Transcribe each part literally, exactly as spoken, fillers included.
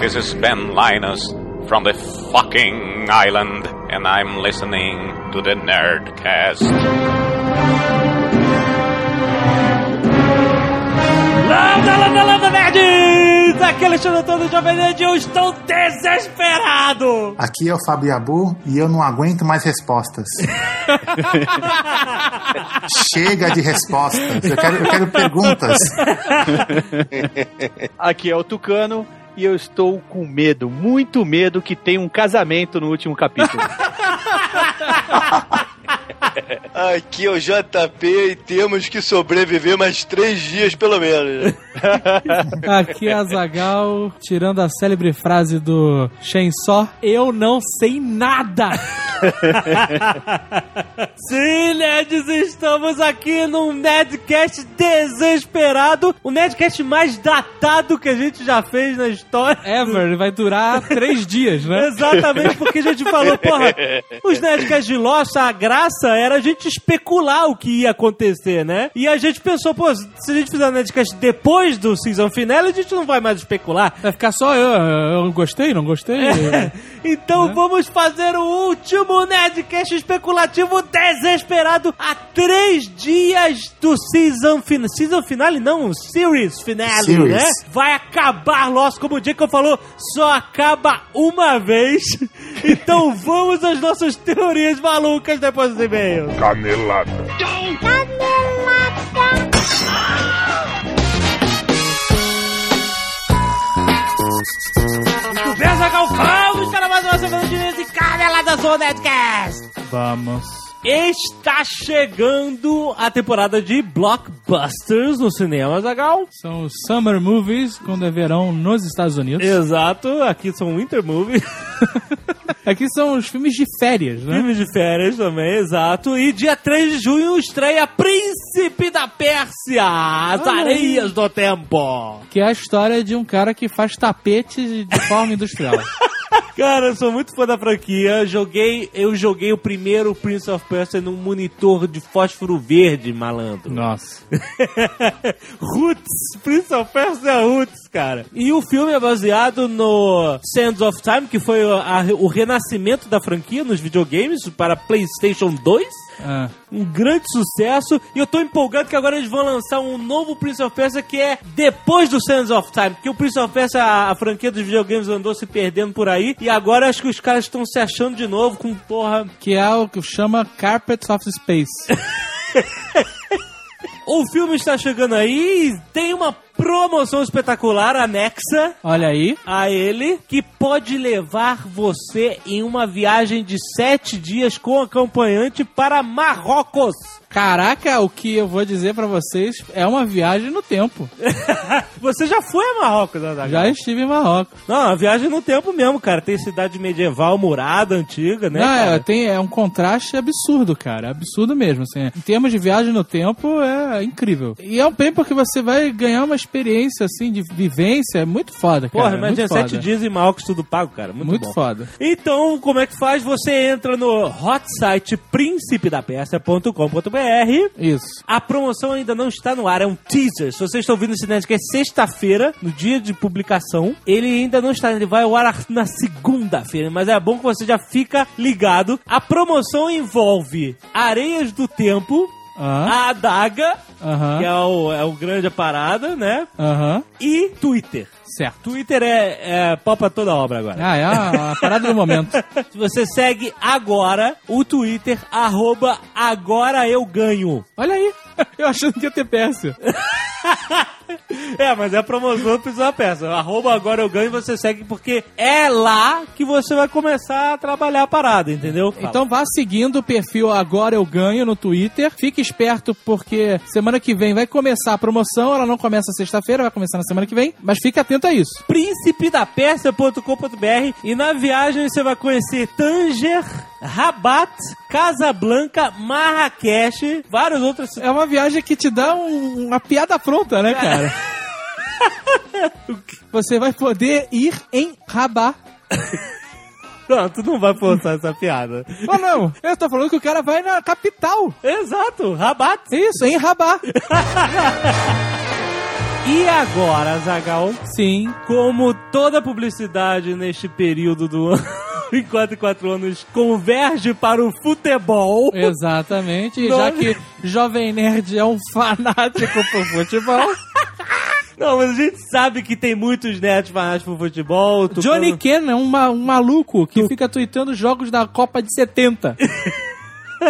Missus Ben Linus from the fucking island, and I'm listening to the Nerdcast. Landa, landa, landa, nerds! Aqui é o Alexandre Antônio do Jovem Nerd e eu estou desesperado! Aqui é o Fábio Abu e eu não aguento mais respostas. Chega de respostas, eu quero, eu quero perguntas. Aqui é o Tucano. E eu estou com medo, muito medo, que tenha um casamento no último capítulo. Aqui é o J P e temos que sobreviver mais três dias, pelo menos. Aqui é a Zagal, tirando a célebre frase do Shen Só, eu não sei nada. Sim, nerds, estamos aqui num Nerdcast desesperado, o Nerdcast mais datado que a gente já fez na história. Ever, vai durar três dias, né? Exatamente, porque a gente falou, porra, os Nerdcasts de Lost, a graça era a gente especular o que ia acontecer, né? E a gente pensou, pô, se a gente fizer um Nerdcast depois do season finale, a gente não vai mais especular. Vai ficar só eu, eu gostei, não gostei. É. Então é. Vamos fazer o último o Nerdcast especulativo desesperado há três dias do season finale. Season finale não, series finale, series. Né? Vai acabar, Lost, como o Jacob falou, só acaba uma vez. Então vamos às nossas teorias malucas depois dos e-mails. Canelada. Canelada. Tudo bem, Zagal? Vamos para mais uma semana de e caneladas do Nerdcast! Vamos! Está chegando a temporada de blockbusters no cinema, Zagal. São os Summer Movies, quando é verão nos Estados Unidos. Exato, aqui são Winter Movies. Aqui são os filmes de férias, né? Filmes de férias também, exato. E dia três de junho estreia Príncipe da Pérsia, As Ai. Areias do Tempo. Que é a história de um cara que faz tapetes de forma industrial. Cara, eu sou muito fã da franquia. Joguei, eu joguei o primeiro Prince of Persia num monitor de fósforo verde, malandro. Nossa. Roots. Prince of Persia Roots, cara. E o filme é baseado no Sands of Time, que foi a, a, o renascimento da franquia nos videogames para PlayStation dois. Ah. Um grande sucesso. E eu tô empolgado que agora eles vão lançar um novo Prince of Persia que é depois do Sands of Time. Porque o Prince of Persia, a, a franquia dos videogames, andou se perdendo por aí. E agora acho que os caras estão se achando de novo com porra... Que é o que chama Carpets of Space. O filme está chegando aí e tem uma promoção espetacular anexa. Olha aí. A ele, que pode levar você em uma viagem de sete dias com acompanhante para Marrocos. Caraca, o que eu vou dizer pra vocês é uma viagem no tempo. Você já foi a Marrocos, Adaga? Já estive em Marrocos. Não, é uma viagem no tempo mesmo, cara. Tem cidade medieval, murada, antiga, né, Não, cara? É, tem, é um contraste absurdo, cara. Absurdo mesmo, assim. Em termos de viagem no tempo, é incrível. E é um tempo que você vai ganhar uma experiência, assim, de vivência. É muito foda, cara. Porra, imagina, é sete dias em Marrocos, tudo pago, cara. Muito, muito bom. Foda. Então, como é que faz? Você entra no hot site príncipe da pérsia ponto com ponto b r. Isso. A promoção ainda não está no ar, é um teaser. Se vocês estão ouvindo esse Nerdcast sexta-feira, no dia de publicação, ele ainda não está, ele vai ao ar na segunda-feira, mas é bom que você já fica ligado. A promoção envolve Areias do Tempo, uhum. a Adaga, uhum. que é o, é o grande parada, né? Uhum. E Twitter. Certo. Twitter é, é popa toda a obra agora. Ah, é a, a parada do momento. Se você segue agora o Twitter, arroba agora eu ganho. Olha aí. Eu achando que ia ter Pérsia. É, mas é a promoção do Precisa da Pérsia. Arroba agora eu ganho, você segue, porque é lá que você vai começar a trabalhar a parada, entendeu? Fala. Então vá seguindo o perfil agora eu ganho no Twitter. Fique esperto, porque semana que vem vai começar a promoção. Ela não começa sexta-feira, vai começar na semana que vem. Mas fique atento a isso. príncipe da pérsia ponto com ponto b r. E na viagem você vai conhecer Tanger, Rabat, Casablanca, Marrakech, várias outras... É uma viagem que te dá um, uma piada pronta, né, cara? Você vai poder ir em Rabat. Não, tu não vai forçar essa piada. Não, não. Eu tô falando que o cara vai na capital. Exato, Rabat. Isso, em Rabat. E agora, Zagal? Sim. Como toda publicidade neste período do ano, em quatro e quatro anos, converge para o futebol. Exatamente. Nós... Já que Jovem Nerd é um fanático por futebol... Não, mas a gente sabe que tem muitos nerds fanáticos pro futebol. Johnny falando... Ken é um, ma- um maluco que tu... fica tweetando jogos da Copa de setenta.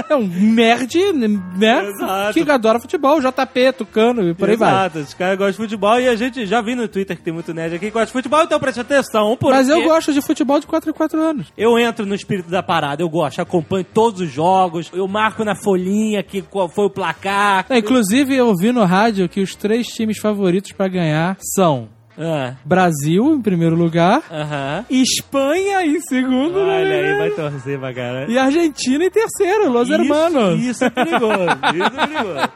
É um nerd, né? Exato. Que adora futebol, J P, Tucano e por aí vai. Exato, os caras gostam de futebol e a gente já viu no Twitter que tem muito nerd aqui que gosta de futebol, então preste atenção. Por Mas quê? Eu gosto de futebol de quatro em quatro anos. Eu entro no espírito da parada, eu gosto, acompanho todos os jogos, eu marco na folhinha que qual foi o placar. É, inclusive eu vi no rádio que os três times favoritos pra ganhar são... Ah. Brasil em primeiro lugar, uh-huh. Espanha em segundo, olha né? aí, vai torcer pra cara. E Argentina em terceiro, Los isso, Hermanos. Isso é perigoso, isso é perigoso.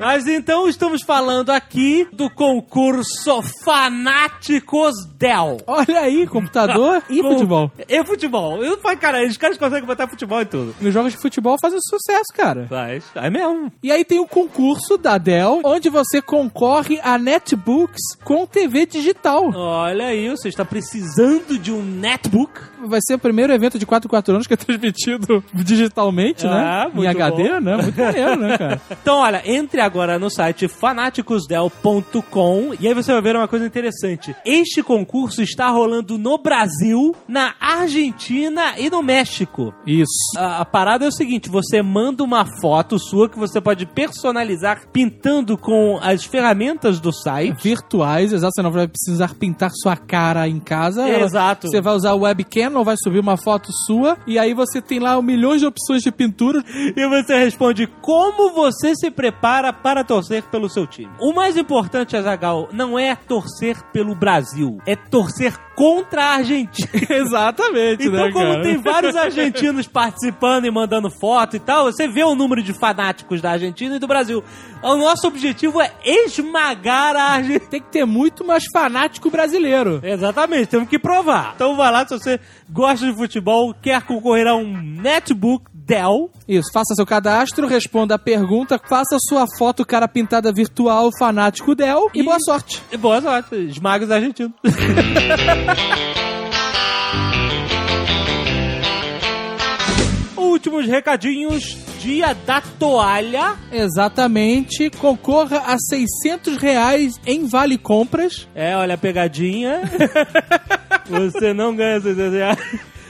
Mas então estamos falando aqui do concurso Fanáticos Dell. Olha aí, computador e Com... futebol. E futebol. Eu falei, cara, os caras conseguem botar futebol e tudo. Os jogos de futebol fazem sucesso, cara. Faz, é mesmo. E aí tem o concurso da Dell, onde você concorre a netbooks com T V digital. Olha aí, você está precisando de um netbook. Vai ser o primeiro evento de quatro em quatro anos que é transmitido digitalmente, ah, né? Muito em H D, bom. Né? Muito maneiro, né, cara? Então, olha, entre agora no site fanáticos del ponto com e aí você vai ver uma coisa interessante. Este concurso está rolando no Brasil, na Argentina e no México. Isso. A, a parada é o seguinte, você manda uma foto sua que você pode personalizar pintando com as ferramentas do site. Virtuais, exato. Você não vai precisar pintar sua cara em casa. Exato. Você vai usar o webcam, não vai subir uma foto sua e aí você tem lá milhões de opções de pintura e você responde como você se prepara para torcer pelo seu time. O mais importante, Azaghal, não é torcer pelo Brasil, é torcer contra a Argentina. Exatamente, então, né, como cara? Tem vários argentinos participando e mandando foto e tal, você vê o número de fanáticos da Argentina e do Brasil. O nosso objetivo é esmagar a Argentina. Tem que ter muito mais fanático brasileiro. Exatamente, temos que provar. Então vai lá, se você gosta de futebol, quer concorrer a um netbook Dell. Isso, faça seu cadastro, responda a pergunta, faça sua foto, cara pintada virtual, fanático Dell e, e boa sorte. E boa sorte, esmaga os argentinos. Últimos recadinhos, dia da toalha. Exatamente, concorra a seiscentos reais em vale compras. É, olha a pegadinha. Você não ganha seiscentos reais.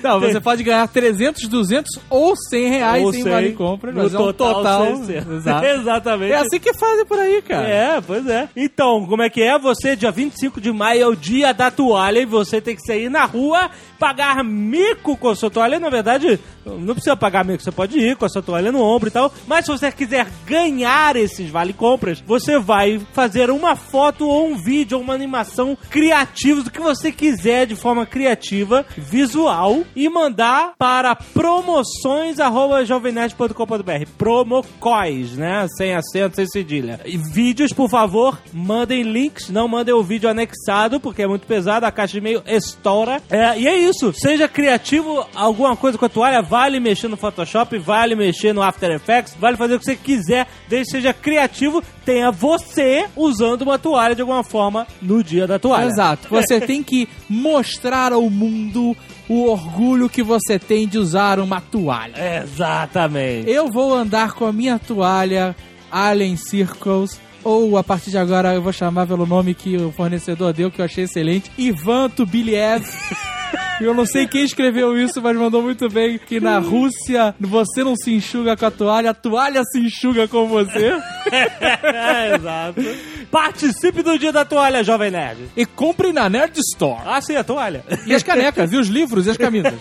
Não, você pode ganhar trezentos, duzentos ou cem reais ou em vale compra. No total, total exato. Exatamente. É assim que fazem por aí, cara. É, pois é. Então, como é que é? Você, dia vinte e cinco de maio, é o dia da toalha e você tem que sair na rua, pagar mico com a sua toalha. Na verdade, não precisa pagar mico, você pode ir com a sua toalha no ombro e tal. Mas se você quiser ganhar esses vale compras, você vai fazer uma foto ou um vídeo ou uma animação criativa do que você quiser de forma criativa, visual, e mandar para promoções arroba jovem nerd ponto com ponto b r. Promocóis, né? Sem acento, sem cedilha. E vídeos, por favor, mandem links, não mandem o vídeo anexado, porque é muito pesado, a caixa de e-mail estoura. É, e é isso, seja criativo, alguma coisa com a toalha, vale mexer no Photoshop, vale mexer no After Effects, vale fazer o que você quiser, desde que seja criativo, tenha você usando uma toalha de alguma forma no dia da toalha. Exato, você tem que mostrar ao mundo o orgulho que você tem de usar uma toalha. Exatamente. Eu vou andar com a minha toalha Alien Circles, ou a partir de agora eu vou chamar pelo nome que o fornecedor deu, que eu achei excelente, Ivan Tubiliev. Eu não sei quem escreveu isso, mas mandou muito bem, que na Rússia você não se enxuga com a toalha, a toalha se enxuga com você. É, exato. Participe do dia da toalha, Jovem Nerd. E compre na Nerd Store. Ah, sim, a toalha. E as canecas, e os livros e as camisas.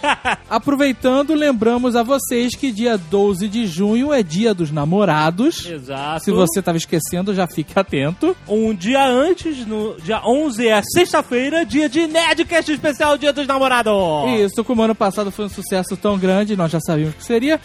Aproveitando, lembramos a vocês que dia doze de junho é dia dos namorados. Exato. Se você estava esquecendo, já fique atento. Um dia antes, no dia onze, é sexta-feira, dia de Nerdcast especial, dia dos namorados. Isso, como ano passado foi um sucesso tão grande, nós já sabíamos que seria,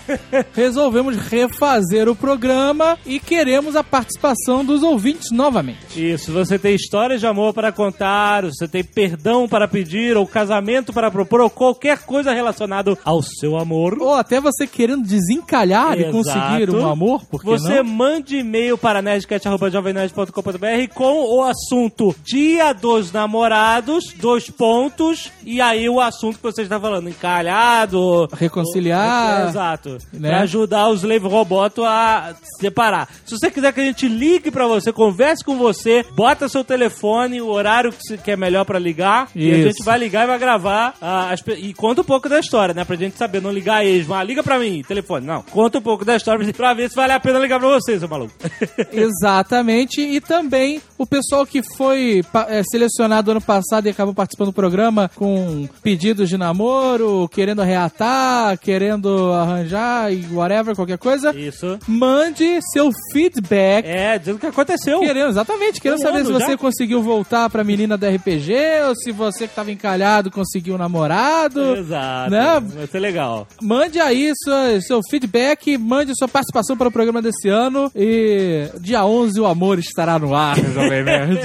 resolvemos refazer o programa e queremos a participação dos ouvintes novamente. Exatamente. Isso, você tem histórias de amor para contar, você tem perdão para pedir, ou casamento para propor, ou qualquer coisa relacionada ao seu amor. Ou até você querendo desencalhar Exato. E conseguir um amor, por que não? Você mande e-mail para nerdcast arroba jovem nerd ponto com ponto b r com o assunto Dia dos Namorados, dois pontos, e aí o assunto que você está falando, encalhado... Reconciliar... Ou, é, exato, né? Para ajudar os Slave Roboto a separar. Se você quiser que a gente ligue para você, converse com você, bota seu telefone, o horário que é melhor para ligar, isso. E a gente vai ligar e vai gravar uh, as, e conta um pouco da história, né? Pra gente saber, não ligar eles, ah, liga pra mim, telefone, não. Conta um pouco da história pra ver se vale a pena ligar pra vocês, seu maluco. Exatamente, e também o pessoal que foi é, selecionado ano passado e acabou participando do programa com pedidos de namoro, querendo reatar, querendo arranjar e whatever, qualquer coisa. Isso. Mande seu feedback. É, dizendo o que aconteceu. Querendo, exatamente, querendo um saber ano, se você já? Conseguiu voltar pra menina da R P G ou se você que tava encalhado conseguiu um namorado. Exato, né? Vai ser legal. Mande aí seu, seu feedback, mande sua participação para o programa desse ano e dia onze o amor estará no ar, resolver mesmo.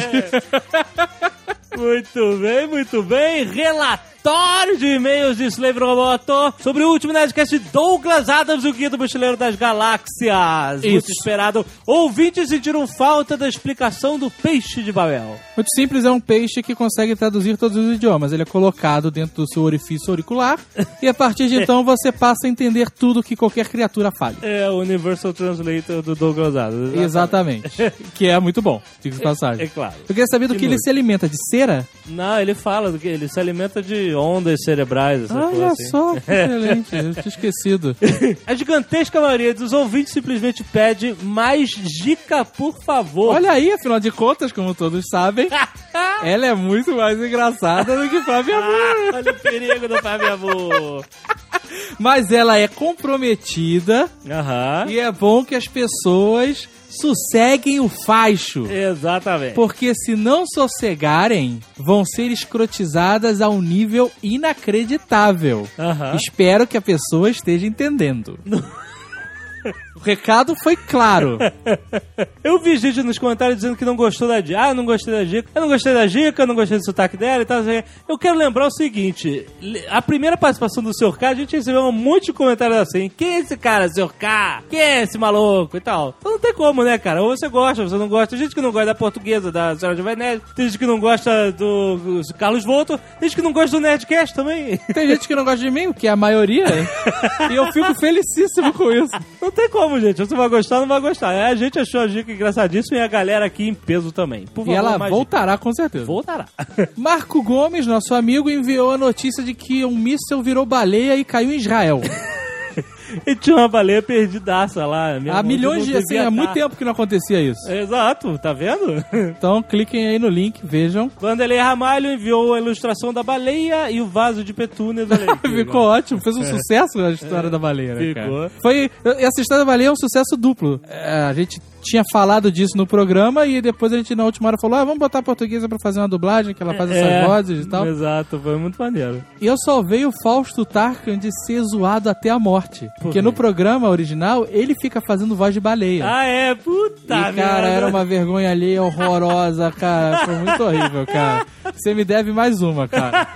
Muito bem, muito bem. Relatório de e-mails de Slave Roboto sobre o último Nerdcast de Douglas Adams, o Guia do Mochileiro das Galáxias. Isso. Muito esperado. Ouvintes sentiram falta da explicação do peixe de Babel. Muito simples, é um peixe que consegue traduzir todos os idiomas. Ele é colocado dentro do seu orifício auricular e a partir de então você passa a entender tudo que qualquer criatura fale. É o Universal Translator do Douglas Adams. Exatamente. Exatamente. Que é muito bom, digo de passagem. É, é claro. Eu queria saber do que, que ele se alimenta, de cera? Não, ele fala do que ele se alimenta de ondas cerebrais, essa ah, coisa olha assim. Só, que excelente, eu tinha esquecido. A gigantesca maioria dos ouvintes simplesmente pede mais dica, por favor. Olha aí, afinal de contas, como todos sabem, ela é muito mais engraçada do que Fábio Amor. Olha o perigo do Fábio Amor. Mas ela é comprometida, uhum. E é bom que as pessoas sosseguem o facho. Exatamente. Porque se não sossegarem, vão ser escrotizadas a um nível inacreditável. Uhum. Espero que a pessoa esteja entendendo. O recado foi claro. Eu vi gente nos comentários dizendo que não gostou da dica. Ah, eu não gostei da dica. Eu não gostei da dica, eu não gostei do sotaque dela e tal. Eu quero lembrar o seguinte. A primeira participação do senhor K, a gente recebeu um monte de comentários assim. Quem é esse cara, senhor K? Quem é esse maluco e tal? Então não tem como, né, cara? Ou você gosta, ou você não gosta. Tem gente que não gosta da portuguesa, da senhora de Veneza. Tem gente que não gosta do, do Carlos Volto. Tem gente que não gosta do Nerdcast também. Tem gente que não gosta de mim, que é a maioria. E eu fico felicíssimo com isso. Não tem como. Gente, você vai gostar ou não vai gostar. A gente achou a dica engraçadíssima e a galera aqui em peso também. Por favor, e ela imagine. Voltará com certeza. Voltará. Marco Gomes, nosso amigo, enviou a notícia de que um míssil virou baleia e caiu em Israel. E tinha uma baleia perdidaça lá. Há milhões de... Assim, há muito tempo que não acontecia isso. Exato, tá vendo? Então cliquem aí no link, vejam. Vanderlei Ramalho enviou a ilustração da baleia e o vaso de petúnia da baleia. Ficou ótimo, fez um sucesso a história é, da baleia, né, ficou. Cara? Foi, essa história da baleia é um sucesso duplo. É, a gente... tinha falado disso no programa e depois a gente na última hora falou, ah, vamos botar a portuguesa pra fazer uma dublagem, que ela faz essas é, vozes e tal. Exato, foi muito maneiro. E eu salvei o Fausto Tarkan de ser zoado até a morte. Por porque mim. No programa original, ele fica fazendo voz de baleia. Ah, é? Puta e, cara, merda. Era uma vergonha alheia horrorosa, cara. Foi muito horrível, cara. Você me deve mais uma, cara.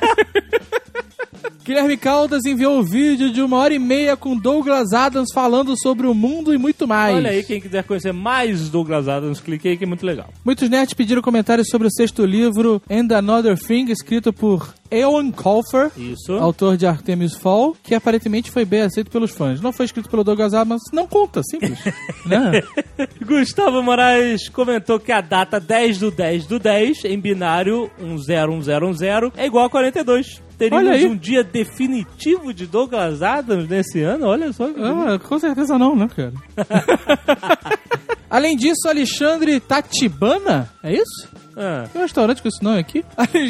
Guilherme Caldas enviou um vídeo de uma hora e meia com Douglas Adams falando sobre o mundo e muito mais. Olha aí, quem quiser conhecer mais Douglas Adams, clique aí que é muito legal. Muitos nerds pediram comentários sobre o sexto livro And Another Thing, escrito por Ewan Colfer, isso. Autor de Artemis Fowl, que aparentemente foi bem aceito pelos fãs. Não foi escrito pelo Douglas Adams, não conta, simples. Né? Gustavo Moraes comentou que a data dez do dez do dez, em binário um zero um zero um zero, é igual a quarenta e dois. Teríamos um dia definitivo de Douglas Adams nesse ano? Olha só. Ah, com certeza não, né, cara? Além disso, Alexandre Tatibana, é isso? Ah. Tem um restaurante com esse nome aqui?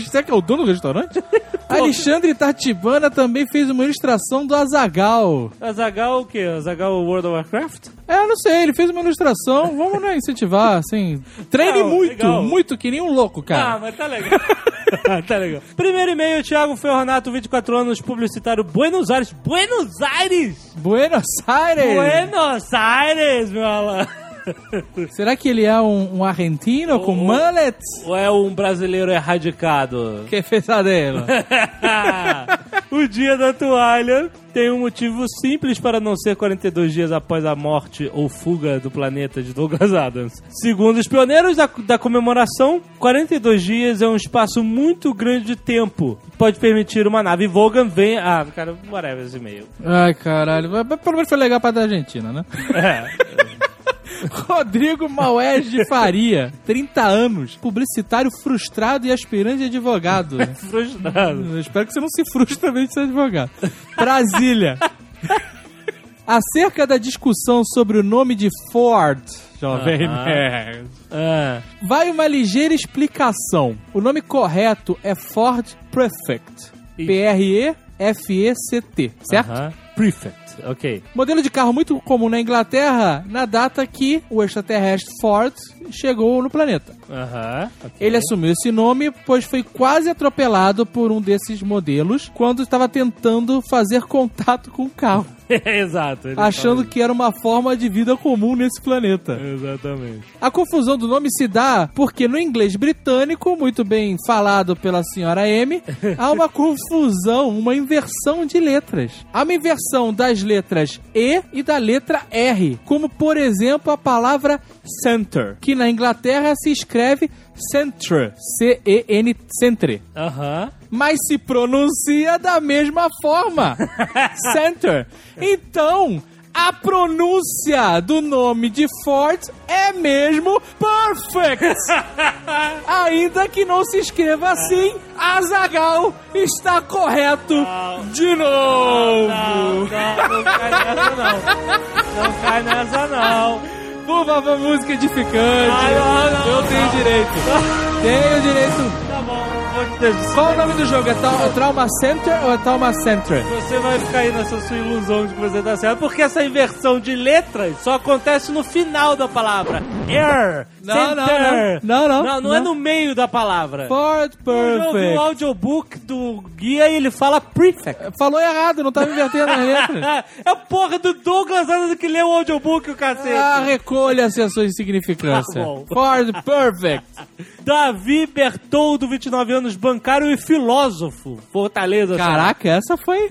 Será que é o dono do restaurante? Alexandre Tatibana também fez uma ilustração do Azaghal. Azaghal o quê? Azaghal World of Warcraft? É, não sei, ele fez uma ilustração. Vamos, né, incentivar, assim. Treine não, muito, legal. Muito, que nem um louco, cara. Ah, mas tá legal. Tá legal. Primeiro e-mail, Thiago Ferronato, vinte e quatro anos, publicitário, Buenos Aires. Buenos Aires! Buenos Aires! Buenos Aires, meu amor. Será que ele é um, um argentino ou, com mullets? Ou é um brasileiro erradicado? Que pesadelo. O dia da toalha tem um motivo simples para não ser quarenta e dois dias após a morte ou fuga do planeta de Douglas Adams. Segundo os pioneiros da, da comemoração, quarenta e dois dias é um espaço muito grande de tempo. Pode permitir uma nave Vogan vem... Ah, cara, whatever esse e-mail. Ai, caralho. Pelo menos foi legal pra da Argentina, né? É... Rodrigo Maués de Faria, trinta anos, publicitário frustrado e aspirante de advogado. Frustrado. Eu espero que você não se frustre mesmo de ser advogado. Brasília. Acerca da discussão sobre o nome de Ford, jovem uh-huh. nerd, uh. vai uma ligeira explicação. O nome correto é Ford Prefect. P R E F E C T, certo? Uh-huh. Prefect. Ok. Modelo de carro muito comum na Inglaterra na data que o extraterrestre Ford chegou no planeta. Aham. Uhum, okay. Ele assumiu esse nome, pois foi quase atropelado por um desses modelos quando estava tentando fazer contato com o carro. Exato. Achando que era uma forma de vida comum nesse planeta. Exatamente. A confusão do nome se dá porque no inglês britânico, muito bem falado pela senhora M, há uma confusão, uma inversão de letras. Há uma inversão das letras E e da letra R, como por exemplo a palavra center, que na Inglaterra se escreve centre, C E N, centre. Aham. Uh-huh. Mas se pronuncia da mesma forma. Center. Então, a pronúncia do nome de Ford é mesmo perfect. Ainda que não se escreva assim, Azaghal está correto não, de novo. Não, não, não, não cai nessa não. Não cai nessa não. Por favor, música edificante. Ai, não, não, eu não, tenho não. direito. Tenho direito. Tá bom, vou te deixar. Qual o nome do jogo? É Tra- Trauma Center ou é Trauma Center? Você vai cair nessa sua ilusão de que você tá certo, porque essa inversão de letras só acontece no final da palavra. Air. Não, não, não, não, não. Não, não é no meio da palavra. Ford Perfect. Eu ouvi o audiobook do guia e ele fala Prefect. Falou errado, não tava invertendo a letra. É a porra do Douglas Adams que leu o audiobook, o cacete. Ah, recolha-se a sua insignificância. Ah, Ford Perfect. Davi Bertoldo, vinte e nove anos, bancário e filósofo. Fortaleza. Caraca, senhora. Essa foi...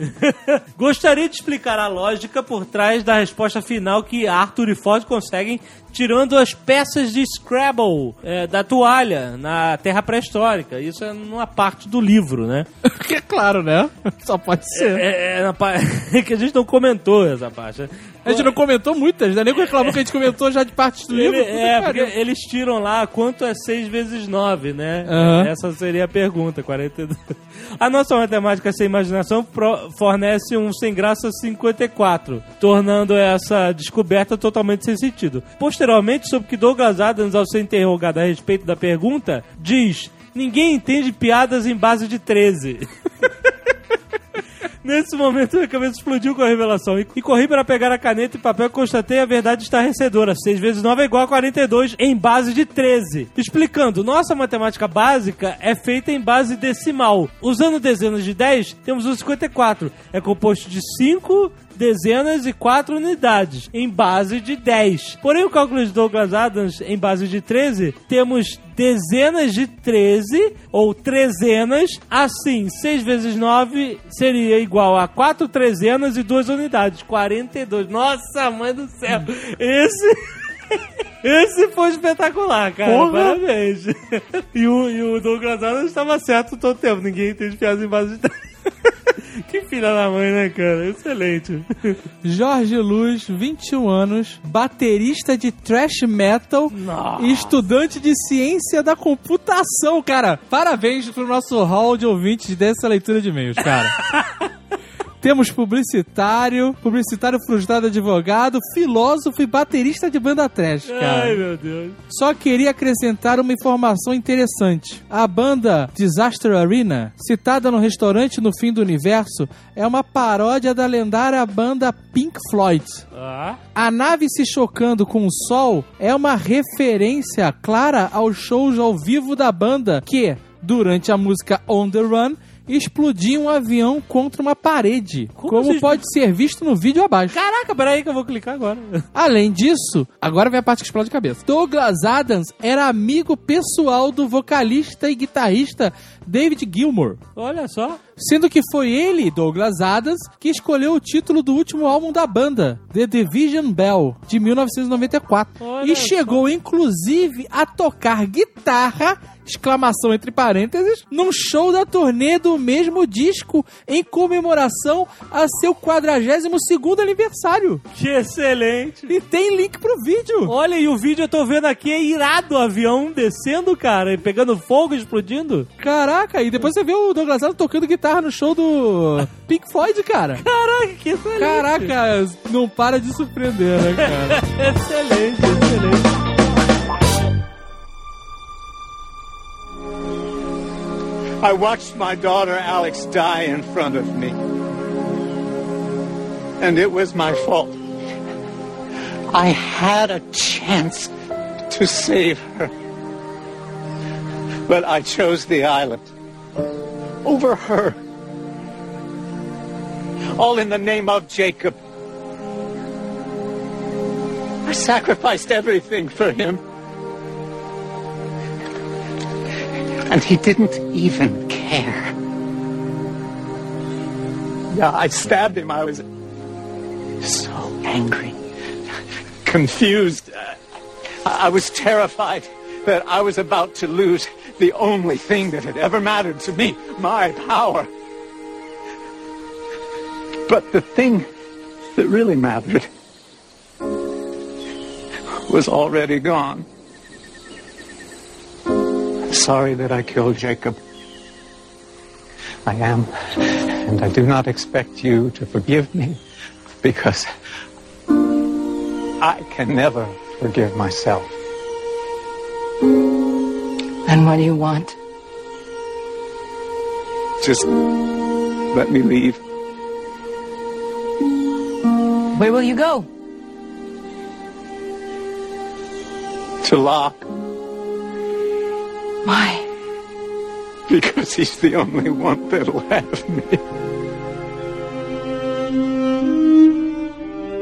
Gostaria de explicar a lógica por trás da resposta final que Arthur e Ford conseguem tirando as peças de Scrabble é, da toalha na Terra pré-histórica. Isso é numa parte do livro, né? Que é claro, né? Só pode ser. É, é, é na parte que a gente não comentou essa parte. A gente não comentou muitas, né? Nem reclamou que a gente comentou já de partes do livro. Ele, é, porque eles tiram lá quanto é seis vezes nove, né? Uhum. Essa seria a pergunta, quarenta e dois. A nossa matemática sem imaginação fornece um sem graça cinquenta e quatro, tornando essa descoberta totalmente sem sentido. Posteriormente, sobre que Douglas Adams, ao ser interrogado a respeito da pergunta, diz: ninguém entende piadas em base de treze. Nesse momento, minha cabeça explodiu com a revelação. E corri para pegar a caneta e papel e constatei a verdade estarrecedora. seis vezes nove é igual a quarenta e dois em base de treze. Explicando, nossa matemática básica é feita em base decimal. Usando dezenas de dez, temos o cinquenta e quatro. É composto de cinco... dezenas e quatro unidades, em base de dez. Porém, o cálculo de Douglas Adams, em base de treze, temos dezenas de treze, ou trezenas, assim, seis vezes nove seria igual a quatro trezenas e duas unidades, quarenta e dois. Nossa, mãe do céu! Esse... Esse foi espetacular, cara. Porra. Parabéns. E o, e o Douglas Adams estava certo todo tempo. Ninguém entende piadas em base de treze. Que filha da mãe, né, cara? Excelente. Jorge Luz, vinte e um anos, baterista de thrash metal. Nossa. E estudante de ciência da computação, cara. Parabéns pro nosso hall de ouvintes dessa leitura de e-mails, cara. Temos publicitário, publicitário frustrado, advogado, filósofo e baterista de banda trash, cara. Ai, meu Deus. Só queria acrescentar uma informação interessante. A banda Disaster Arena, citada no restaurante No Fim do Universo, é uma paródia da lendária banda Pink Floyd. Ah. A nave se chocando com o sol é uma referência clara aos shows ao vivo da banda que, durante a música On The Run... explodir um avião contra uma parede, como, como vocês... pode ser visto no vídeo abaixo. Caraca, peraí que eu vou clicar agora. Além disso, agora vem a parte que explode a cabeça. Douglas Adams era amigo pessoal do vocalista e guitarrista David Gilmour. Olha só. Sendo que foi ele, Douglas Adams, que escolheu o título do último álbum da banda, The Division Bell, de mil novecentos e noventa e quatro. Olha e chegou, só. inclusive, a tocar guitarra, exclamação entre parênteses, num show da turnê do mesmo disco, em comemoração a seu quadragésimo segundo aniversário. Que excelente! E tem link pro vídeo. Olha, e o vídeo eu tô vendo aqui é irado, o avião descendo, cara, e pegando fogo, explodindo. Caraca, e depois você vê o Douglas Adams tocando guitarra no show do Pink Floyd, cara. Caraca, que excelente! Caraca, não para de surpreender, né, cara? Excelente, excelente. I watched my daughter Alex die in front of me. And it was my fault. I had a chance to save her. But I chose the island over her. All in the name of Jacob. I sacrificed everything for him. And he didn't even care. Yeah, I stabbed him. I was so angry, confused. I was terrified that I was about to lose the only thing that had ever mattered to me, my power. But the thing that really mattered was already gone. Sorry that I killed Jacob. I am, and I do not expect you to forgive me, because I can never forgive myself. And what do you want? Just let me leave. Where will you go? To Locke. Why? Because he's the only one that'll have me.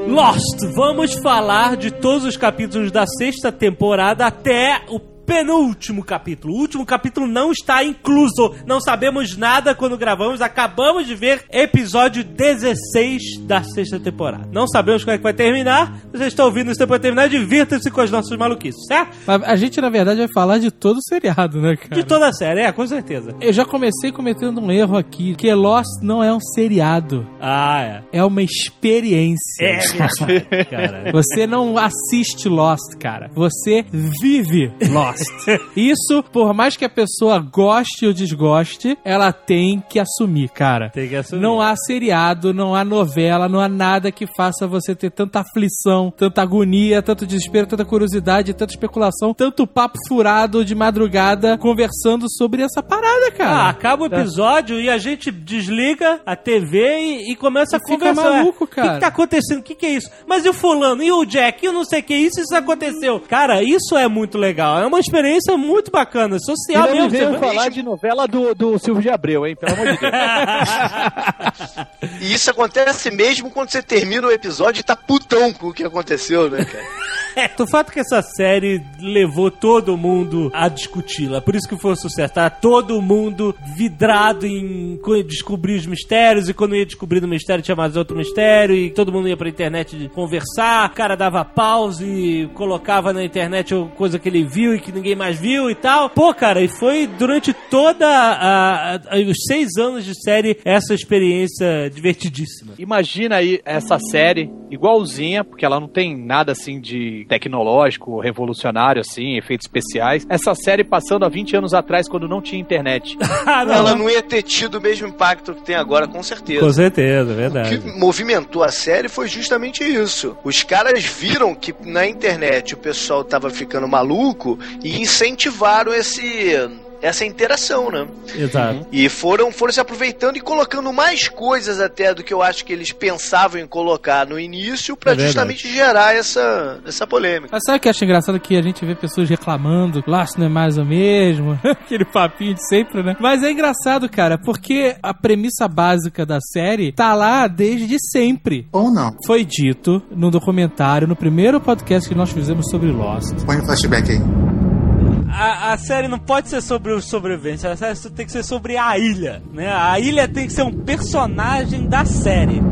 Lost! Vamos falar de todos os capítulos da sexta temporada até o penúltimo capítulo. O último capítulo não está incluso. Não sabemos nada quando gravamos. Acabamos de ver episódio dezesseis da sexta temporada. Não sabemos como é que vai terminar. Vocês estão ouvindo isso depois de terminar. Divirtam-se com as nossas maluquices, certo? A gente, na verdade, vai falar de todo o seriado, né, cara? De toda a série, é, com certeza. Eu já comecei cometendo um erro aqui, que Lost não é um seriado. Ah, é. É uma experiência. É, verdade, cara. Você não assiste Lost, cara. Você vive Lost. Isso, por mais que a pessoa goste ou desgoste, ela tem que assumir, cara. Tem que assumir. Não há seriado, não há novela, não há nada que faça você ter tanta aflição, tanta agonia, tanto desespero, tanta curiosidade, tanta especulação, tanto papo furado de madrugada conversando sobre essa parada, cara. Ah, acaba o episódio e a gente desliga a T V e, e começa e a fica conversar. Maluco, cara. O que, que tá acontecendo? O que, que é isso? Mas e o fulano? E o Jack? E o não sei o que? Isso, isso aconteceu. Cara, isso é muito legal. É uma Uma experiência muito bacana, social mesmo. Você vai falar de novela do, do Silvio de Abreu, hein? Pelo amor de Deus. E isso acontece mesmo quando você termina o episódio e tá putão com o que aconteceu, né, cara? É, o fato que essa série levou todo mundo a discuti-la, por isso que foi um sucesso, tá? Todo mundo vidrado em descobrir os mistérios, e quando ia descobrindo o mistério tinha mais outro mistério, e todo mundo ia pra internet conversar, o cara dava pausa e colocava na internet coisa que ele viu e que ninguém mais viu e tal. Pô, cara, e foi durante toda a, a, a, os seis anos de série essa experiência divertidíssima. Imagina aí essa série igualzinha, porque ela não tem nada assim de tecnológico, revolucionário assim, efeitos especiais. Essa série passando há vinte anos atrás, quando não tinha internet. Ah, não. Ela não ia ter tido o mesmo impacto que tem agora, com certeza. Com certeza, verdade. O que movimentou a série foi justamente isso. Os caras viram que na internet o pessoal tava ficando maluco e incentivaram esse essa interação, né? Exato. E foram, foram se aproveitando e colocando mais coisas até do que eu acho que eles pensavam em colocar no início pra é justamente gerar essa, essa polêmica. Mas sabe o que eu acho engraçado? Que a gente vê pessoas reclamando, Lost não é mais o mesmo, aquele papinho de sempre, né? Mas é engraçado, cara, porque a premissa básica da série tá lá desde sempre. Ou não. Foi dito no documentário, no primeiro podcast que nós fizemos sobre Lost. Põe um flashback aí. A, a série não pode ser sobre os sobreviventes, a série tem que ser sobre a ilha, né? A ilha tem que ser um personagem da série.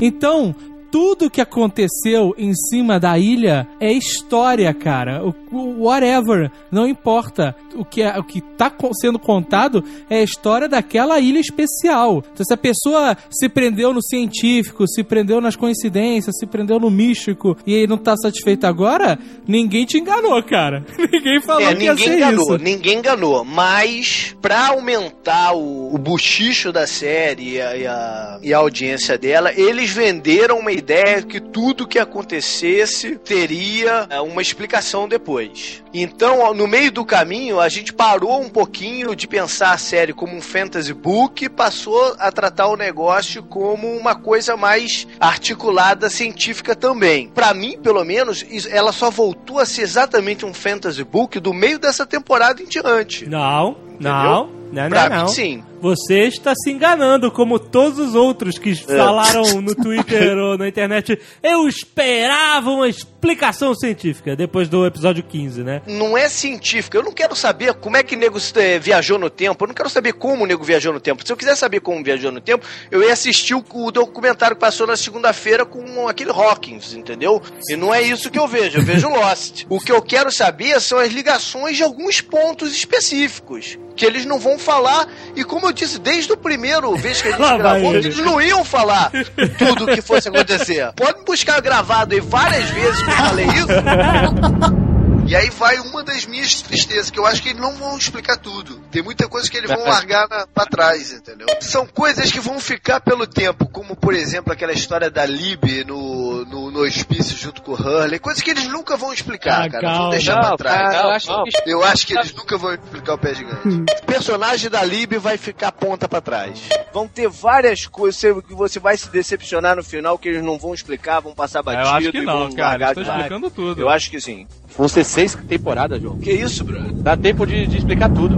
Então, tudo que aconteceu em cima da ilha é história, cara. O, o whatever, não importa. O que, é, o que tá sendo contado é a história daquela ilha especial. Então, se a pessoa se prendeu no científico, se prendeu nas coincidências, se prendeu no místico e aí não tá satisfeito agora, ninguém te enganou, cara. Ninguém falou é, que ia ser enganou, isso. Ninguém enganou. Mas, pra aumentar o, o buchicho da série e a, e, a, e a audiência dela, eles venderam uma ideia que tudo que acontecesse teria é, uma explicação depois. Então, no meio do caminho, a gente parou um pouquinho de pensar a série como um fantasy book e passou a tratar o negócio como uma coisa mais articulada, científica também. Pra mim, pelo menos, ela só voltou a ser exatamente um fantasy book do meio dessa temporada em diante. Não, entendeu? não. Não, não, não. Sim. Você está se enganando, como todos os outros que falaram no Twitter ou na internet. Eu esperava uma explicação científica depois do episódio quinze, né? Não é científica. Eu não quero saber como é que o nego viajou no tempo. Eu não quero saber como o nego viajou no tempo. Se eu quiser saber como viajou no tempo, eu ia assistir o documentário que passou na segunda-feira com aquele Hawkins, entendeu? E não é isso que eu vejo. Eu vejo Lost. O que eu quero saber são as ligações de alguns pontos específicos que eles não vão falar, e como eu disse desde o primeiro vez que a gente ah, gravou, eles não iam falar tudo o que fosse acontecer. Pode me buscar gravado aí várias vezes que eu falei isso. E aí vai uma das minhas tristezas, que eu acho que eles não vão explicar tudo. Tem muita coisa que eles vão largar na, pra trás, entendeu? São coisas que vão ficar pelo tempo, como, por exemplo, aquela história da Libby no, no, no hospício junto com o Hurley. Coisas que eles nunca vão explicar, ah, cara. Calma, vão deixar não, pra trás. Cara, eu, acho que... eu acho que eles nunca vão explicar o pé gigante. O personagem da Libby vai ficar ponta pra trás. Vão ter várias coisas que você vai se decepcionar no final, que eles não vão explicar, vão passar batido. Eu acho que não, cara. Eles estão explicando tudo. Eu acho que sim. Vão ser seis temporadas, João. Que isso, bro? Dá tempo de, de explicar tudo.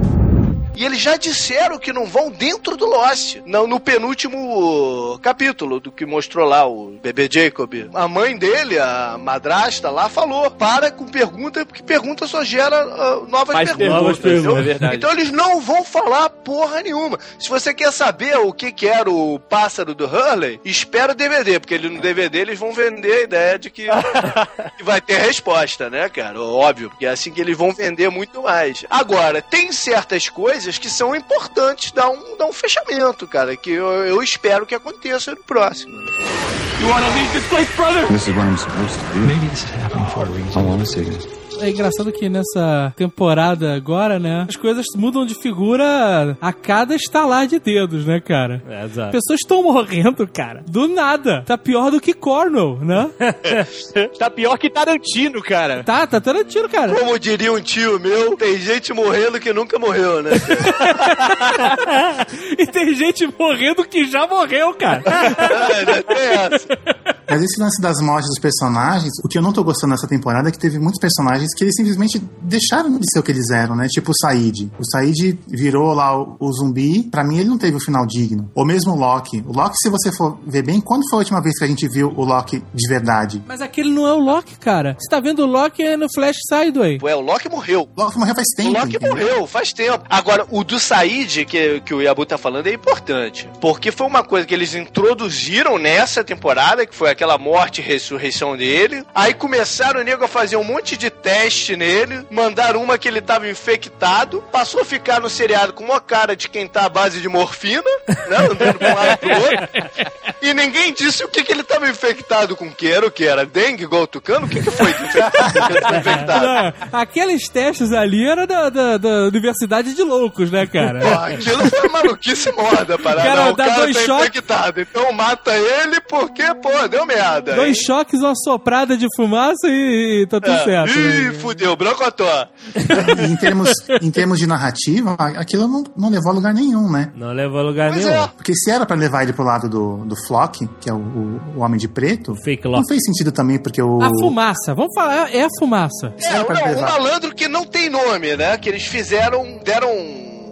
E eles já disseram que não vão dentro do Lost. No, no penúltimo capítulo do que mostrou lá o bebê Jacob. A mãe dele, a madrasta lá, falou: para com pergunta, porque pergunta só gera uh, novas Mas perguntas. Novas perguntas, é verdade. Então eles não vão falar porra nenhuma. Se você quer saber o que, que era o pássaro do Hurley, espera o D V D, porque ele, no D V D eles vão vender a ideia de que, que vai ter resposta, né, cara? Óbvio, porque é assim que eles vão vender muito mais. Agora, tem certas coisas que são importantes, dar um, dar um fechamento, cara, que eu, eu espero que aconteça no próximo. You wanna leave this place, brother? This is what I'm supposed to do. Maybe this is happening for a reason. I wanna see this. É engraçado que nessa temporada agora, né, as coisas mudam de figura a cada estalar de dedos, né, cara? É, exato. Pessoas estão morrendo, cara. Do nada. Tá pior do que Cornell, né? Tá pior que Tarantino, cara. Tá, tá Tarantino, cara. Como diria um tio meu, tem gente morrendo que nunca morreu, né? E tem gente morrendo que já morreu, cara. É, essa. Mas esse lance das mortes dos personagens, o que eu não tô gostando nessa temporada é que teve muitos personagens que eles simplesmente deixaram de ser o que eles eram, né? Tipo o Sayid. O Sayid virou lá o, o zumbi. Pra mim, ele não teve um final digno. Ou mesmo o Locke. O Locke, se você for ver bem, quando foi a última vez que a gente viu o Locke de verdade? Mas aquele não é o Locke, cara. Você tá vendo o Locke no Flash Sideways. Ué, o Locke morreu. O Locke morreu faz tempo. O Locke entendeu? morreu faz tempo. Agora, o do Sayid, que, que o Yabu tá falando, é importante. Porque foi uma coisa que eles introduziram nessa temporada, que foi aquela morte e ressurreição dele. Aí começaram o nego a fazer um monte de teste nele, mandaram uma que ele tava infectado, passou a ficar no seriado com uma cara de quem tá à base de morfina, né, andando pra um lado pro outro, e ninguém disse o que que ele tava infectado com, que era o que era, dengue, igual o Tucano, o que que foi que ele tava infectado? Não, aqueles testes ali eram da, da, da Universidade de Loucos, né, cara? Pô, aquilo foi maluquice morda, parada. Cara, o cara tá infectado, então mata ele porque, pô, deu deu merda. Dois hein? choques, uma soprada de fumaça e tá tudo é. certo. Ih, fudeu, brocotó. em, termos, em termos de narrativa, aquilo não, não levou a lugar nenhum, né? Não levou a lugar pois nenhum. É. Porque se era pra levar ele pro lado do, do Flock, que é o, o, o Homem de Preto, Fake não fez sentido também, porque o... A fumaça, vamos falar, é a fumaça. É, era pra não, um malandro que não tem nome, né? Que eles fizeram, deram...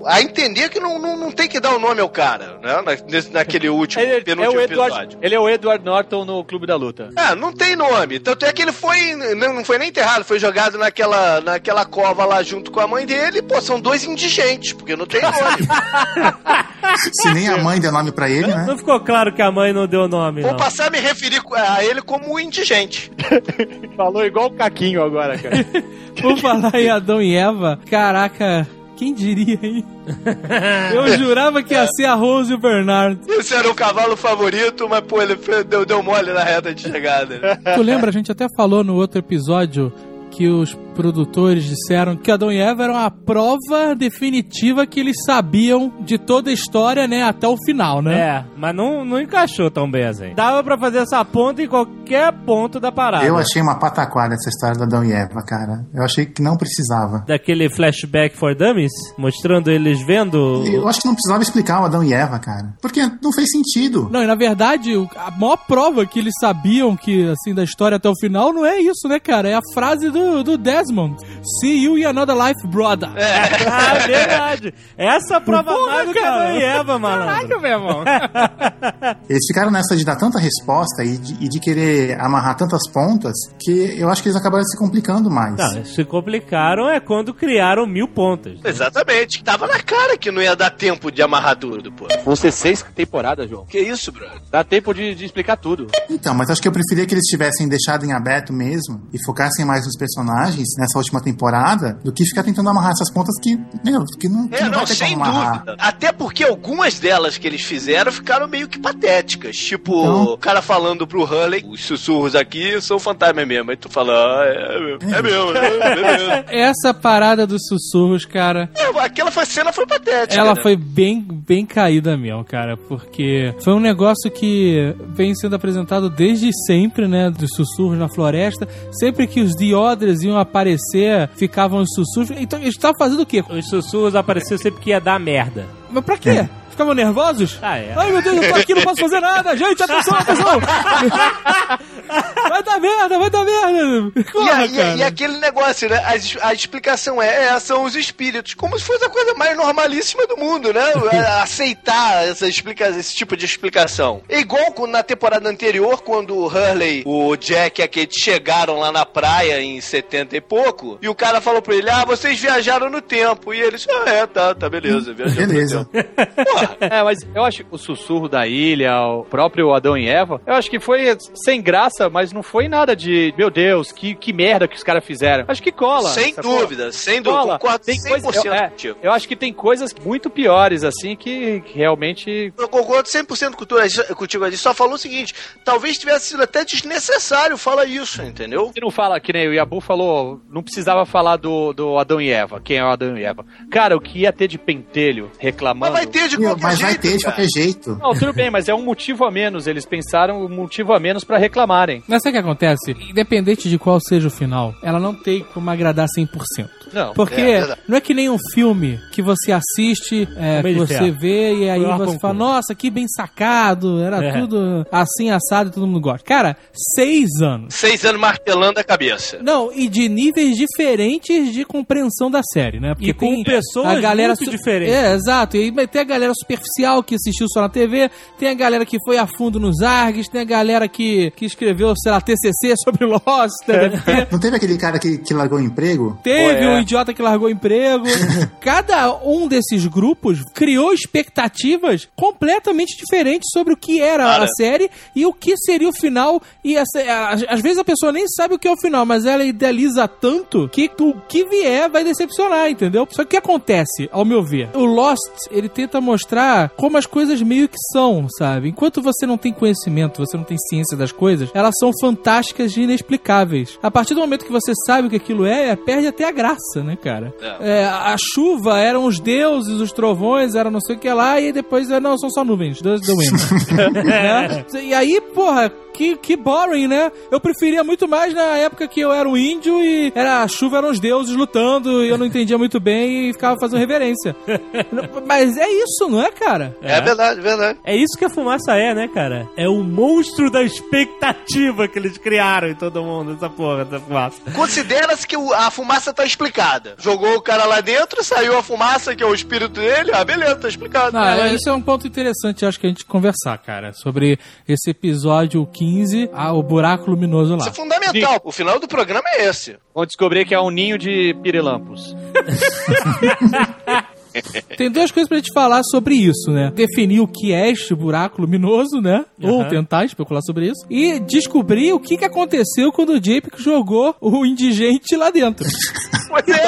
a entender que não, não, não tem que dar o nome ao cara, né? Na, naquele último, ele, penúltimo é o Edward, episódio. Ele é o Edward Norton no Clube da Luta. É, não tem nome. Tanto é que ele foi, não foi nem enterrado, foi jogado naquela, naquela cova lá junto com a mãe dele. Pô, são dois indigentes, porque não tem nome. Se nem a mãe deu nome pra ele, né? Não ficou claro que a mãe não deu nome, Vou não. passar a me referir a ele como indigente. Falou igual o Caquinho agora, cara. Vou falar em Adão e Eva. Caraca... Quem diria, hein? Eu jurava que ia ser a Rose e o Bernard. Esse era o cavalo favorito, mas, pô, ele deu, deu mole na reta de chegada. Tu lembra, a gente até falou no outro episódio que os produtores disseram que Adão e Eva eram a prova definitiva que eles sabiam de toda a história, né, até o final, né? É, mas não, não encaixou tão bem assim. Dava pra fazer essa ponta em qualquer ponto da parada. Eu achei uma pataquada essa história do Adão e Eva, cara. Eu achei que não precisava. Daquele flashback for dummies? Mostrando eles vendo... Eu acho que não precisava explicar o Adão e Eva, cara. Porque não fez sentido. Não, e na verdade, a maior prova que eles sabiam que, assim, da história até o final não é isso, né, cara? É a frase do, do Desmond. Desmond, see you in another life, brother. É, ah, verdade. Essa prova mais do que Adão e Eva, mano. Caralho, meu irmão. Eles ficaram nessa de dar tanta resposta e de, e de querer amarrar tantas pontas que eu acho que eles acabaram se complicando mais. Não, eles se complicaram é quando criaram mil pontas. Né? Exatamente. Tava na cara que não ia dar tempo de amarrar tudo, pô. Vão ser seis temporadas, João. Que isso, brother? Dá tempo de, de explicar tudo. Então, mas acho que eu preferia que eles tivessem deixado em aberto mesmo e focassem mais nos personagens nessa última temporada, do que ficar tentando amarrar essas pontas que, meu, que não, que é, não, não vai ter como amarrar. Dúvida. Até porque algumas delas que eles fizeram ficaram meio que patéticas. Tipo, então, o cara falando pro Hurley, os sussurros aqui são fantasma mesmo. Aí tu fala, ah, é mesmo, é mesmo. É mesmo. Essa parada dos sussurros, cara... É, aquela cena foi patética. Ela né? foi bem, bem caída mesmo, cara, porque foi um negócio que vem sendo apresentado desde sempre, né, dos sussurros na floresta. Sempre que os The Others iam aparecer aparecer, ficavam os sussurros. Então, eles estavam fazendo o quê? Os sussurros apareciam sempre que ia dar merda. Mas pra quê? É. Ficavam nervosos? Ah, é. Ai, meu Deus, eu tô aqui, não posso fazer nada. Gente, atenção, atenção. Vai dar merda, vai dar merda. Corra, e, a, e, e aquele negócio, né? A, a explicação é, é, são os espíritos. Como se fosse a coisa mais normalíssima do mundo, né? Aceitar essa explica, esse tipo de explicação. É igual na temporada anterior, quando o Hurley, o Jack e a Kate chegaram lá na praia em setenta e pouco, e o cara falou pra ele, ah, vocês viajaram no tempo. E eles, ah, é, tá, tá, beleza. Viajaram beleza. No tempo. Porra. É, mas eu acho que o sussurro da ilha, o próprio Adão e Eva, eu acho que foi sem graça, mas não foi nada de, meu Deus, que, que merda que os caras fizeram. Acho que cola. Sem dúvida, cola. sem dúvida. Tem coisas, eu, é, eu acho que tem coisas muito piores, assim, que, que realmente... Eu concordo cem por cento contigo, ali. Só falou o seguinte, talvez tivesse sido até desnecessário falar isso, entendeu? Você não fala, que nem o Yabu falou, não precisava falar do, do Adão e Eva, quem é o Adão e Eva. Cara, o que ia ter de pentelho reclamando... Mas vai ter de qualquer mas jeito. Mas vai ter de qualquer jeito. Não, tudo bem, mas é um motivo a menos. Eles pensaram um motivo a menos pra reclamarem. Mas sabe o que acontece? Independente de qual seja o final, ela não tem como agradar cem por cento. Não. Porque é, é, é. não é que nem um filme que você assiste, é, que você vê e aí Melhor você concurso. fala, nossa, que bem sacado, era é. tudo assim, assado e todo mundo gosta. Cara, seis anos. Seis anos martelando a cabeça. Não, e de níveis diferentes de compreensão da série, né? Porque e com pessoas a galera muito su- diferentes. É, exato. E tem a galera superficial que assistiu só na T V, tem a galera que foi a fundo nos A R Gs, tem a galera que, que escreveu, sei lá, T C C sobre Lost. É. Não teve aquele cara que, que largou o emprego? Teve, um idiota que largou o emprego. Cada um desses grupos criou expectativas completamente diferentes sobre o que era cara. a série e o que seria o final. E essa, às vezes a pessoa nem sabe o que é o final, mas ela idealiza tanto que o que vier vai decepcionar, entendeu? Só que o que acontece, ao meu ver? O Lost, ele tenta mostrar como as coisas meio que são, sabe? Enquanto você não tem conhecimento, você não tem ciência das coisas, elas são fantásticas e inexplicáveis. A partir do momento que você sabe o que aquilo é, perde até a graça. graça, né, cara? É, a chuva eram os deuses, os trovões, era não sei o que lá, e depois, não, são só nuvens, the wind. Né? E aí, porra, que, que boring, né? Eu preferia muito mais na época que eu era um índio e era, a chuva eram os deuses lutando e eu não entendia muito bem e ficava fazendo reverência. Mas é isso, não é, cara? É, é verdade, verdade. É isso que a fumaça é, né, cara? É o monstro da expectativa que eles criaram em todo mundo, essa porra da fumaça. Considera-se que a fumaça tá explicada. Jogou o cara lá dentro, saiu a fumaça, que é o espírito dele. Ah, beleza, tá explicado. Ah, é. Isso é um ponto interessante, acho que a gente conversar, cara, sobre esse episódio quinze. Ah, o buraco luminoso lá. Isso é fundamental. O final do programa é esse. Vão descobrir que é um ninho de pirilampos. Tem duas coisas pra gente falar sobre isso, né? Definir o que é este buraco luminoso, né? Uhum. Ou tentar especular sobre isso. E descobrir o que, que aconteceu quando o Jacob jogou o indigente lá dentro. Pois é.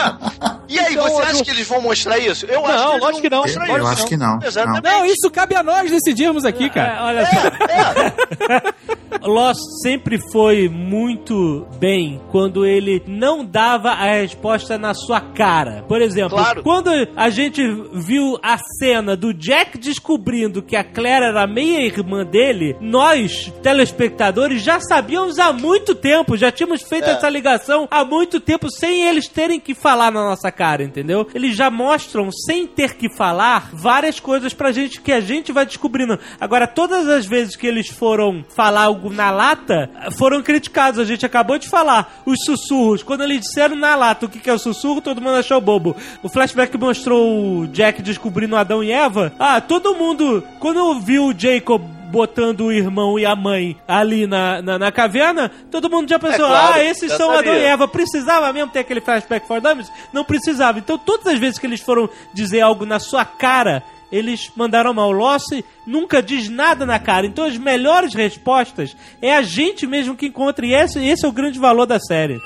E aí, então, você acha eu... que eles vão mostrar isso? Eu não, acho que lógico que não. Eu, eu isso, acho não. que não. Exatamente. Não, isso cabe a nós decidirmos aqui, cara. É, olha só. É, é. Lost sempre foi muito bem quando ele não dava a resposta na sua cara. Por exemplo, claro. Quando a gente viu a cena do Jack descobrindo que a Claire era a meia-irmã dele, nós, telespectadores, já sabíamos há muito tempo, já tínhamos feito é. essa ligação há muito tempo, sem eles terem que falar na nossa cara, entendeu? Eles já mostram, sem ter que falar, várias coisas pra gente que a gente vai descobrindo. Agora, todas as vezes que eles foram falar algo na lata, foram criticados, a gente acabou de falar. Os sussurros, quando eles disseram na lata o que é o sussurro, todo mundo achou bobo. O flashback mostrou o Jack descobrindo Adão e Eva. Ah, todo mundo, quando eu vi o Jacob botando o irmão e a mãe ali na, na, na caverna, todo mundo já pensou, é claro, ah, esses são sabia. Adão e Eva. Precisava mesmo ter aquele flashback for dummies? Não precisava. Então, todas as vezes que eles foram dizer algo na sua cara, eles mandaram mal. Lost nunca diz nada na cara. Então, as melhores respostas é a gente mesmo que encontra. E esse, esse é o grande valor da série.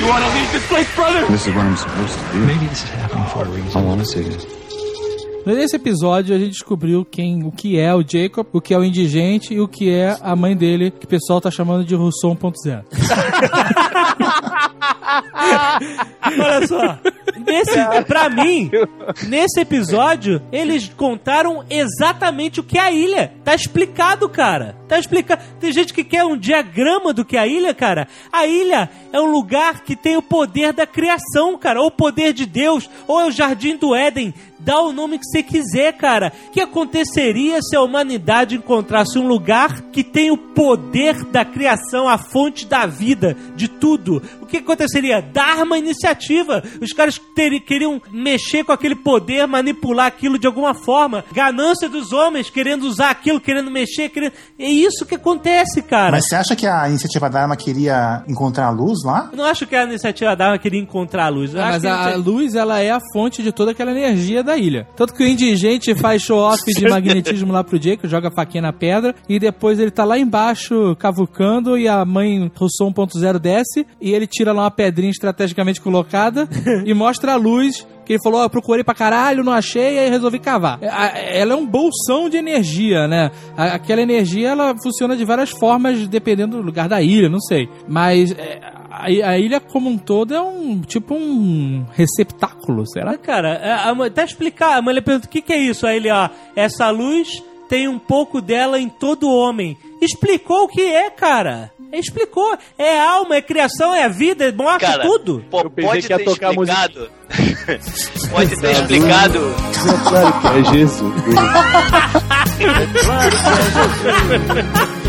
You want to leave this place, brother? This is what I'm supposed to do. Maybe this is happening for a reason. I want to see this. Nesse episódio, a gente descobriu quem, o que é o Jacob, o que é o indigente e o que é a mãe dele, que o pessoal tá chamando de Rousseau um ponto zero. Olha só, nesse, pra mim, nesse episódio, eles contaram exatamente o que é a ilha. Tá explicado, cara. Tá explicado. Tem gente que quer um diagrama do que é a ilha, cara. A ilha é um lugar que tem o poder da criação, cara. Ou o poder de Deus, ou é o Jardim do Éden. Dá o nome que você quiser, cara. O que aconteceria se a humanidade encontrasse um lugar que tem o poder da criação, a fonte da vida, de tudo? O que aconteceria? Dharma iniciativa. Os caras ter, queriam mexer com aquele poder, manipular aquilo de alguma forma. Ganância dos homens, querendo usar aquilo, querendo mexer, querendo... É isso que acontece, cara. Mas você acha que a iniciativa Dharma queria encontrar a luz lá? Eu não acho que a iniciativa Dharma queria encontrar a luz. Eu é, acho mas que a, a luz, ela é a fonte de toda aquela energia da ilha. Tanto que o indigente faz show-off de magnetismo lá pro Jacob, joga a faquinha na pedra, e depois ele tá lá embaixo cavucando, e a mãe Rousseau um ponto zero desce, e ele tira lá uma pedrinha estrategicamente colocada e mostra a luz... que ele falou, ó, oh, eu procurei pra caralho, não achei, aí resolvi cavar. Ela é um bolsão de energia, né? Aquela energia, ela funciona de várias formas, dependendo do lugar da ilha, não sei. Mas a ilha como um todo é um, tipo um receptáculo, será? Cara, até explicar, a mãe pergunta, o que que é isso? Aí ele, ó, essa luz tem um pouco dela em todo homem. Explicou o que é, cara. Explicou. É alma, é criação, é vida, é morte, cara, tudo. Pô, eu pode ter explicado. Música. Pode ter explicado. É claro que é Jesus. É claro que é Jesus.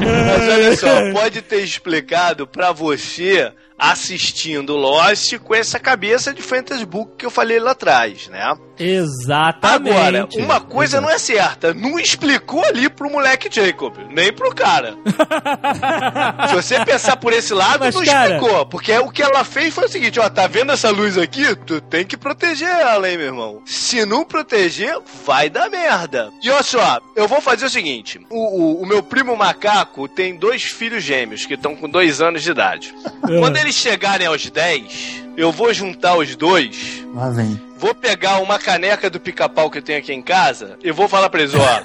Mas olha só, pode ter explicado pra você assistindo Lost com essa cabeça de fantasy book que eu falei lá atrás, né? Exatamente. Agora, uma coisa não é certa, não explicou ali pro moleque Jacob, nem pro cara. Se você pensar por esse lado, mas, não cara... explicou, porque o que ela fez foi o seguinte, ó, tá vendo essa luz aqui? Tu tem que proteger ela, hein, meu irmão? Se não proteger, vai dar merda. E olha só, eu vou fazer o seguinte, o, o, o meu primo macaco tem dois filhos gêmeos que estão com dois anos de idade. Quando eles chegarem aos dez, eu vou juntar os dois. Lá vem. Vou pegar uma caneca do pica-pau que eu tenho aqui em casa e vou falar pra eles, ó,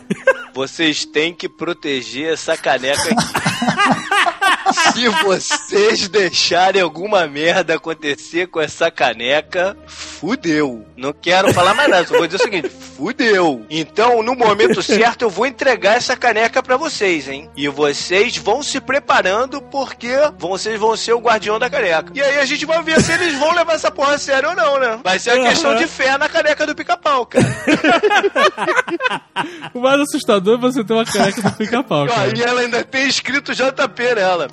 vocês têm que proteger essa caneca aqui. Se vocês deixarem alguma merda acontecer com essa caneca, fudeu. Não quero falar mais nada, só vou dizer o seguinte, fudeu. Então, no momento certo, eu vou entregar essa caneca pra vocês, hein? E vocês vão se preparando porque vocês vão ser o guardião da caneca. E aí a gente vai ver se eles vão levar essa porra a sério ou não, né? Vai ser uma questão de fé na caneca do pica-pau, cara. O mais assustador é você ter uma caneca do pica-pau, cara. E ela ainda tem escrito J P nela.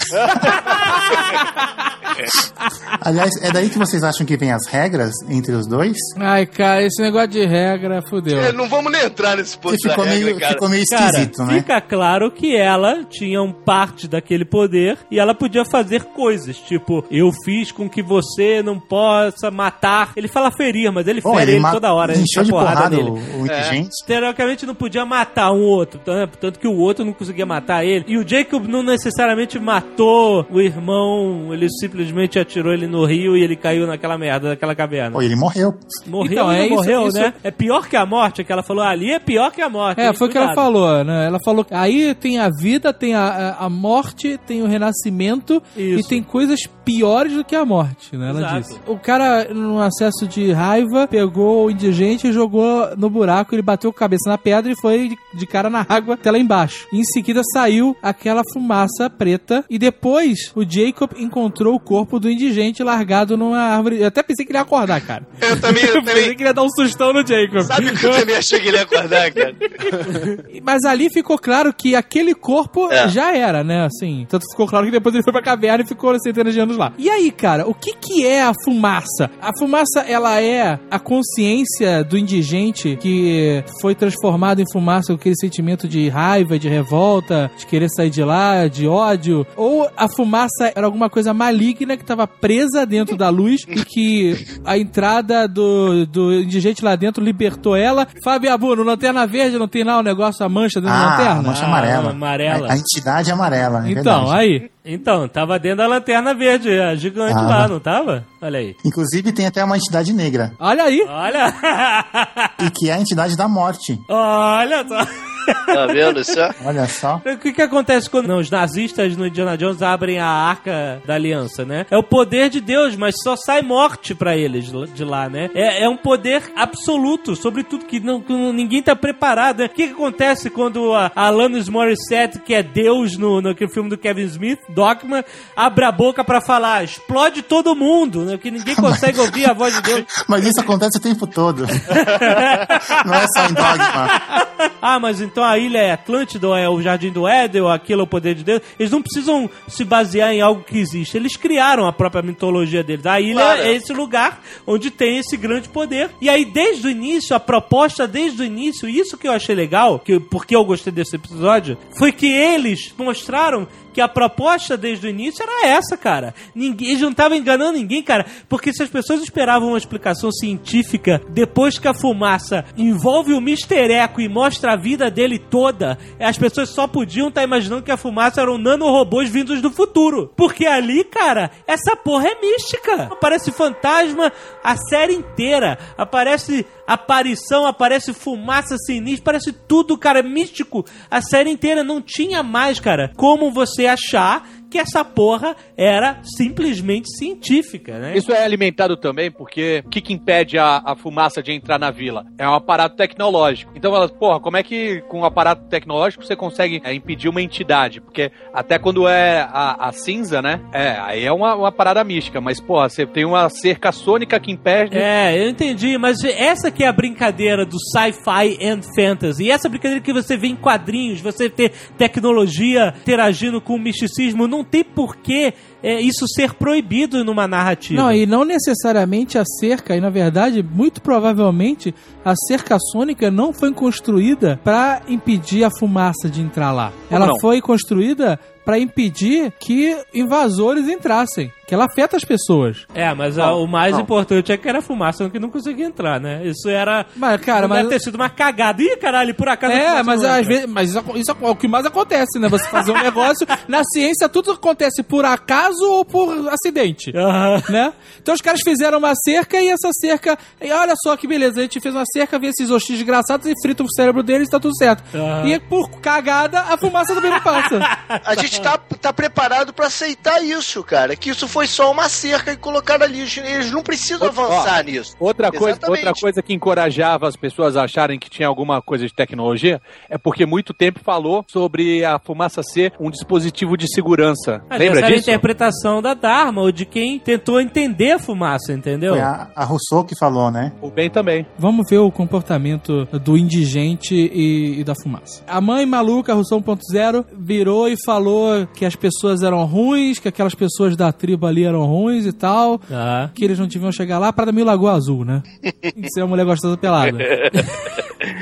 Aliás, é daí que vocês acham que vem as regras entre os dois? Ai, cara, esse negócio de regra, fudeu. É, não vamos nem entrar nesse ponto da regra, meio, cara. Ficou meio esquisito, cara, né? Fica claro que ela tinha um parte daquele poder e ela podia fazer coisas, tipo, eu fiz com que você não possa matar. Ele fala ferir, mas ele oh, fere ele, ele ma- toda hora. Ele encheu de porrada, porrada o, o é. Teoricamente não podia matar um outro, tanto que o outro não conseguia matar ele. E o Jacob não necessariamente matou o irmão, ele simplesmente atirou ele no rio e ele caiu naquela merda, naquela caverna. Pô, ele morreu. Morreu, então, é morreu, isso, né? Isso... É pior que a morte, é que ela falou, ali é pior que a morte. É, foi o que ela falou, né? Ela falou, aí tem a vida, tem a, a morte, tem o renascimento isso. E tem coisas piores do que a morte, né? Ela Exato. Disse. O cara, num acesso de raiva, pegou o indigente e jogou no buraco, ele bateu a cabeça na pedra e foi de, de cara na água até lá embaixo. E em seguida saiu aquela fumaça preta e depois o Jacob encontrou o corpo do indigente largado numa árvore. Eu até pensei que ele ia acordar, cara. Eu também, eu, eu também. Pensei que ele ia dar um sustão no Jacob. Sabe que eu também achei que ele ia acordar, cara. Mas ali ficou claro que aquele corpo é. Já era, né, assim. Tanto ficou claro que depois ele foi pra caverna e ficou centenas de anos lá. E aí, cara, o que que é a fumaça? A fumaça, ela é a consciência do indigente que foi transformado em fumaça com aquele sentimento de raiva, de revolta, de querer sair de lá, de ódio. Ou a fumaça era alguma coisa maligna que tava presa dentro da luz e que a entrada do, do indigente lá dentro libertou ela. Fabiabu, no Lanterna Verde não tem lá o negócio, a mancha dentro ah, da lanterna? Ah, a mancha amarela. Ah, amarela. A, a entidade amarela, é então, verdade. Aí... Então, tava dentro da lanterna verde, a gigante ah, lá, não tava? Olha aí. Inclusive tem até uma entidade negra. Olha aí. Olha. E que é a entidade da morte. Olha só. Tá vendo só? Olha só. O que que acontece quando não, os nazistas no Indiana Jones abrem a Arca da Aliança, né? É o poder de Deus, mas só sai morte pra eles de lá, né? É, é um poder absoluto, sobretudo que, não, que ninguém tá preparado, né? O que que acontece quando a Alanis Morissette, que é Deus no, no filme do Kevin Smith, Dogma, abre a boca pra falar, explode todo mundo, né? Que ninguém consegue mas... ouvir a voz de Deus. Mas isso acontece o tempo todo. Não é só em Dogma. Ah, mas então... Então a ilha é Atlântida, ou é o Jardim do Éden, ou aquilo é o poder de Deus. Eles não precisam se basear em algo que existe. Eles criaram a própria mitologia deles. A ilha claro. É esse lugar onde tem esse grande poder. E aí, desde o início, a proposta desde o início, isso que eu achei legal, que, porque eu gostei desse episódio, foi que eles mostraram... que a proposta desde o início era essa, cara. Ninguém, eles não estavam enganando ninguém, cara. Porque se as pessoas esperavam uma explicação científica, depois que a fumaça envolve o mister Echo e mostra a vida dele toda, as pessoas só podiam estar tá imaginando que a fumaça eram nanorobôs vindos do futuro. Porque ali, cara, essa porra é mística. Aparece fantasma a série inteira. Aparece aparição, aparece fumaça sinistra, aparece tudo, cara, místico. A série inteira não tinha mais, cara, como você achar que essa porra era simplesmente científica, né? Isso é alimentado também porque o que, que impede a, a fumaça de entrar na vila? É um aparato tecnológico. Então elas, porra, como é que com um aparato tecnológico você consegue é, impedir uma entidade? Porque até quando é a, a cinza, né? É, aí é uma, uma parada mística, mas porra, você tem uma cerca sônica que impede... É, eu entendi, mas essa que é a brincadeira do sci-fi and fantasy. E essa brincadeira que você vê em quadrinhos, você ter tecnologia interagindo com o misticismo... Não tem porquê é, isso ser proibido numa narrativa. Não, e não necessariamente a cerca, e na verdade, muito provavelmente, a cerca sônica não foi construída para impedir a fumaça de entrar lá. Como Ela não? foi construída para impedir que invasores entrassem. Que ela afeta as pessoas. É, mas a, o mais não. importante é que era a fumaça que não conseguia entrar, né? Isso era... Mas, cara, mas... Deve ter sido uma cagada. Ih, caralho, por acaso... É, mas às vezes... Mas isso, isso é o que mais acontece, né? Você fazer um negócio... Na ciência, tudo acontece por acaso ou por acidente, uhum. né? Então os caras fizeram uma cerca e essa cerca... E olha só que beleza, a gente fez uma cerca, vê esses hostis desgraçados e frita o cérebro deles e tá tudo certo. Uhum. E por cagada, a fumaça também não passa. A gente está tá preparado para aceitar isso, cara. Que isso foi só uma cerca e colocaram ali. Eles não precisam outra, avançar ó, nisso. Outra coisa, outra coisa que encorajava as pessoas a acharem que tinha alguma coisa de tecnologia é porque muito tempo falou sobre a fumaça ser um dispositivo de segurança. Ah, lembra disso? Era a interpretação da Dharma ou de quem tentou entender a fumaça, entendeu? Foi a, a Rousseau que falou, né? O Ben também. Vamos ver o comportamento do indigente e, e da fumaça. A mãe maluca, a Rousseau um ponto zero, virou e falou que as pessoas eram ruins, que aquelas pessoas da tribo ali eram ruins e tal, ah. que eles não deviam chegar lá para dar meio Lagoa Azul, né? Isso é uma mulher gostosa pelada.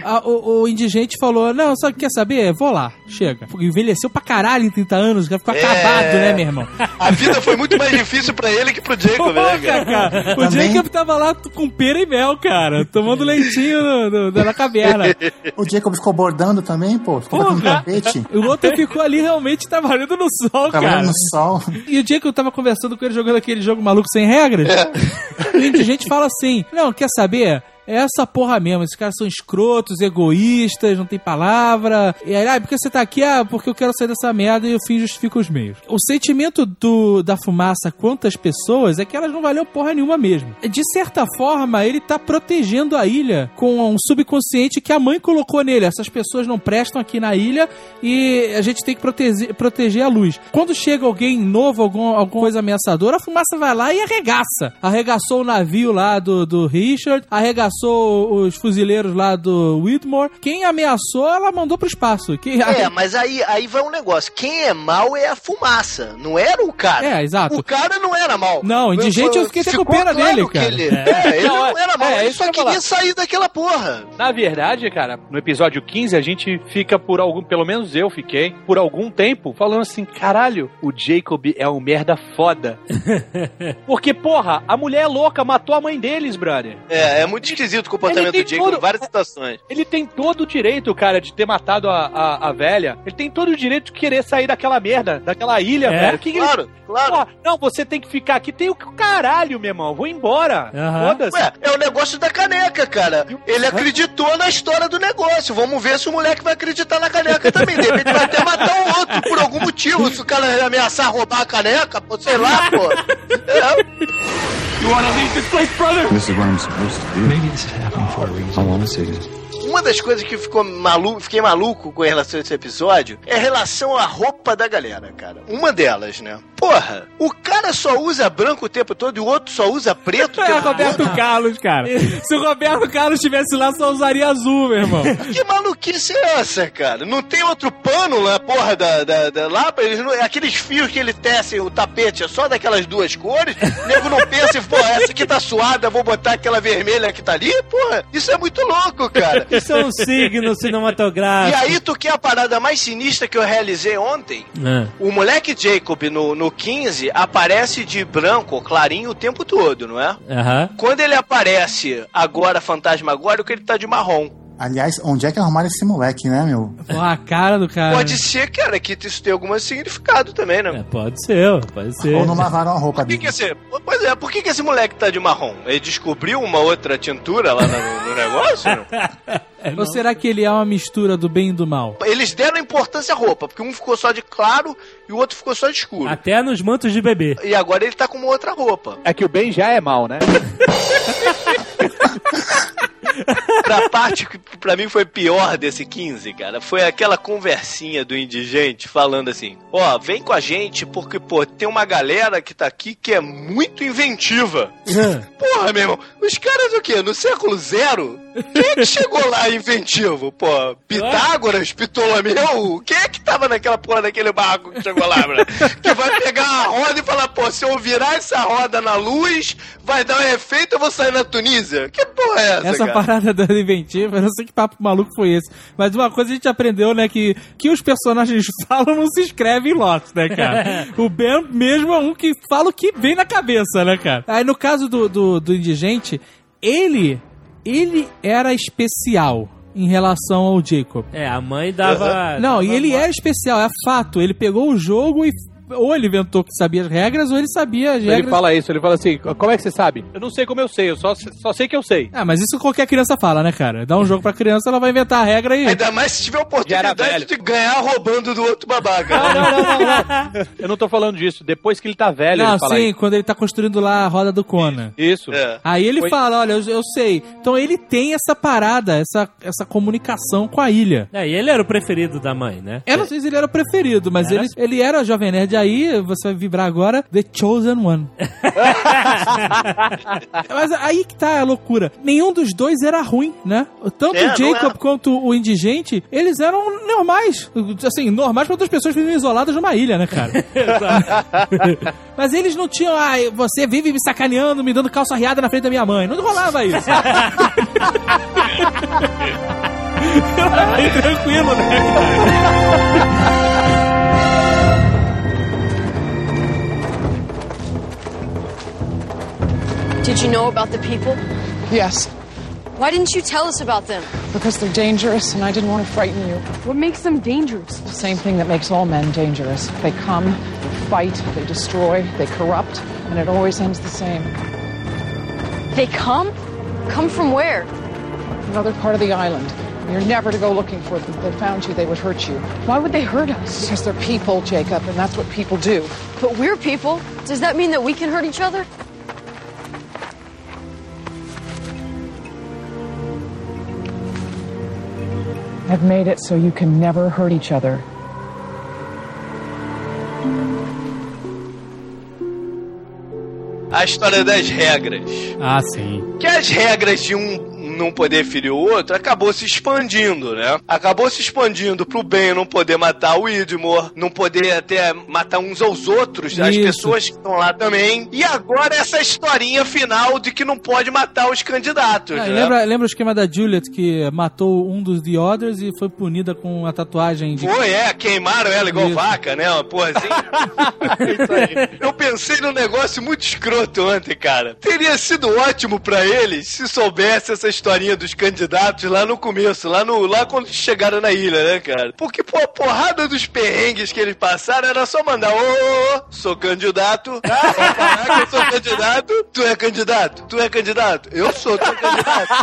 A, o, o indigente falou, não, sabe o que quer saber? Vou lá, chega. Envelheceu pra caralho em trinta anos, já ficou é... acabado, né, meu irmão? A vida foi muito mais difícil pra ele que pro Jacob, né, cara? cara? O Também... Jacob tava lá com pera e mel, cara, tomando leitinho no, no, na caverna. O Jacob ficou bordando também, pô? Ficou batendo tapete. O outro ficou ali realmente trabalhando no sol, trabalhando cara. Trabalhando no sol. E o Jacob tava conversando com ele, jogando aquele jogo maluco sem regras. É. O indigente fala assim, não, quer saber... É essa porra mesmo, esses caras são escrotos, egoístas, não tem palavra. E aí, ah, por que você tá aqui? Ah, porque eu quero sair dessa merda e o fim justifica os meios. O sentimento do, da fumaça quanto às pessoas é que elas não valiam porra nenhuma mesmo. De certa forma, ele tá protegendo a ilha com um subconsciente que a mãe colocou nele. Essas pessoas não prestam aqui na ilha e a gente tem que proteger, proteger a luz. Quando chega alguém novo, algum, alguma coisa ameaçadora, a fumaça vai lá e arregaça. Arregaçou o navio lá do, do Richard, arregaçou os fuzileiros lá do Widmore. Quem ameaçou, ela mandou pro espaço. Quem... É, mas aí, aí vai um negócio. Quem é mal é a fumaça. Não era o cara. É, exato. O cara não era mal. Não, indigente eu fiquei até com pena claro dele, cara. Ele, é. É, ele não era mal. É, ele só queria falar. Sair daquela porra. Na verdade, cara, no episódio quinze a gente fica por algum... Pelo menos eu fiquei por algum tempo falando assim, caralho, o Jacob é um merda foda. Porque, porra, a mulher é louca, matou a mãe deles, brother. É, é muito esquisito. O comportamento do Jacob em várias situações. Ele tem todo o direito, cara, de ter matado a, a, a velha. Ele tem todo o direito de querer sair daquela merda, daquela ilha, é? velho. Que claro, ele... claro. Porra, não, você tem que ficar aqui. Tem o caralho, meu irmão. Vou embora. Uhum. Foda-se. Ué, é o negócio da caneca, cara. Ele acreditou na história do negócio. Vamos ver se o moleque vai acreditar na caneca também. De repente vai até matar o outro por algum motivo. Se o cara ameaçar roubar a caneca, pô, sei lá, pô. É... You wanna leave this place, brother? This is what I'm supposed to do. Maybe this is happening for a reason. I wanna say this. Uma das coisas que ficou maluco, fiquei maluco com relação a esse episódio é relação à roupa da galera, cara. Uma delas, né? Porra, o cara só usa branco o tempo todo e o outro só usa preto o tempo todo. É, Roberto Carlos, cara. Se o Roberto Carlos estivesse lá, só usaria azul, meu irmão. Que maluquice é essa, cara? Não tem outro pano lá, porra, da, da, da lá, eles não, aqueles fios que ele tece, o tapete é só daquelas duas cores. O nego não pensa, pô, essa aqui tá suada, vou botar aquela vermelha que tá ali, porra. Isso é muito louco, cara. Isso é um signo cinematográfico. E aí tu quer a parada mais sinistra que eu realizei ontem? É. O moleque Jacob no, no quinze aparece de branco, clarinho, o tempo todo, não é? Uhum. Quando ele aparece agora, fantasmagórico, ele tá de marrom. Aliás, onde é que arrumaram esse moleque, né, meu? Pô, a cara do cara. Pode ser, cara, que isso tem algum significado também, né? É, pode ser, pode ser. Ou não lavaram a roupa dele. Pois é, por que, que esse moleque tá de marrom? Ele descobriu uma outra tintura lá no, no negócio? Não? Ou será que ele é uma mistura do bem e do mal? Eles deram importância à roupa, porque um ficou só de claro e o outro ficou só de escuro. Até nos mantos de bebê. E agora ele tá com uma outra roupa. É que o bem já é mal, né? Pra parte que pra mim foi pior desse quinze, cara, foi aquela conversinha do indigente falando assim, ó, oh, vem com a gente porque, pô, tem uma galera que tá aqui que é muito inventiva. Porra, meu irmão, os caras do quê? No século zero? Quem é que chegou lá inventivo? Pô, Pitágoras, Ptolomeu? Quem é que tava naquela porra daquele barco que chegou lá, mano? Que vai pegar a roda e falar, pô, se eu virar essa roda na luz, vai dar um efeito, eu vou sair na Tunísia? Que porra é essa, essa cara? Parada da inventiva, eu não sei que papo maluco foi esse, mas uma coisa a gente aprendeu, né, que, que os personagens falam não se escrevem em Lost, né, cara? O Ben mesmo é um que fala o que vem na cabeça, né, cara? Aí no caso do, do, do indigente, ele, ele era especial em relação ao Jacob. É, a mãe dava... Não, dava e ele uma... era especial, é fato, ele pegou o jogo e ou ele inventou que sabia as regras, ou ele sabia as regras. Ele fala isso, ele fala assim, como é que você sabe? Eu não sei como eu sei, eu só, só sei que eu sei. Ah, mas isso qualquer criança fala, né, cara? Dá um jogo pra criança, ela vai inventar a regra e... Ainda mais se tiver oportunidade de ganhar roubando do outro babaca. Não, não, não, não, não. Eu não tô falando disso. Depois que ele tá velho, não, ele fala sim, isso. Quando ele tá construindo lá a roda do Conan. Isso. É. Aí ele Foi... fala, olha, eu, eu sei. Então ele tem essa parada, essa, essa comunicação com a ilha. É, e ele era o preferido da mãe, né? Eu não sei se ele era o preferido, mas era? Ele, ele era o Jovem Nerd. Aí, você vai vibrar agora, The Chosen One. Mas aí que tá a loucura. Nenhum dos dois era ruim, né? Tanto é, o Jacob é. quanto o indigente, eles eram normais. Assim, normais para outras pessoas que vivem isoladas numa ilha, né, cara? Mas eles não tinham, ah, você vive me sacaneando, me dando calça riada na frente da minha mãe. Não rolava isso. Era bem tranquilo, né, cara? Did you know about the people? Yes. Why didn't you tell us about them? Because they're dangerous and I didn't want to frighten you. What makes them dangerous? The same thing that makes all men dangerous. They come, they fight, they destroy, they corrupt, and it always ends the same. They come? Come from where? Another part of the island. You're never to go looking for them. If they found you, they would hurt you. Why would they hurt us? Because they're people, Jacob, and that's what people do. But we're people. Does that mean that we can hurt each other? I've made it so you can never hurt each other. A história das regras. Ah, sim. Que as regras de um não poder ferir o outro acabou se expandindo, né? Acabou se expandindo pro bem não poder matar o Widmore, não poder até matar uns aos outros, as Isso. pessoas que estão lá também. E agora essa historinha final de que não pode matar os candidatos, ah, né? Lembra, lembra o esquema da Juliet que matou um dos The Others e foi punida com a tatuagem de... Foi, é, queimaram ela igual Isso. vaca, né? Uma porra assim. Eu pensei num negócio muito escroto ontem, cara. Teria sido ótimo pra eles se soubesse essa história historinha dos candidatos lá no começo, lá, no, lá quando chegaram na ilha, né, cara? Porque, pô, a porrada dos perrengues que eles passaram era só mandar, ô, ô, ô, sou candidato, ah, caraca, eu sou candidato, tu é candidato, tu é candidato, eu sou, tu é candidato.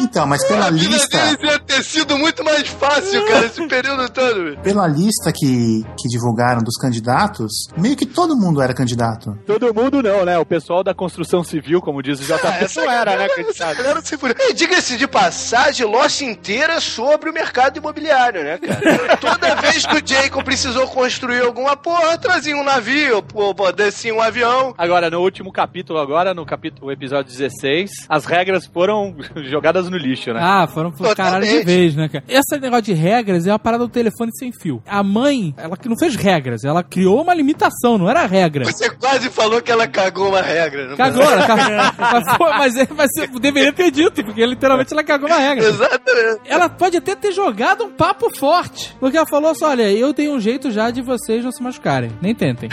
Então, mas pela a lista... A vida deles ia ter sido muito mais fácil, cara, esse período todo. Pela lista que, que divulgaram dos candidatos, meio que todo mundo era candidato. Todo mundo não, né? O pessoal da construção civil, como diz o J P, ah, essa era, né? E diga-se de passagem, Lost inteira sobre o mercado imobiliário, né, cara? Toda vez que o Jacob precisou construir alguma porra, trazia um navio, pô, descia um avião. Agora, no último capítulo agora, no capítulo, episódio dezesseis, as regras foram jogadas no lixo, né? Ah, foram pro caralho de vez, né, cara? Esse negócio de regras é uma parada do telefone sem fio. A mãe, ela que não fez regras, ela criou uma limitação, não era regra. Você quase falou que ela cagou uma regra. Não cagou, ela cagou. Mas é, mas eu deveria ter dito, porque literalmente ela cagou uma regra. Exatamente. Ela pode até ter jogado um papo forte, porque ela falou assim, olha, eu tenho um jeito já de vocês não se machucarem, nem tentem.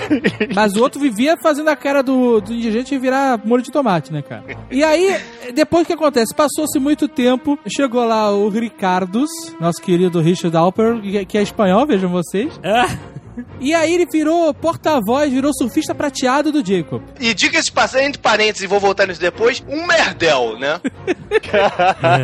Mas o outro vivia fazendo a cara do, do indigente virar molho de tomate, né, cara? E aí, depois que acontece, passou-se muito tempo, chegou lá o Ricardos, nosso querido Richard Alpert, que é espanhol, vejam vocês. Ah! E aí ele virou porta-voz, virou surfista prateado do Jacob. E diga-se passando, entre parênteses, vou voltar nisso depois, um merdel, né?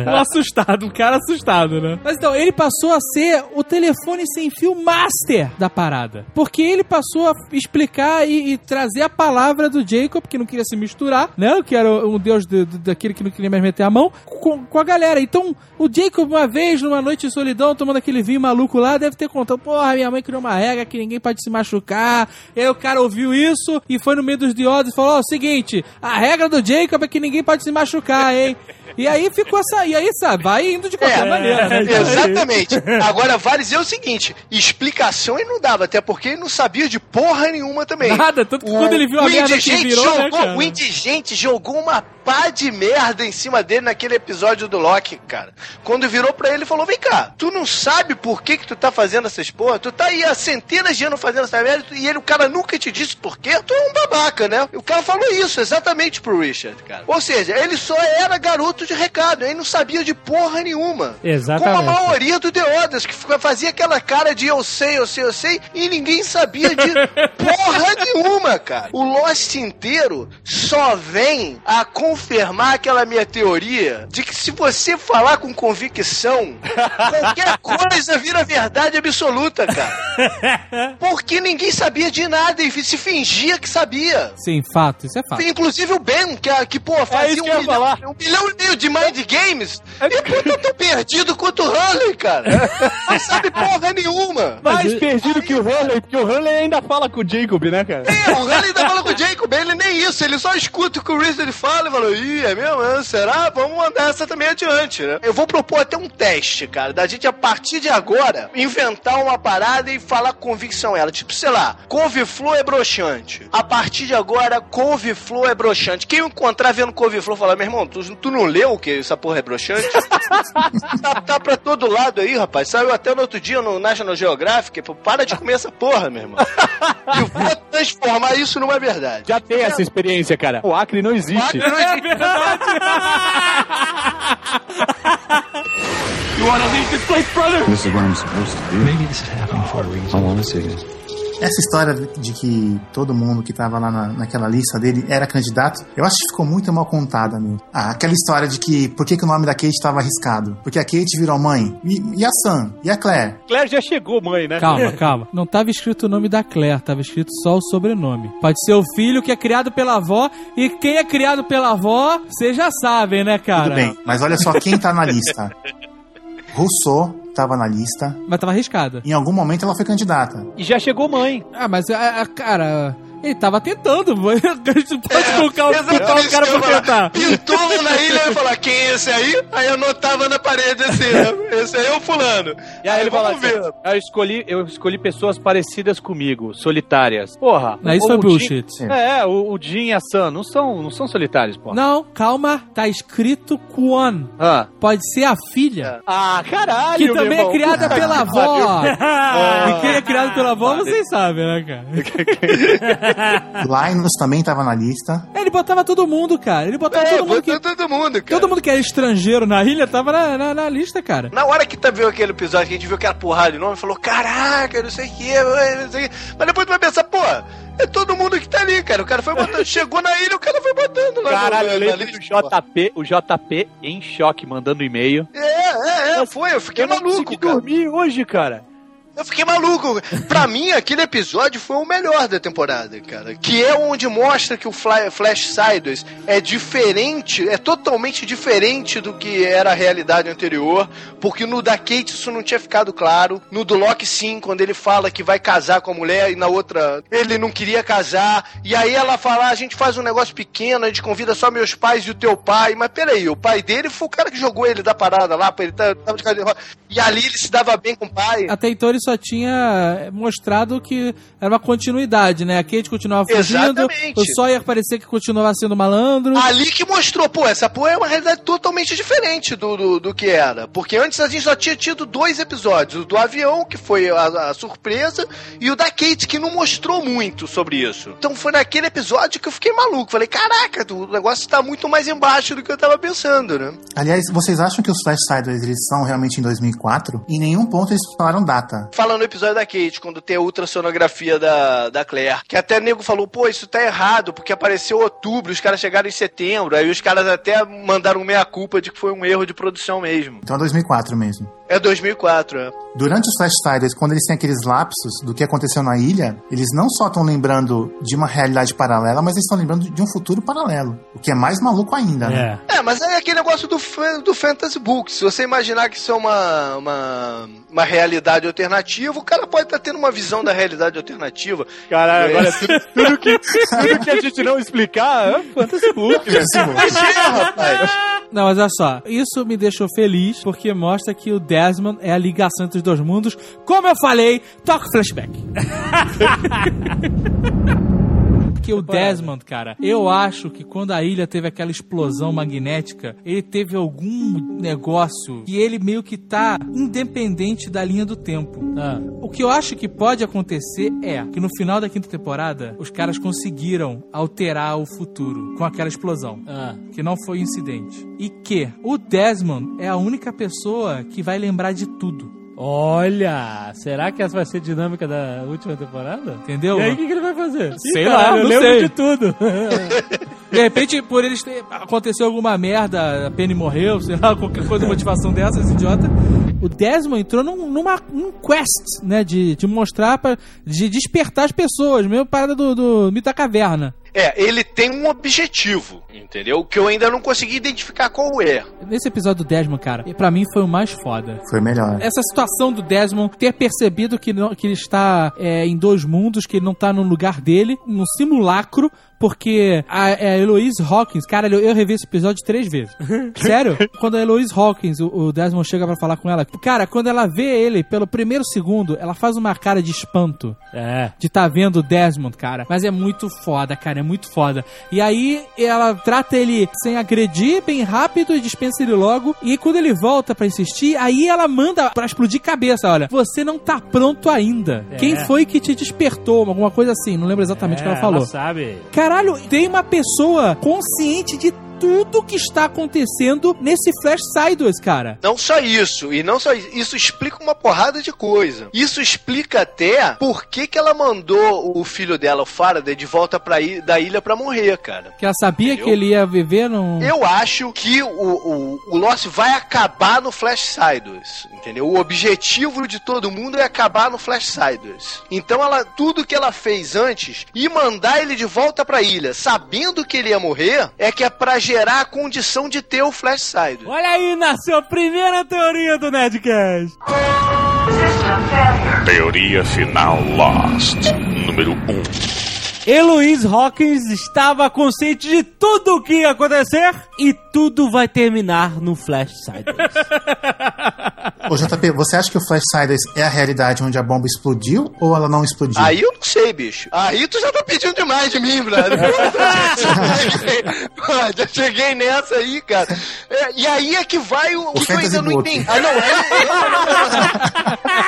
Um assustado, um cara assustado, né? Mas então, ele passou a ser o telefone sem fio master da parada. Porque ele passou a explicar e, e trazer a palavra do Jacob, que não queria se misturar, né? Que era um deus de, de, daquele que não queria mais meter a mão, com, com a galera. Então, o Jacob, uma vez, numa noite de solidão, tomando aquele vinho maluco lá, deve ter contado, porra, minha mãe criou uma regra que ninguém pode se machucar. Aí o cara ouviu isso e foi no meio dos diodos e falou, ó, oh, o seguinte, a regra do Jacob é que ninguém pode se machucar, hein? E aí ficou essa... E aí, sabe, vai indo de qualquer é, maneira. Né? Exatamente. Agora, vale dizer o seguinte, explicação ele não dava, até porque ele não sabia de porra nenhuma também. Nada, tanto que o, quando ele viu a merda que virou... Jogou, né, o indigente jogou uma pá de merda em cima dele naquele episódio do Locke, cara. Quando virou pra ele, ele falou, vem cá, tu não sabe por que que tu tá fazendo essas porra? Tu tá aí a centenas de anos fazendo essa merda e ele, o cara nunca te disse por quê? Tu é um babaca, né? O cara falou isso exatamente pro Richard, cara. Ou seja, ele só era garoto de recado, ele não sabia de porra nenhuma. Exatamente. Como a maioria do The Others, que fazia aquela cara de eu sei, eu sei, eu sei, e ninguém sabia de porra nenhuma, cara. O Lost inteiro só vem a confirmar aquela minha teoria de que se você falar com convicção, qualquer coisa vira verdade absoluta, cara. Porque ninguém sabia de nada e se fingia que sabia. Sim, fato, isso é fato. Inclusive o Ben, que, que pô, fazia é um, milhão, um milhão e meio de mind games e puta tão perdido quanto o Hurley, cara. Não sabe porra nenhuma. Mais Mas, perdido aí, que o Hurley, porque o Hurley ainda fala com o Jacob, né, cara? É, o Hurley ainda fala com o Jacob, ele nem isso, ele só escuta o que o Richard fala e fala, ih, é mesmo? Será? Vamos mandar essa também adiante, né? Eu vou propor até um teste, cara, da gente a partir de agora inventar uma parada e falar com convicção ela. Tipo, sei lá, couve-flor é broxante. A partir de agora, couve-flor é broxante. Quem encontrar vendo couve-flor falar, meu irmão, tu, tu não leu que essa porra é broxante? tá, tá pra todo lado aí, rapaz. Saiu até no outro dia no National Geographic. Pô, para de comer essa porra, meu irmão. E vou transformar isso numa verdade. Já tem essa experiência, cara. O Acre não existe. O Acre não existe. É verdade. You wanna leave this place, brother? This is what I'm supposed to do. Maybe this is happening for a reason. I wanna see this. Essa história de que todo mundo que tava lá na, naquela lista dele era candidato, eu acho que ficou muito mal contada, meu. Ah, aquela história de que por que, que o nome da Kate tava arriscado? Porque a Kate virou mãe. E, e a Sam? E a Claire? Claire já chegou mãe, né? Calma, calma. Não tava escrito o nome da Claire, tava escrito só o sobrenome. Pode ser o filho que é criado pela avó, e quem é criado pela avó, vocês já sabem, né, cara? Tudo bem, mas olha só quem tá na lista. Rousseau tava na lista. Mas tava arriscada. Em algum momento ela foi candidata. E já chegou mãe. Ah, mas, a, a, cara... Ele tava tentando, mano. Pode colocar é, o cara pra tentar. Pintou na ilha e falar, quem é esse aí? Aí anotava na parede assim, esse aí é o fulano. E aí, aí ele fala assim, eu escolhi, eu escolhi pessoas parecidas comigo, solitárias. Porra. Não, isso foi bullshit. Jean, é, o, o Jean e a Sam não são, não são solitários, porra. Não, calma. Tá escrito Kwon. Ah. Pode ser a filha. Ah, caralho, que também é criada pela avó. E quem é criado pela avó, vocês sabem, né, cara? Linus também tava na lista. Ele botava todo mundo, cara. Ele botava é, todo mundo. Que... todo mundo, cara. Todo mundo que era estrangeiro na ilha tava na, na, na lista, cara. Na hora que tá, viu aquele episódio que a gente viu que era porrada de nome, falou, caraca, não sei o que, não sei o que. Mas depois tu vai pensar, pô, é todo mundo que tá ali, cara. O cara foi botando, chegou na ilha, o cara foi botando lá. Caralho, eu lembro do J P, o J P em choque, mandando e-mail. É, é, é, foi, eu fiquei eu maluco, não cara. Eu dormi hoje, cara. Eu fiquei maluco. Pra mim, aquele episódio foi o melhor da temporada, cara. Que é onde mostra que o Fly, Flash Sideways é diferente, é totalmente diferente do que era a realidade anterior, porque no da Kate isso não tinha ficado claro. No do Locke, sim, quando ele fala que vai casar com a mulher e na outra ele não queria casar. E aí ela fala, a gente faz um negócio pequeno, a gente convida só meus pais e o teu pai. Mas peraí, o pai dele foi o cara que jogou ele da parada lá, ele tava de cadeira de roda. E ali ele se dava bem com o pai. Até então ele só tinha mostrado que era uma continuidade, né? A Kate continuava fugindo, o Sawyer parecia que continuava sendo malandro. Ali que mostrou, pô, essa porra é uma realidade totalmente diferente do, do, do que era. Porque antes a gente só tinha tido dois episódios, o do avião, que foi a, a surpresa, e o da Kate, que não mostrou muito sobre isso. Então foi naquele episódio que eu fiquei maluco. Falei, caraca, o negócio tá muito mais embaixo do que eu tava pensando, né? Aliás, vocês acham que os Flash Sideways, eles são realmente em dois mil e quatro? Em nenhum ponto eles falaram data. Fala no episódio da Kate, quando tem a ultrassonografia da, da Claire, que até o nego falou, pô, isso tá errado, porque apareceu outubro, os caras chegaram em setembro, aí os caras até mandaram meia-culpa de que foi um erro de produção mesmo. Então é dois mil e quatro mesmo. É dois mil e quatro, é. Durante os Flash Sideways, quando eles têm aqueles lapsos do que aconteceu na ilha, eles não só estão lembrando de uma realidade paralela, mas eles estão lembrando de um futuro paralelo, o que é mais maluco ainda, né? É, é mas é aquele negócio do, do Fantasy Books. Se você imaginar que isso é uma, uma, uma realidade alternativa, o cara pode estar tá tendo uma visão da realidade alternativa. Caralho, é. Agora tudo, tudo, que, tudo que a gente não explicar, fantasy book, né? Rapaz. Não, mas olha só, isso me deixou feliz porque mostra que o Desmond é a ligação entre os dois mundos. Como eu falei, toca flashback. Porque o Desmond, cara, eu acho que quando a ilha teve aquela explosão magnética, ele teve algum negócio e ele meio que tá independente da linha do tempo. Ah. O que eu acho que pode acontecer é que no final da quinta temporada, os caras conseguiram alterar o futuro com aquela explosão. Ah. Que não foi incidente. E que o Desmond é a única pessoa que vai lembrar de tudo. Olha, será que essa vai ser a dinâmica da última temporada? Entendeu? E aí o que, que ele vai fazer? Sei Ih, cara, lá, eu não lembro sei. de tudo. De repente, por eles ter... aconteceu alguma merda, a Penny morreu, sei lá, qualquer coisa, motivação dessa, esse idiota. O Desmond entrou num, numa, num quest, né, de, de mostrar, pra, de despertar as pessoas, mesmo parada do, do mito da caverna. É, ele tem um objetivo, entendeu? Que eu ainda não consegui identificar qual é. Nesse episódio do Desmond, cara, pra mim foi o mais foda. Foi melhor. Essa situação do Desmond ter percebido que, não, que ele está é, em dois mundos, que ele não tá no lugar dele, num simulacro, porque a, a Eloise Hawkins... Cara, eu revi esse episódio três vezes. Sério? Quando a Eloise Hawkins, o, o Desmond chega pra falar com ela... Cara, quando ela vê ele pelo primeiro segundo, ela faz uma cara de espanto. É. De tá vendo o Desmond, cara. Mas é muito foda, cara. É muito foda. E aí, ela trata ele sem agredir, bem rápido, e dispensa ele logo. E quando ele volta pra insistir, aí ela manda pra explodir cabeça. Olha, você não tá pronto ainda. É. Quem foi que te despertou? Alguma coisa assim. Não lembro exatamente o é, que ela falou. Ela sabe... Cara, Caralho, tem uma pessoa consciente de tudo que está acontecendo nesse Flash Sideways, cara. Não só isso, e não só isso, isso explica uma porrada de coisa. Isso explica até por que que ela mandou o filho dela, o Faraday, de volta pra ilha, da ilha pra morrer, cara. Que ela sabia Entendeu? que ele ia viver num... Eu acho que o, o, o Lost vai acabar no Flash Sideways, entendeu? O objetivo de todo mundo é acabar no Flash Sideways. Então ela, tudo que ela fez antes, e mandar ele de volta pra ilha, sabendo que ele ia morrer, é que é pra gerar a condição de ter o Flash Side. Olha aí, nasceu a primeira teoria do Nerdcast. Teoria final Lost, número um. Eloise Hawkins estava consciente de tudo o que ia acontecer e tudo vai terminar no Flash Sideways. Ô J P, você acha que o Flash Sideways é a realidade onde a bomba explodiu ou ela não explodiu? Aí eu não sei, bicho. Aí tu já tá pedindo demais de mim, brother. Já cheguei nessa aí, cara. É, e aí é que vai o, o que eu ainda não entendi. Ah, não, é, é,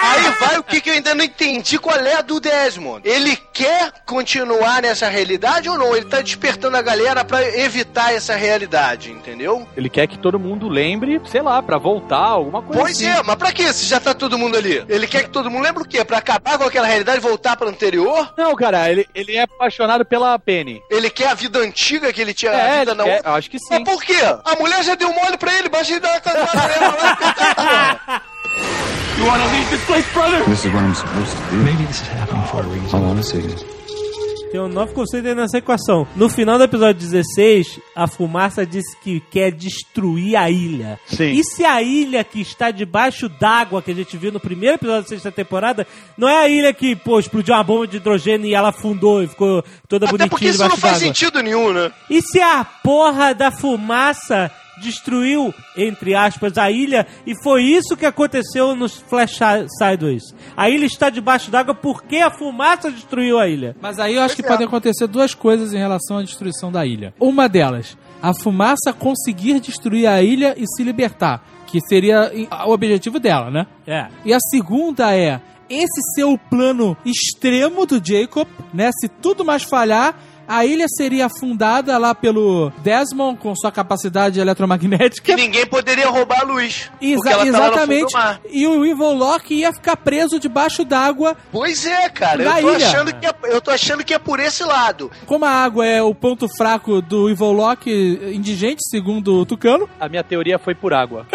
aí vai o que, que eu ainda não entendi qual é a do Desmond. Ele quer continuar nessa realidade ou não? Ele tá despertando a galera pra evitar essa realidade, entendeu? Ele quer que todo mundo lembre, sei lá, pra voltar, alguma coisa Pois assim. é, mas pra que se já tá todo mundo ali? Ele quer que todo mundo lembre o quê? Pra acabar com aquela realidade e voltar pra anterior? Não, cara, ele, ele é apaixonado pela Penny. Ele quer a vida antiga que ele tinha, é, a vida na outra? Acho que sim. Mas por quê? A mulher já deu mole pra ele, baixa ele dar uma cantada. You wanna leave this place, brother? This is what I'm supposed to do. Maybe this is happening for a reason. I wanna see this. Tem um novo conceito aí nessa equação. No final do episódio dezesseis, a fumaça disse que quer destruir a ilha. Sim. E se a ilha que está debaixo d'água, que a gente viu no primeiro episódio da sexta temporada, não é a ilha que, pô, explodiu uma bomba de hidrogênio e ela afundou e ficou toda bonitinha debaixo d'água? Até porque isso não faz sentido nenhum, né? E se a porra da fumaça destruiu, entre aspas, a ilha, e foi isso que aconteceu nos Flash Sideways. A ilha está debaixo d'água porque a fumaça destruiu a ilha. Mas aí eu acho que podem acontecer duas coisas em relação à destruição da ilha. Uma delas, a fumaça conseguir destruir a ilha e se libertar, que seria o objetivo dela, né? É. E a segunda é esse ser o plano extremo do Jacob, né? Se tudo mais falhar, a ilha seria afundada lá pelo Desmond com sua capacidade eletromagnética. E ninguém poderia roubar a luz. Exa- ela exatamente. Tá lá no fundo do mar. E o Evil Locke ia ficar preso debaixo d'água. Pois é, cara. Eu tô, achando que é, eu tô achando que é por esse lado. Como a água é o ponto fraco do Evil Locke indigente, segundo o Tucano. A minha teoria foi por água.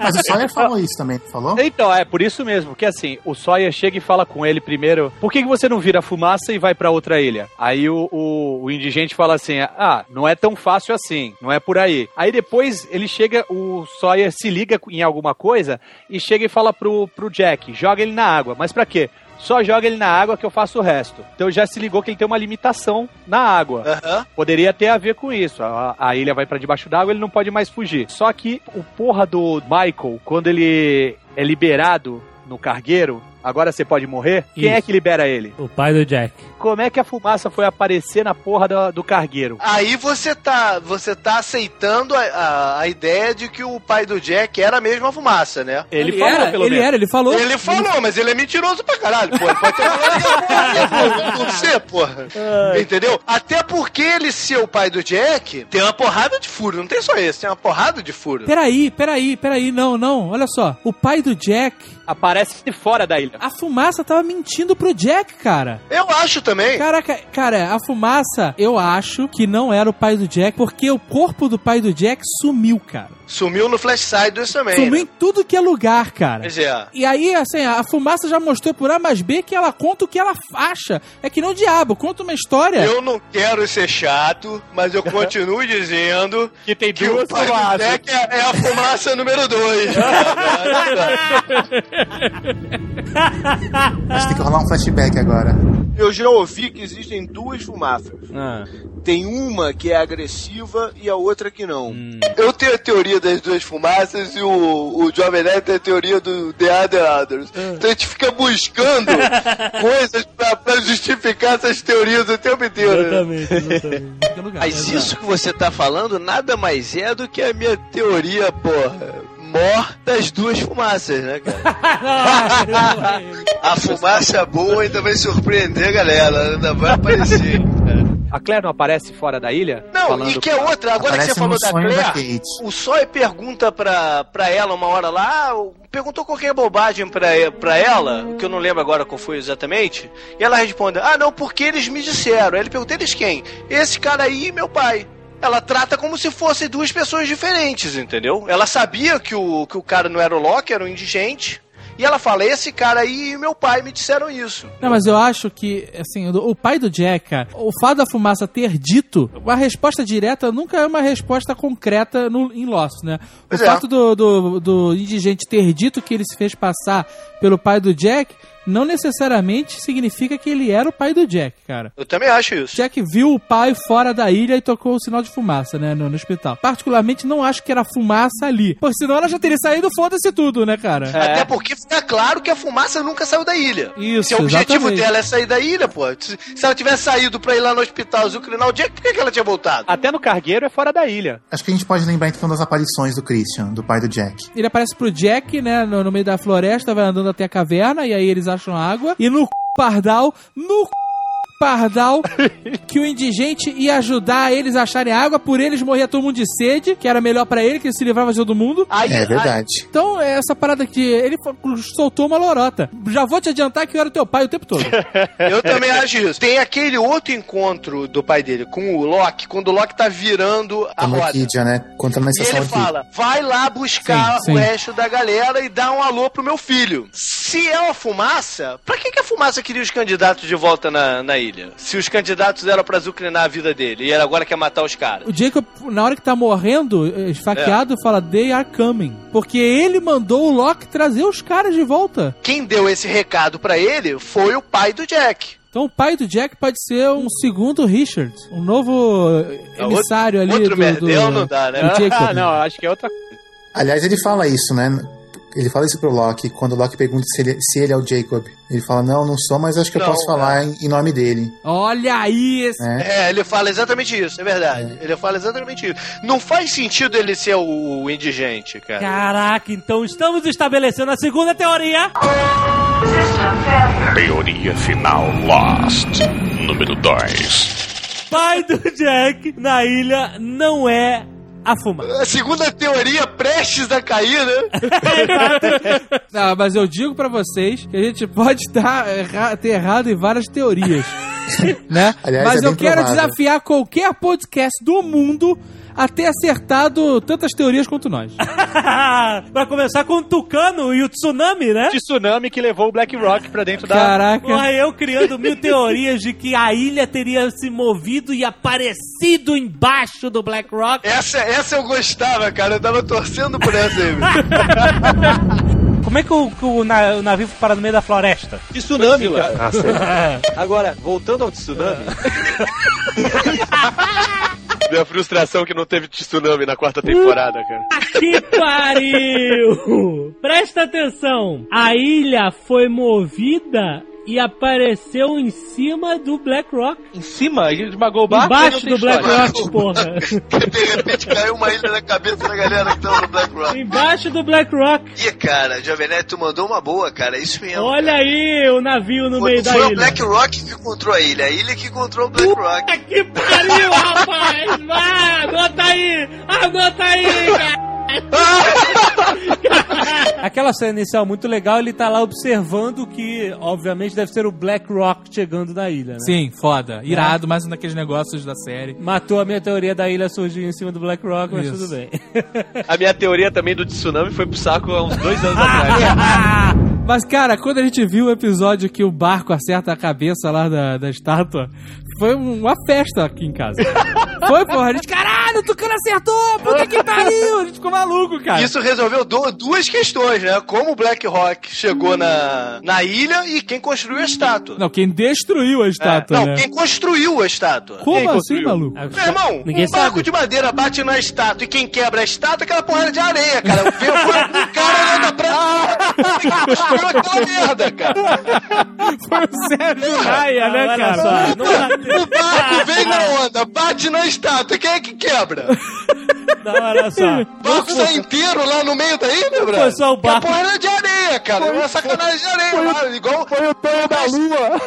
Mas o Sawyer falou isso também, falou? Então, é por isso mesmo. Que assim, o Sawyer chega e fala com ele primeiro: por que você não vira fumaça e vai pra outra ilha? Aí o, o, o indigente fala assim: ah, não é tão fácil assim, não é por aí. Aí depois ele chega, o Sawyer se liga em alguma coisa e chega e fala pro, pro Jack: joga ele na água. Mas pra quê? Só joga ele na água que eu faço o resto. Então já se ligou que ele tem uma limitação na água. Uhum. Poderia ter a ver com isso. A, a ilha vai pra debaixo d'água, ele não pode mais fugir. Só que o porra do Michael, quando ele é liberado no cargueiro, agora você pode morrer. Isso. Quem é que libera ele? O pai do Jack. Como é que a fumaça foi aparecer na porra do, do cargueiro? Aí você tá, você tá aceitando a, a, a ideia de que o pai do Jack era mesmo a fumaça, né? Ele, ele falou, era, pelo ele menos. Ele era, ele falou. Ele falou, mas ele é mentiroso pra caralho, pô. Ele pode ter uma porra, não sei, porra. Ai. Entendeu? Até porque ele ser o pai do Jack tem uma porrada de furo. Não tem só esse, tem uma porrada de furo. Peraí, peraí, peraí. Não, não. Olha só. O pai do Jack... aparece de fora da ilha. A fumaça tava mentindo pro Jack, cara. Eu acho também. Caraca, cara, a fumaça, eu acho que não era o pai do Jack, porque o corpo do pai do Jack sumiu, cara. Sumiu no Flash Sideways também. Sumiu, né? Em tudo que é lugar, cara. Pois é. E aí, assim, a fumaça já mostrou por A mais B que ela conta o que ela acha. É que não o diabo, conta uma história. Eu não quero ser chato, mas eu continuo dizendo que tem que duas fumaças. Jack é, é a fumaça número dois. Acho que tem que rolar um flashback agora. Eu já ouvi que existem duas fumaças. Ah. Tem uma que é agressiva e a outra que não. Hum. Eu tenho a teoria das duas fumaças e o, o Jovem Nerd tem a teoria do The Others. Hum. Então a gente fica buscando coisas pra, pra justificar essas teorias o tempo inteiro. Exatamente, exatamente. Mas isso que você tá falando nada mais é do que a minha teoria, porra. Mor das duas fumaças, né, cara? A fumaça boa ainda vai surpreender a galera, ainda vai aparecer. A Claire não aparece fora da ilha? Não, e que é outra, agora que você falou da Claire, o Sawyer pergunta pra, pra ela uma hora lá, perguntou qualquer bobagem pra, pra ela, que eu não lembro agora qual foi exatamente, e ela responde, ah não, porque eles me disseram. Aí ele pergunta, eles quem? Esse cara aí e meu pai. Ela trata como se fossem duas pessoas diferentes, entendeu? Ela sabia que o, que o cara não era o Locke, era um indigente. E ela fala, esse cara aí e meu pai me disseram isso. Não, mas eu acho que, assim, o pai do Jack, o fato da fumaça ter dito, uma resposta direta nunca é uma resposta concreta no, em Lost, né? O pois fato é. do, do, do indigente ter dito que ele se fez passar pelo pai do Jack... não necessariamente significa que ele era o pai do Jack, cara. Eu também acho isso. Jack viu o pai fora da ilha e tocou o sinal de fumaça, né, no, no hospital. Particularmente, não acho que era fumaça ali. Porque senão ela já teria saído, foda-se tudo, né, cara? É. Até porque fica claro que a fumaça nunca saiu da ilha. Isso, se o objetivo exatamente. Dela é sair da ilha, pô. Se ela tivesse saído pra ir lá no hospital azucrinar o Jack, por que, que ela tinha voltado? Até no cargueiro é fora da ilha. Acho que a gente pode lembrar, então, das aparições do Christian, do pai do Jack. Ele aparece pro Jack, né, no, no meio da floresta, vai andando até a caverna, e aí eles acham água, e no c... pardal, no c... pardal, que o indigente ia ajudar eles a acharem água, por eles morria todo mundo de sede, que era melhor pra ele, que ele se livrava de todo mundo. Aí, é verdade. Aí, então, essa parada que ele soltou uma lorota. Já vou te adiantar que eu era teu pai o tempo todo. Eu também acho isso. Tem aquele outro encontro do pai dele com o Locke, quando o Locke tá virando a roda. Orquídea, né? Na e ele aqui. Fala, vai lá buscar sim, o sim. resto da galera e dá um alô pro meu filho. Se é uma fumaça, pra que, que a fumaça queria os candidatos de volta na, na ilha? Se os candidatos eram pra azucrinar a vida dele e ele agora quer matar os caras. O Jacob, na hora que tá morrendo, esfaqueado, é. fala, they are coming. Porque ele mandou o Locke trazer os caras de volta. Quem deu esse recado pra ele foi o pai do Jack. Então o pai do Jack pode ser um segundo Richard, um novo emissário ali. Outro merdeu não dá, né? Ah, não, acho que é outra coisa. Aliás, ele fala isso, né? Ele fala isso pro Locke, quando o Locke pergunta se ele, se ele é o Jacob. Ele fala, não, não sou, mas acho que não, eu posso cara. falar em, em nome dele. Olha aí! Esse... É. é, ele fala exatamente isso, é verdade. É. Ele fala exatamente isso. Não faz sentido ele ser o indigente, cara. Caraca, então estamos estabelecendo a segunda teoria. Teoria final Lost, número dois. Pai do Jack na ilha não é... a fumaça. A segunda teoria prestes a cair, né? Não, mas eu digo pra vocês que a gente pode tá, erra, ter errado em várias teorias. Né? Aliás, mas é eu quero provável. desafiar qualquer podcast do mundo a ter acertado tantas teorias quanto nós. Vai começar com o Tucano e o Tsunami, né? De tsunami que levou o Black Rock pra dentro da... Caraca. Porra, eu criando mil teorias de que a ilha teria se movido e aparecido embaixo do Black Rock. Essa, essa eu gostava, cara. Eu tava torcendo por essa aí. Como é que o, que o navio foi parar no meio da floresta? De tsunami, lá. Agora, voltando ao tsunami... Minha frustração que não teve tsunami na quarta temporada, cara. Ah, que pariu! Presta atenção. A ilha foi movida e apareceu em cima do Black Rock. Em cima? Ele esmagou o barco? Embaixo do história. Black Rock, porra. De repente caiu uma ilha na cabeça da galera que tava no Black Rock. Embaixo do Black Rock. Ih, cara, Jovenete, tu mandou uma boa, cara. Isso mesmo. Olha, cara, aí o navio no foi, meio da ilha. Foi o Black Rock que encontrou a ilha. A ilha que encontrou o Black Puta Rock. Que pariu, rapaz! Vai, anota aí! Anota aí, cara! Aquela cena inicial muito legal, ele tá lá observando que, obviamente, deve ser o Black Rock chegando na ilha, né? Sim, foda. Irado, é. Mais um daqueles negócios da série. Matou a minha teoria da ilha surgir em cima do Black Rock, mas isso, tudo bem. A minha teoria também do tsunami foi pro saco há uns dois anos atrás. Mas, cara, quando a gente viu o episódio que o barco acerta a cabeça lá da, da estátua, foi uma festa aqui em casa. Foi, porra. A gente, caralho, o Tucano acertou! Puta que pariu! A gente ficou maluco, cara. Isso resolveu do, duas questões, né? Como o Black Rock chegou na, na ilha e quem construiu a estátua. Não, quem destruiu a estátua, é. Não, né? Quem construiu a estátua. Como quem assim, construiu? Maluco? Meu irmão, ninguém um sabe. Barco de madeira bate na estátua e quem quebra a estátua é aquela porrada de areia, cara. Foi o cara da praia. Foi aquela merda, cara. Foi o Sérgio Raia, né, ah, cara? Só, não dá. O barco vem na onda, bate na estátua, quem é que quebra? Não, olha só. O barco sai inteiro lá no meio da ilha, bro? Foi só o barco. Porque a porra era de areia, cara. Foi uma sacanagem de areia, foi, lá, igual... Foi o Tonho da Lua.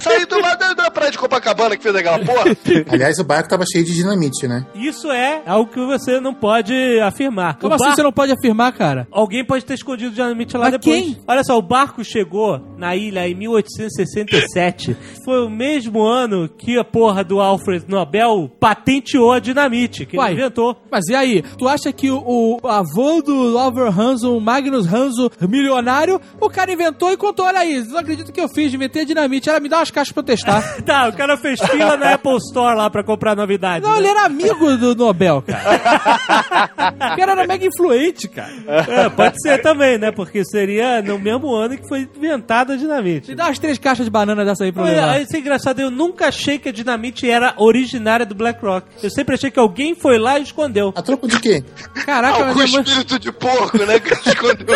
Saiu do lado da praia de Copacabana que fez aquela porra. Aliás, o barco tava cheio de dinamite, né? Isso é algo que você não pode afirmar. Como o assim barco... você não pode afirmar, cara? Alguém pode ter escondido dinamite lá. Mas depois. Quem? Olha só, o barco chegou na ilha em mil oitocentos e sessenta e sete. Foi o mesmo ano que a porra do Alfred Nobel patenteou a dinamite, que Uai. Ele inventou. Mas e aí? Tu acha que o, o avô do Oliver Hanson, o Magnus Hanson, milionário, o cara inventou e contou, olha aí, não acredito que eu fiz, inventei a dinamite, era me dar umas caixas pra eu testar. Tá, o cara fez fila na Apple Store lá pra comprar novidades. Não, né? Ele era amigo do Nobel, cara. O cara era mega influente, cara. É, pode ser também, né? Porque seria no mesmo ano que foi inventada a dinamite. Me dá umas três caixas de banana dessa aí pra eu levar. Isso é engraçado, eu nunca achei que a dinamite era originária do Black Rock. Eu sempre achei que alguém foi lá e escondeu. A troco de quê? Caraca, algum mas... espírito de porco, né? Que escondeu.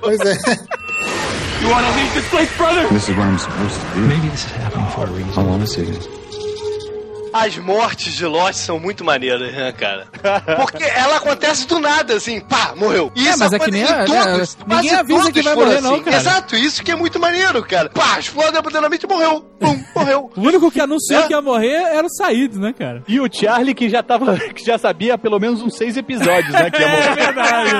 Pois é. You wanna leave this place, brother? This is what I'm supposed to do. Maybe this is happening for a reason. I wanna see this. As mortes de Lost são muito maneiras, né, cara? Porque ela acontece do nada, assim, pá, morreu. Isso é, mas é que nem a, todos, né, ninguém avisa que vai morrer, assim, não, cara. Exato, isso que é muito maneiro, cara. Pá, explode abandonadamente e morreu. Pum, morreu. O único que anunciou é. que ia morrer era o Sayid, né, cara? E o Charlie, que já tava, que já sabia pelo menos uns seis episódios, né, que ia morrer. É verdade.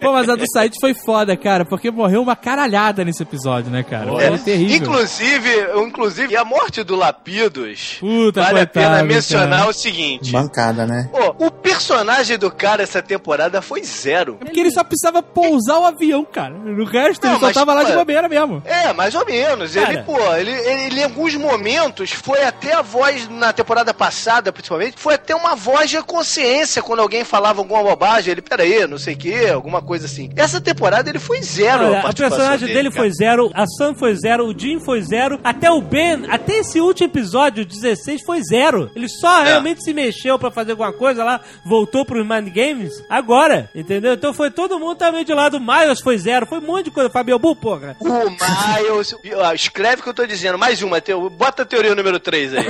Pô, mas a do Sayid foi foda, cara, porque morreu uma caralhada nesse episódio, né, cara? É, é terrível. Inclusive, inclusive, e a morte do Lapidus... Puta, vale a pena mencionar cara. O seguinte... Bancada, né? Pô, o personagem do cara essa temporada foi zero. É porque ele só precisava pousar o avião, cara. O resto, não, ele só mas, tava lá de bobeira mesmo. É, mais ou menos. Cara. Ele, pô, ele, ele, ele em alguns momentos foi até a voz, na temporada passada, principalmente, foi até uma voz de consciência quando alguém falava alguma bobagem. Ele, peraí, não sei o que, alguma coisa assim. Essa temporada ele foi zero. Olha, a, a personagem dele, dele foi zero, a Sam foi zero, o Jim foi zero, até o Ben, até esse último episódio, dezesseis, foi zero. Ele só é. realmente se mexeu pra fazer alguma coisa lá, voltou pros Mind Games agora, entendeu? Então foi todo mundo também de lado. O Miles foi zero, foi um monte de coisa. Fabio Bu, porra. O Miles... Escreve o que eu tô dizendo. Mais uma. Teo... Bota a teoria número três aí.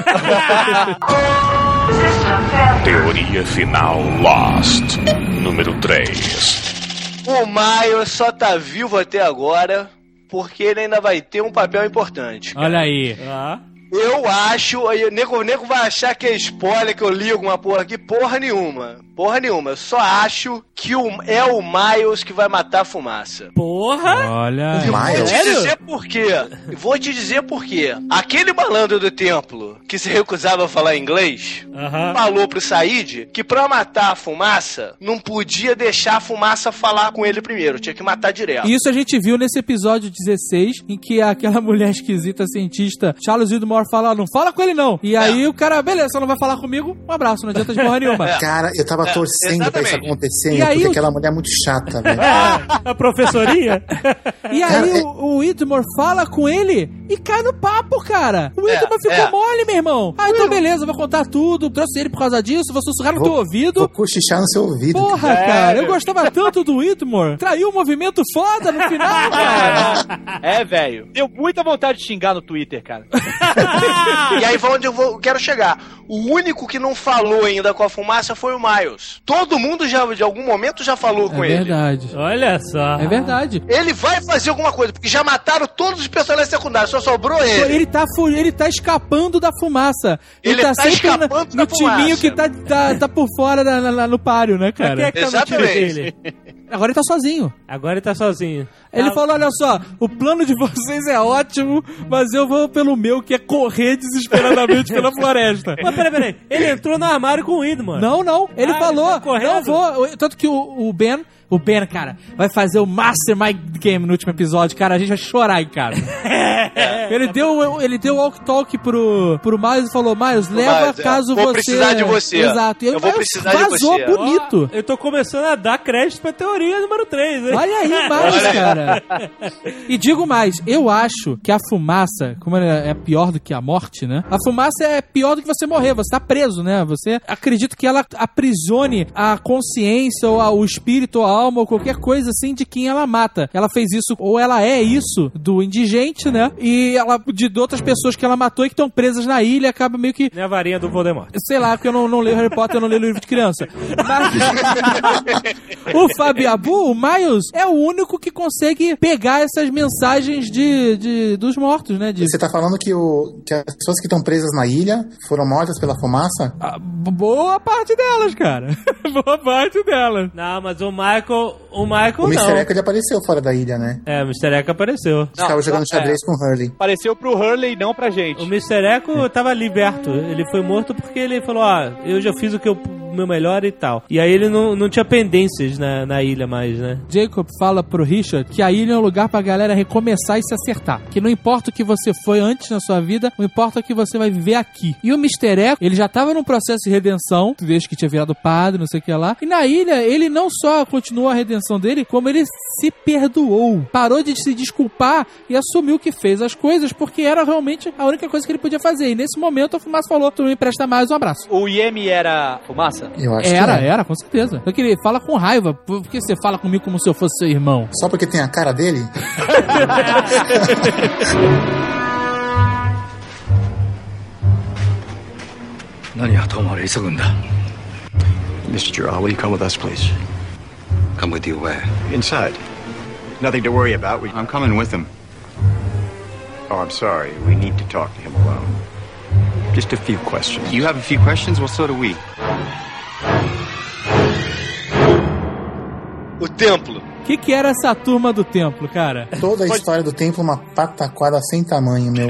Teoria final Lost. Número três. O Miles só tá vivo até agora porque ele ainda vai ter um papel importante. Cara. Olha aí. Ah. Eu acho, o nego, nego vai achar que é spoiler, que eu ligo uma porra aqui, porra nenhuma, porra nenhuma, eu só acho que o, é o Miles que vai matar a fumaça. Porra! Olha, eu vou te dizer por quê, vou te dizer por quê. Aquele malandro do templo, que se recusava a falar inglês, uh-huh. falou pro Sayid que pra matar a fumaça, não podia deixar a fumaça falar com ele primeiro, tinha que matar direto. Isso a gente viu nesse episódio dezesseis, em que aquela mulher esquisita, cientista, Charles Widmore, fala, não fala com ele não. E aí é. o cara, beleza, você não vai falar comigo? Um abraço, não adianta de porra nenhuma. É. Cara, eu tava torcendo é, pra isso acontecer, e porque aí, aquela o... mulher é muito chata, velho. É, a professorinha. E aí é, é... o Widmore fala com ele e cai no papo, cara. O Widmore é, ficou é. mole, meu irmão. Ah, então beleza, eu vou contar tudo. Trouxe ele por causa disso, vou sussurrar no vou, teu ouvido. Vou cochichar no seu ouvido. Porra, é, cara, eu gostava tanto do Widmore. Traiu o um movimento foda no final, cara. É, velho. Deu muita vontade de xingar no Twitter, cara. E aí vai onde eu vou, quero chegar. O único que não falou ainda com a fumaça foi o Miles. Todo mundo já, de algum momento, já falou é com verdade. ele. É verdade. Olha só. É verdade. Ele vai fazer alguma coisa, porque já mataram todos os personagens secundários, só sobrou ele. Ele tá, ele tá escapando da fumaça. Ele, ele tá, tá sempre na, no da timinho fumaça. que tá, tá, tá por fora na, na, no páreo, né, cara? É que é que exatamente. Tá Agora ele tá sozinho. Agora ele tá sozinho. Ele ah, falou, olha só, o plano de vocês é ótimo, mas eu vou pelo meu, que é correr desesperadamente pela floresta. Mas peraí, peraí, ele entrou no armário com o Widmore. Não, não, ele ah, falou, ele tá correndo. Não vou, tanto que o, o Ben... O Ben, cara, vai fazer o Mastermind Game no último episódio, cara. A gente vai chorar em casa. É, ele, é, deu, ele deu o walk-talk pro, pro Miles e falou, Miles, leva Miles, caso vou você... Vou precisar de você. Exato. E eu vou precisar de você. Vazou bonito. Oh, eu tô começando a dar crédito pra teoria número três, né? Olha aí, Miles, cara. E digo mais, eu acho que a fumaça, como é pior do que a morte, né? A fumaça é pior do que você morrer. Você tá preso, né? Você acredita que ela aprisione a consciência ou a, o espírito ou a alma ou qualquer coisa assim de quem ela mata. Ela fez isso, ou ela é isso do indigente, né? E ela de outras pessoas que ela matou e que estão presas na ilha, acaba meio que... É a varinha do Voldemort. Sei lá, porque eu não, não leio Harry Potter, eu não leio livro de criança. Mas... o Fabiabu, o Miles, é o único que consegue pegar essas mensagens de, de, dos mortos, né? De... Você tá falando que, o, que as pessoas que estão presas na ilha foram mortas pela fumaça? Ah, boa parte delas, cara. Boa parte delas. Não, mas o Michael O Michael o não. O mister Echo ele apareceu fora da ilha, né? É, o mister Echo apareceu. Estava jogando xadrez é. com o Hurley. Apareceu pro Hurley e não pra gente. O mister Echo tava liberto. Ele foi morto porque ele falou, ah, eu já fiz o que eu... meu melhor e tal. E aí ele não, não tinha pendências na, na ilha mais, né? Jacob fala pro Richard que a ilha é um lugar pra galera recomeçar e se acertar. Que não importa o que você foi antes na sua vida, não importa o que você vai viver aqui. E o mister Echo, ele já tava num processo de redenção, desde que tinha virado padre, não sei o que lá. E na ilha, ele não só continuou a redenção dele, como ele se perdoou. Parou de se desculpar e assumiu que fez as coisas, porque era realmente a única coisa que ele podia fazer. E nesse momento, o Fumaça falou, tu me empresta mais, um abraço. O Yemi era Fumaça? Eu acho era, que era. era, com certeza. Só que ele fala com raiva. Por que você fala comigo como se eu fosse seu irmão? Só porque tem a cara dele? mister Jarrell, will you come with us, please? Come with you where? Inside. Nothing to worry about. We... I'm coming with him. Oh, I'm sorry. We need to talk to him alone. Just a few questions. You have a few questions? Well, so do we. O templo. O que, que era essa turma do templo, cara? Toda a Pode... história do templo é uma pataquada sem tamanho, meu.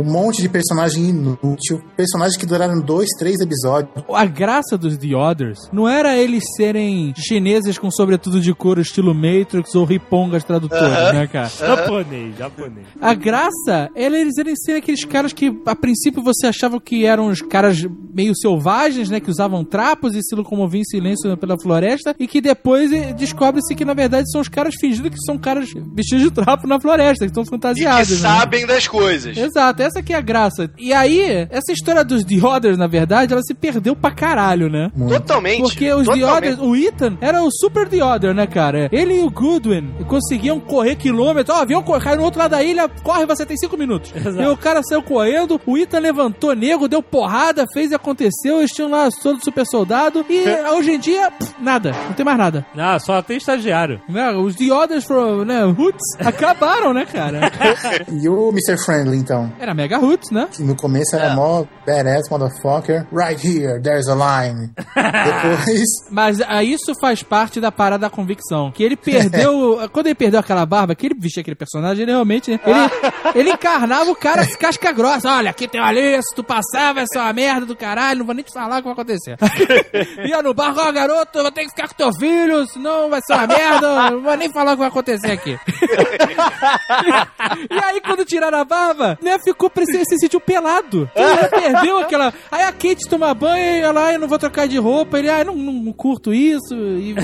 Um monte de personagem inútil. Personagens que duraram dois, três episódios. A graça dos The Others não era eles serem chineses com sobretudo de couro estilo Matrix ou ripongas tradutores, uh-huh. né, cara? Uh-huh. Japonês, japonês. A graça era eles serem aqueles caras que a princípio você achava que eram os caras meio selvagens, né, que usavam trapos e se locomoviam em silêncio pela floresta e que depois... descobre-se que, na verdade, são os caras fingindo que são caras vestidos de trapo na floresta, que estão fantasiados. E que sabem né? das coisas. Exato, essa que é a graça. E aí, essa história dos The Others, na verdade, ela se perdeu pra caralho, né? Totalmente. Porque os Totalmente. The Others, o Ethan, era o super The Other, né, cara? Ele e o Goodwin conseguiam correr quilômetros, ó, oh, avião caiu no outro lado da ilha, corre, você tem cinco minutos. Exato. E o cara saiu correndo, o Ethan levantou nego, deu porrada, fez e aconteceu, eles tinham lá todo super soldado, e hoje em dia, pff, nada, não tem mais nada. Ah, só tem estagiário. Não, os The Others from, né, Roots acabaram, né, cara? E o mister Friendly, então? Era mega Roots, né? Que no começo era é. mó badass, motherfucker. Right here, there's a line. Depois... Mas ah, isso faz parte da parada da convicção. Que ele perdeu... quando ele perdeu aquela barba, que ele vestia aquele personagem, ele realmente... Né, ele, ele encarnava o cara de casca grossa. Olha, aqui tem uma lei, se tu passar vai ser uma merda do caralho, não vou nem te falar o que vai acontecer. Ia no barco, ó, garoto, eu vou ter que ficar com teu filho, senão então vai ser uma merda, não vou nem falar o que vai acontecer aqui. E aí, quando tiraram a barba, né, ficou, se sentiu pelado. Então, ele perdeu aquela... Aí a Kate toma banho e ela, ah, eu não vou trocar de roupa. Ele, ah, eu não, não curto isso. E...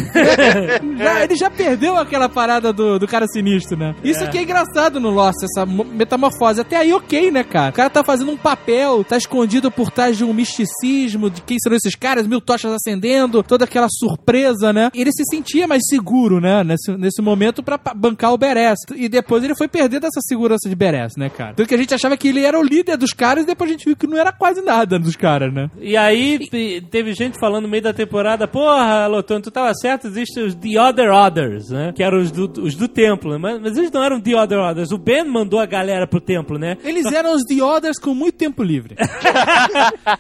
já, ele já perdeu aquela parada do, do cara sinistro, né? Isso é. que é engraçado no Lost, essa metamorfose. Até aí, ok, né, cara? O cara tá fazendo um papel, tá escondido por trás de um misticismo, de quem serão esses caras, mil tochas acendendo, toda aquela surpresa, né? Ele se sentia mais seguro, né, nesse, nesse momento, pra bancar o Beres. E depois ele foi perdendo essa segurança de Beres, né, cara? Tanto que a gente achava que ele era o líder dos caras e depois a gente viu que não era quase nada dos caras, né? E aí e... teve gente falando no meio da temporada, porra, Loton, tu tava certo, existem os The Other Others, né? Que eram os do, os do templo, mas, mas eles não eram The Other Others. O Ben mandou a galera pro templo, né? Eles Só... eram os The Others com muito tempo livre.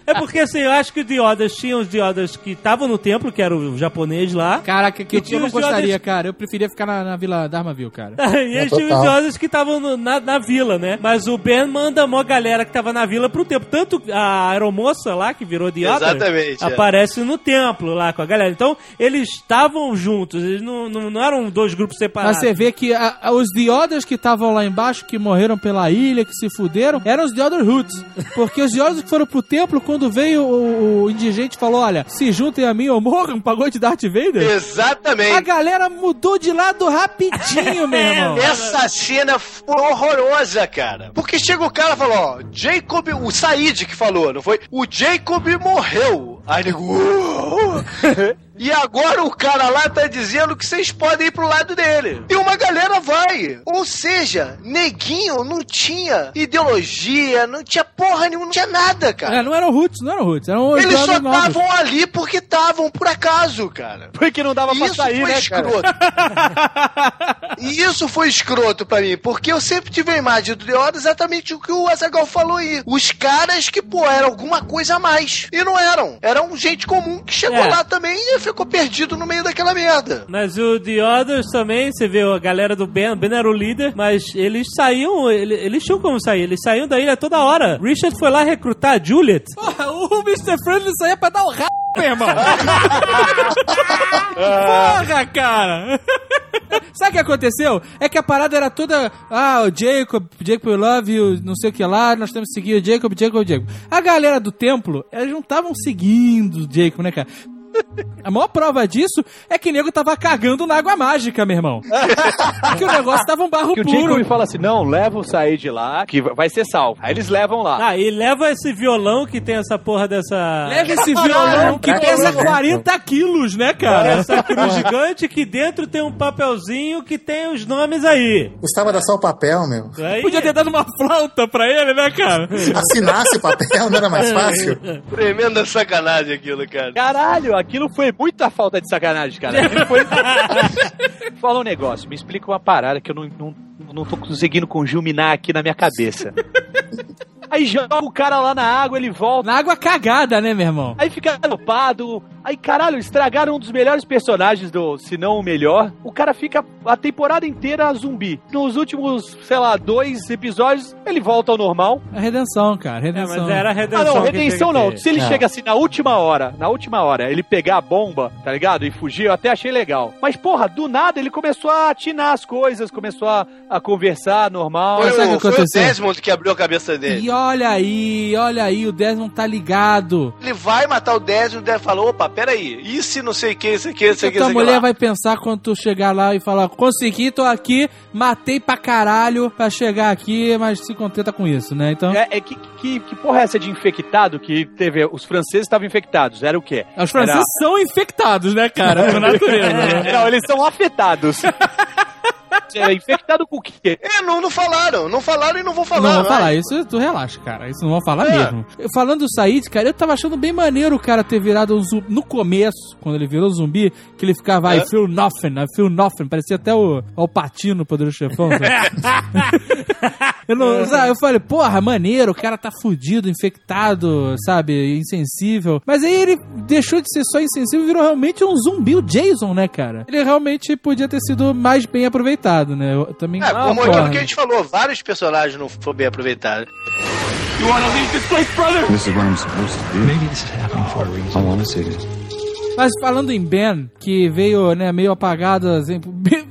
É porque, assim, eu acho que os The Others tinham os The Others que estavam no templo, que era o japonês lá. Caraca, que eu não gostaria, others... cara. Eu preferia ficar na, na vila Dharmaville, cara. E eles tinham os The Others que estavam na, na vila, né? Mas o Ben manda a maior galera que tava na vila pro templo. Tanto a aeromoça lá, que virou The Others, exatamente, aparece é. no templo lá com a galera. Então, eles estavam juntos. Eles não, não, não eram dois grupos separados. Mas você vê que a, a, os The Others que estavam lá embaixo, que morreram pela ilha, que se fuderam, eram os The Other Hoods. Porque os The Others que foram pro templo, quando veio o, o indigente, falou, olha, se juntem a mim ou morram, pagou de Darth Vader. Exatamente. A galera mudou de lado rapidinho, meu irmão. Essa cena foi horrorosa, cara. Porque chega o cara e fala, ó, Jacob, o Sayid que falou, não foi? O Jacob morreu. Aí ele... E agora o cara lá tá dizendo que vocês podem ir pro lado dele. E uma galera vai. Ou seja, neguinho não tinha ideologia, não tinha porra nenhuma, não tinha nada, cara. É, não eram roots, não eram roots. Eram Eles só estavam ali porque estavam, por acaso, cara. Porque não dava pra isso sair, né, escroto. Cara? E isso foi escroto pra mim, porque eu sempre tive a imagem do The Others exatamente o que o Azaghal falou aí. Os caras que, pô, eram alguma coisa a mais. E não eram. Eram gente comum que chegou é. lá também e ficou perdido no meio daquela merda. Mas o The Others também, você vê a galera do Ben, o Ben era o líder, mas eles saíam, ele, eles tinham como sair, eles saíam da ilha toda hora. Richard foi lá recrutar a Juliet. Porra, o mister Friendly saía pra dar o rabo, meu irmão. Porra, cara. Sabe o que aconteceu? É que a parada era toda, ah, o Jacob, Jacob we love you, não sei o que lá, nós temos que seguir o Jacob, Jacob, Jacob. A galera do templo, eles não estavam seguindo o Jacob, né, cara? A maior prova disso é que o nego tava cagando na água mágica, meu irmão. Que o negócio tava um barro que puro. Que o Jacob me fala assim, não, leva o Sayid de lá, que vai ser salvo. Aí eles levam lá. Ah, e leva esse violão que tem essa porra dessa... Leva esse violão que pesa quarenta quilos, né, cara? Essa cruz gigante que dentro tem um papelzinho que tem os nomes aí. Gostava de só o papel, meu. Aí... Podia ter dado uma flauta pra ele, né, cara? Assinasse o papel, não era mais fácil? Tremenda sacanagem aquilo, cara. Caralho, aquilo foi muita falta de sacanagem, cara. Foi... Fala um negócio, me explica uma parada que eu não, não, não tô conseguindo conjuminar aqui na minha cabeça. Aí joga o cara lá na água, ele volta. Na água cagada, né, meu irmão? Aí fica alopado. Aí, caralho, estragaram um dos melhores personagens do... Se não o melhor. O cara fica a temporada inteira zumbi. Nos últimos, sei lá, dois episódios, ele volta ao normal. A redenção, cara. Redenção. É, mas era a redenção. Ah, não. Redenção não. Se ele não. chega assim na última hora, na última hora, ele pegar a bomba, tá ligado? E fugir, eu até achei legal. Mas, porra, do nada, ele começou a atinar as coisas, começou a, a conversar normal. Foi, sabe o, que foi o Desmond que abriu a cabeça dele. E olha aí, olha aí, o Desmond tá ligado. Ele vai matar o Desmond, o Desmond falou, opa, peraí, e se não sei o que, isso aqui, isso aqui, isso aqui. A mulher vai pensar quando tu chegar lá e falar, consegui, tô aqui, matei pra caralho pra chegar aqui, mas se contenta com isso, né? Então... É, é que, que, que porra é essa de infectado que teve? Os franceses estavam infectados, era o quê? Os franceses era... são infectados, né, cara? É natureza, né? Não, eles são afetados. É infectado com o quê? É, não, não falaram. Não falaram e não vou falar. Não vou falar. Ai, isso tu relaxa, cara. Isso não vou falar é. mesmo. Eu, falando do Sayid, cara, eu tava achando bem maneiro o cara ter virado um zumbi. No começo, quando ele virou zumbi, que ele ficava, é. I feel nothing, I feel nothing. Parecia até o Alpatino no Poderoso Chefão. eu, não, sabe, eu falei, porra, maneiro, o cara tá fudido, infectado, sabe, insensível. Mas aí ele deixou de ser só insensível e virou realmente um zumbi, o Jason, né, cara? Ele realmente podia ter sido mais bem aproveitado. Né? Eu também... É, ah, como aquilo que a gente falou, vários personagens não foram bem aproveitados. You wanna leave this place, brother? This is what I'm supposed to do. Maybe this is happening for a reason. I wanna see this. Mas falando em Ben, que veio, né, meio apagado, assim,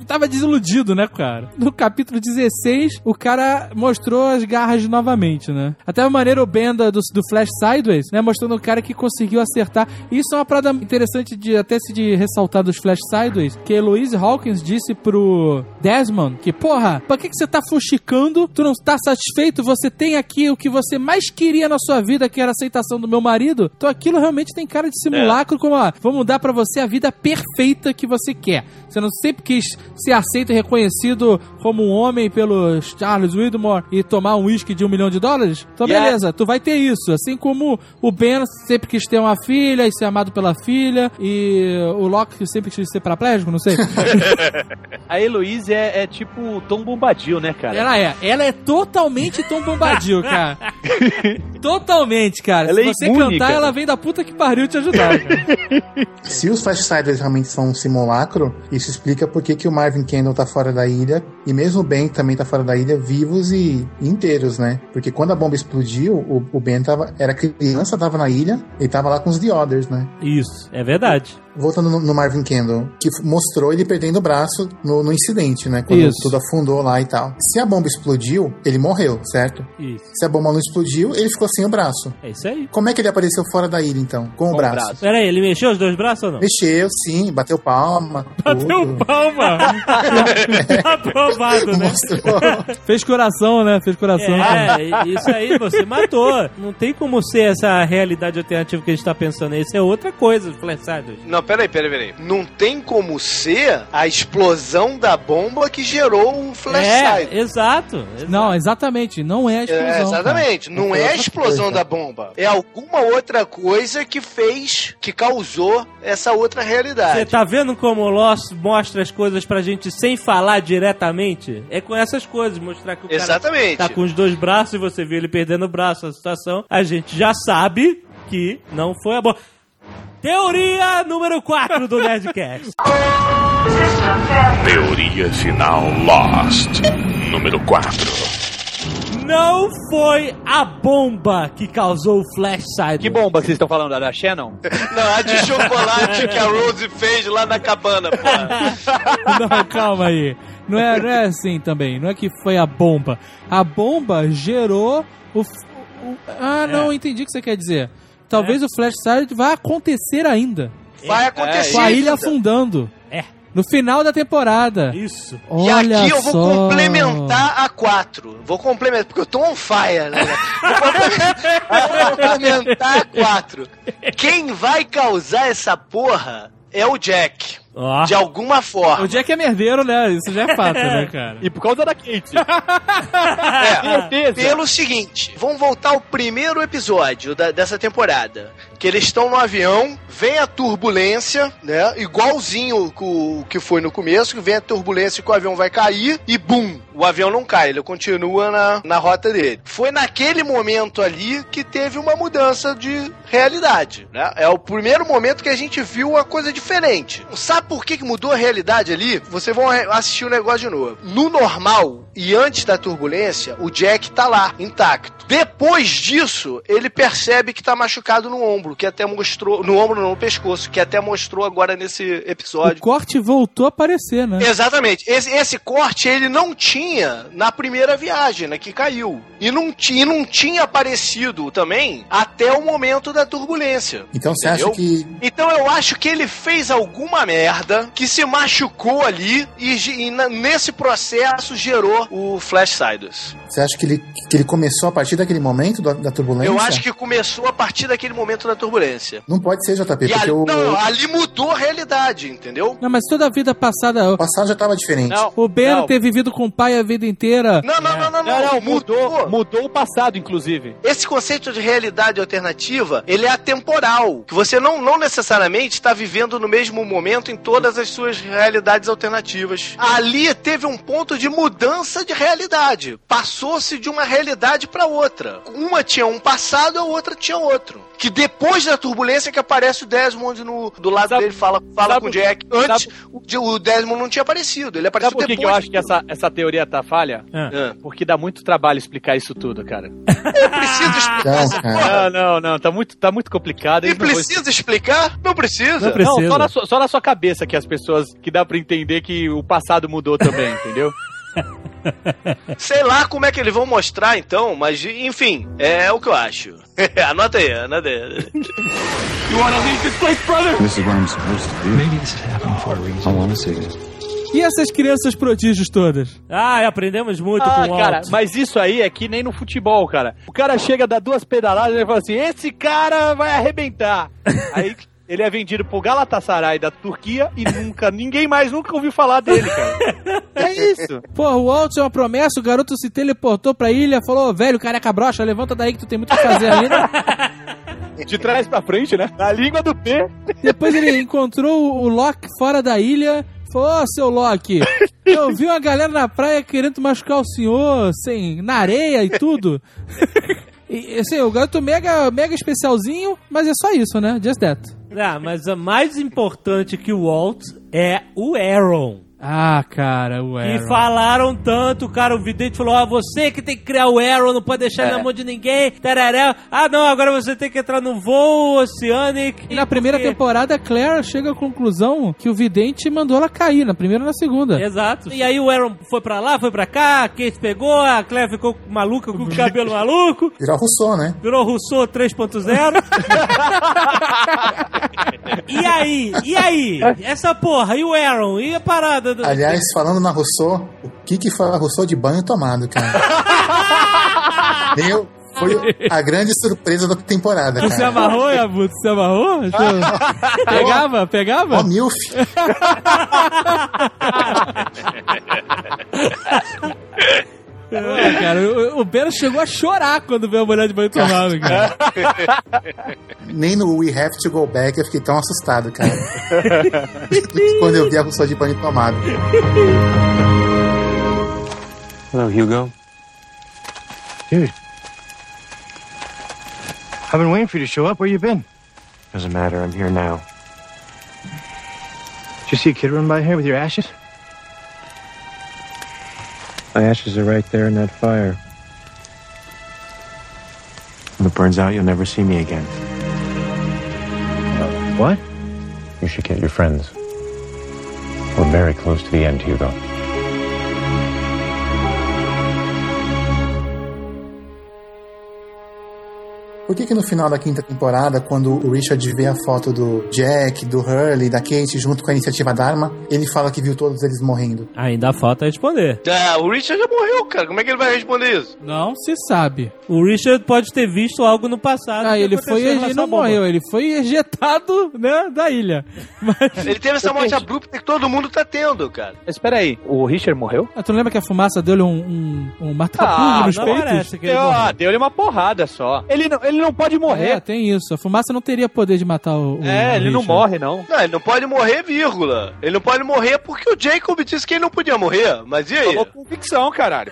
tava desiludido, né, cara? No capítulo dezesseis, o cara mostrou as garras novamente, né? Até a maneira o Ben do, do Flash Sideways, né, mostrando o cara que conseguiu acertar. Isso é uma parada interessante de até se de ressaltar dos Flash Sideways, que Louise Hawkins disse pro Desmond que, porra, pra que que você tá fuxicando? Tu não tá satisfeito? Você tem aqui o que você mais queria na sua vida, que era a aceitação do meu marido? Então aquilo realmente tem cara de simulacro, é. como, ó, vamos dar pra você a vida perfeita que você quer. Você não sempre quis ser aceito e reconhecido como um homem pelo Charles Widmore e tomar um uísque de um milhão de dólares? Então yeah. beleza, tu vai ter isso. Assim como o Ben sempre quis ter uma filha e ser amado pela filha, e o Locke sempre quis ser paraplégico, não sei. A Heloise é, é tipo Tom Bombadil, né, cara? Ela é. Ela é totalmente Tom Bombadil, cara. Totalmente, cara. Ela Se é você imune, cantar, cara. Ela vem da puta que pariu te ajudar, cara. Se os Flash Siders realmente são um simulacro, isso explica por que o Marvin Kendall tá fora da ilha, e mesmo o Ben também tá fora da ilha, vivos e inteiros, né? Porque quando a bomba explodiu, o, o Ben tava, era criança, tava na ilha, ele tava lá com os The Others, né? Isso, é verdade. Voltando no, no Marvin Kendall, que mostrou ele perdendo o braço no, no incidente, né? Quando Isso. tudo afundou lá e tal. Se a bomba explodiu, ele morreu, certo? Isso. Se a bomba não explodiu, ele ficou sem o braço. É isso aí. Como é que ele apareceu fora da ilha, então? Com, Com o braço. braço. Peraí, ele mexeu os dois braços ou não? Mexeu, sim. Bateu palma. Bateu tudo. palma? é. Aprovado, né? Mostrou. Fez coração, né? Fez coração. É, é, isso aí você matou. Não tem como ser essa realidade alternativa que a gente tá pensando aí. Isso é outra coisa, Flash Sideways. Não, peraí, peraí, peraí. Não tem como ser a explosão da bomba que gerou um Flash Sideways. É, exato, exato. Não, exatamente. Não é a explosão. É, exatamente. Cara. Não é a explosão coisa. da bomba. É alguma outra coisa que fez, que causou essa outra realidade. Você tá vendo como o Lost mostra as coisas pra gente sem falar diretamente? É com essas coisas, mostrar que o exatamente. cara tá com os dois braços e você vê ele perdendo o braço, a situação. A gente já sabe que não foi a bomba. Teoria número quatro do Nerdcast. Teoria final Lost. Número quatro. Não foi a bomba que causou o Flash Sideways. Que bomba que vocês estão falando? Da Shannon? Não, a de chocolate que a Rose fez lá na cabana, pô. Não, calma aí. Não é, não é assim também. Não é que foi a bomba. A bomba gerou o... o ah, não, é. entendi o que você quer dizer. Talvez é. o Flash Sideways vá acontecer ainda. Vai acontecer. Com a ilha afundando. É. No final da temporada. Isso. Olha, e aqui eu vou só. complementar a quatro. Vou complementar, porque eu tô on fire, né? Vou complementar a quatro. Quem vai causar essa porra é o Jack. Oh. De alguma forma. O Jack é merdeiro, né? Isso já é fato, né, cara? E por causa da Kate. É, pelo seguinte, vamos voltar ao primeiro episódio da, dessa temporada, que eles estão no avião, vem a turbulência, né? Igualzinho o que foi no começo, que vem a turbulência que o avião vai cair e bum, o avião não cai, ele continua na, na rota dele. Foi naquele momento ali que teve uma mudança de realidade, né? É o primeiro momento que a gente viu uma coisa diferente. Sabe por que mudou a realidade ali? Vocês vão assistir o negócio de novo. No normal e antes da turbulência, o Jack tá lá, intacto. Depois disso, ele percebe que tá machucado no ombro, que até mostrou... No ombro, não, no pescoço, que até mostrou agora nesse episódio. O corte voltou a aparecer, né? Exatamente. Esse, esse corte, ele não tinha na primeira viagem, né, que caiu. E não, e não tinha aparecido também até o momento da turbulência. Então você acha que... Então eu acho que ele fez alguma merda, que se machucou ali e, e nesse processo gerou o Flash Sideways. Você acha que ele, que ele começou a partir daquele momento da, da turbulência? Eu acho que começou a partir daquele momento da turbulência. Não pode ser, J P, e porque ali, o... Não, ali mudou a realidade, entendeu? Não, mas toda a vida passada... O passado já tava diferente. Não, o Ben ter vivido com o pai a vida inteira. Não, não, é. não, não, não, não, não, não. Mudou, mudou. Mudou o passado, inclusive. Esse conceito de realidade alternativa, ele é atemporal. Que você não, não necessariamente está vivendo no mesmo momento em todas as suas realidades alternativas. Ali teve um ponto de mudança de realidade. Passou-se de uma realidade para outra. Uma tinha um passado, a outra tinha outro. Que depois da turbulência que aparece o Desmond no, do lado sabe, dele, fala, fala sabe, com o Jack. Antes, sabe, o Desmond não tinha aparecido. Ele apareceu sabe depois. Por que eu acho que essa, essa teoria ia estar falha? Ah. Porque dá muito trabalho explicar isso tudo, cara. Eu preciso explicar essa porra. Não, não, não. Tá muito, tá muito complicado. E precisa vou... explicar? Não precisa. Não, precisa. Não só, na sua, só na sua cabeça que as pessoas... Que dá pra entender que o passado mudou também, entendeu? Sei lá como é que eles vão mostrar, então. Mas, enfim, é o que eu acho. Anota aí, anota aí. You wanna leave this place, brother? This is what I'm supposed to do. Maybe this is happening for a reason. I wanna see this. E essas crianças prodígios todas? Ah, aprendemos muito ah, com o cara, mas isso aí é que nem no futebol, cara. O cara chega, dá duas pedaladas e fala assim, esse cara vai arrebentar. Aí ele é vendido pro Galatasaray da Turquia e nunca, ninguém mais nunca ouviu falar dele, cara. É isso. Porra, o Walt é uma promessa, o garoto se teleportou pra ilha, falou, velho, careca broxa, levanta daí que tu tem muito o que fazer ainda. De trás pra frente, né? Na língua do P. Depois ele encontrou o Locke fora da ilha. Ô, oh, seu Loki, eu vi uma galera na praia querendo machucar o senhor, sem, na areia e tudo. E, assim, o garoto mega, mega especialzinho, mas é só isso, né? Just that. Ah, mas a mais importante que o Walt é o Aaron. Ah, cara, o Aaron. E falaram tanto, cara, o vidente falou, ó, ah, você que tem que criar o Aaron, não pode deixar é. na mão de ninguém, tarará. Ah, não, agora você tem que entrar no voo Oceanic. E na primeira porque... temporada, a Claire chega à conclusão que o vidente mandou ela cair, na primeira e na segunda. Exato. E aí o Aaron foi pra lá, foi pra cá, a Kate pegou, a Claire ficou maluca, com o cabelo maluco. Virou Rousseau, né? Virou Rousseau três ponto zero. E aí? E aí? Essa porra, e o Aaron? E a parada? Aliás, falando na Rousseau, o que que foi a Rousseau de banho tomado, cara? Meu, foi a grande surpresa da temporada, cara. Você amarrou, Yabu? Você amarrou? Você... Pegava? Pegava? Ó, milf. Ué, cara, o, o Beno chegou a chorar quando veio a mulher de banho tomado, cara. Nem no We Have to Go Back eu fiquei tão assustado, cara. Quando eu vi a Rousseau de banho tomado. Hello, Hugo. Dude. I've been waiting for you to show up. Where you been? Doesn't matter, I'm here now. Did you see a kid run by here with your ashes? My ashes are right there in that fire. When it burns out, you'll never see me again. Uh, what? You should get your friends. We're very close to the end, Hugo. Por que que no final da quinta temporada, quando o Richard vê a foto do Jack, do Hurley, da Kate, junto com a iniciativa Dharma, ele fala que viu todos eles morrendo? Ainda falta responder. Ah, o Richard já morreu, cara. Como é que ele vai responder isso? Não se sabe. O Richard pode ter visto algo no passado. Ah, ele foi... Ele não morreu. Ele foi ejetado, né, da ilha. Mas... Ele teve essa morte abrupta que todo mundo tá tendo, cara. Mas peraí, o Richard morreu? Ah, tu não lembra que a fumaça deu-lhe um, um, um matapulo ah, nos peitos? Deu, ah, deu-lhe uma porrada só. Ele não... Ele não pode morrer. É, tem isso. A fumaça não teria poder de matar o... o é, ele Richard. Não morre, não. Não, ele não pode morrer, vírgula. Ele não pode morrer porque o Jacob disse que ele não podia morrer. Mas e aí? Tomou convicção, caralho.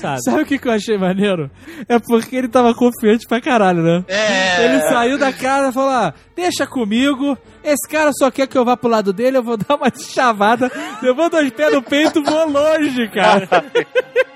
Sabe. Sabe o que eu achei maneiro? É porque ele tava confiante pra caralho, né? É. Ele saiu da casa e falou, ah, deixa comigo, esse cara só quer que eu vá pro lado dele, eu vou dar uma chavada, levando os pés no peito, vou longe, cara.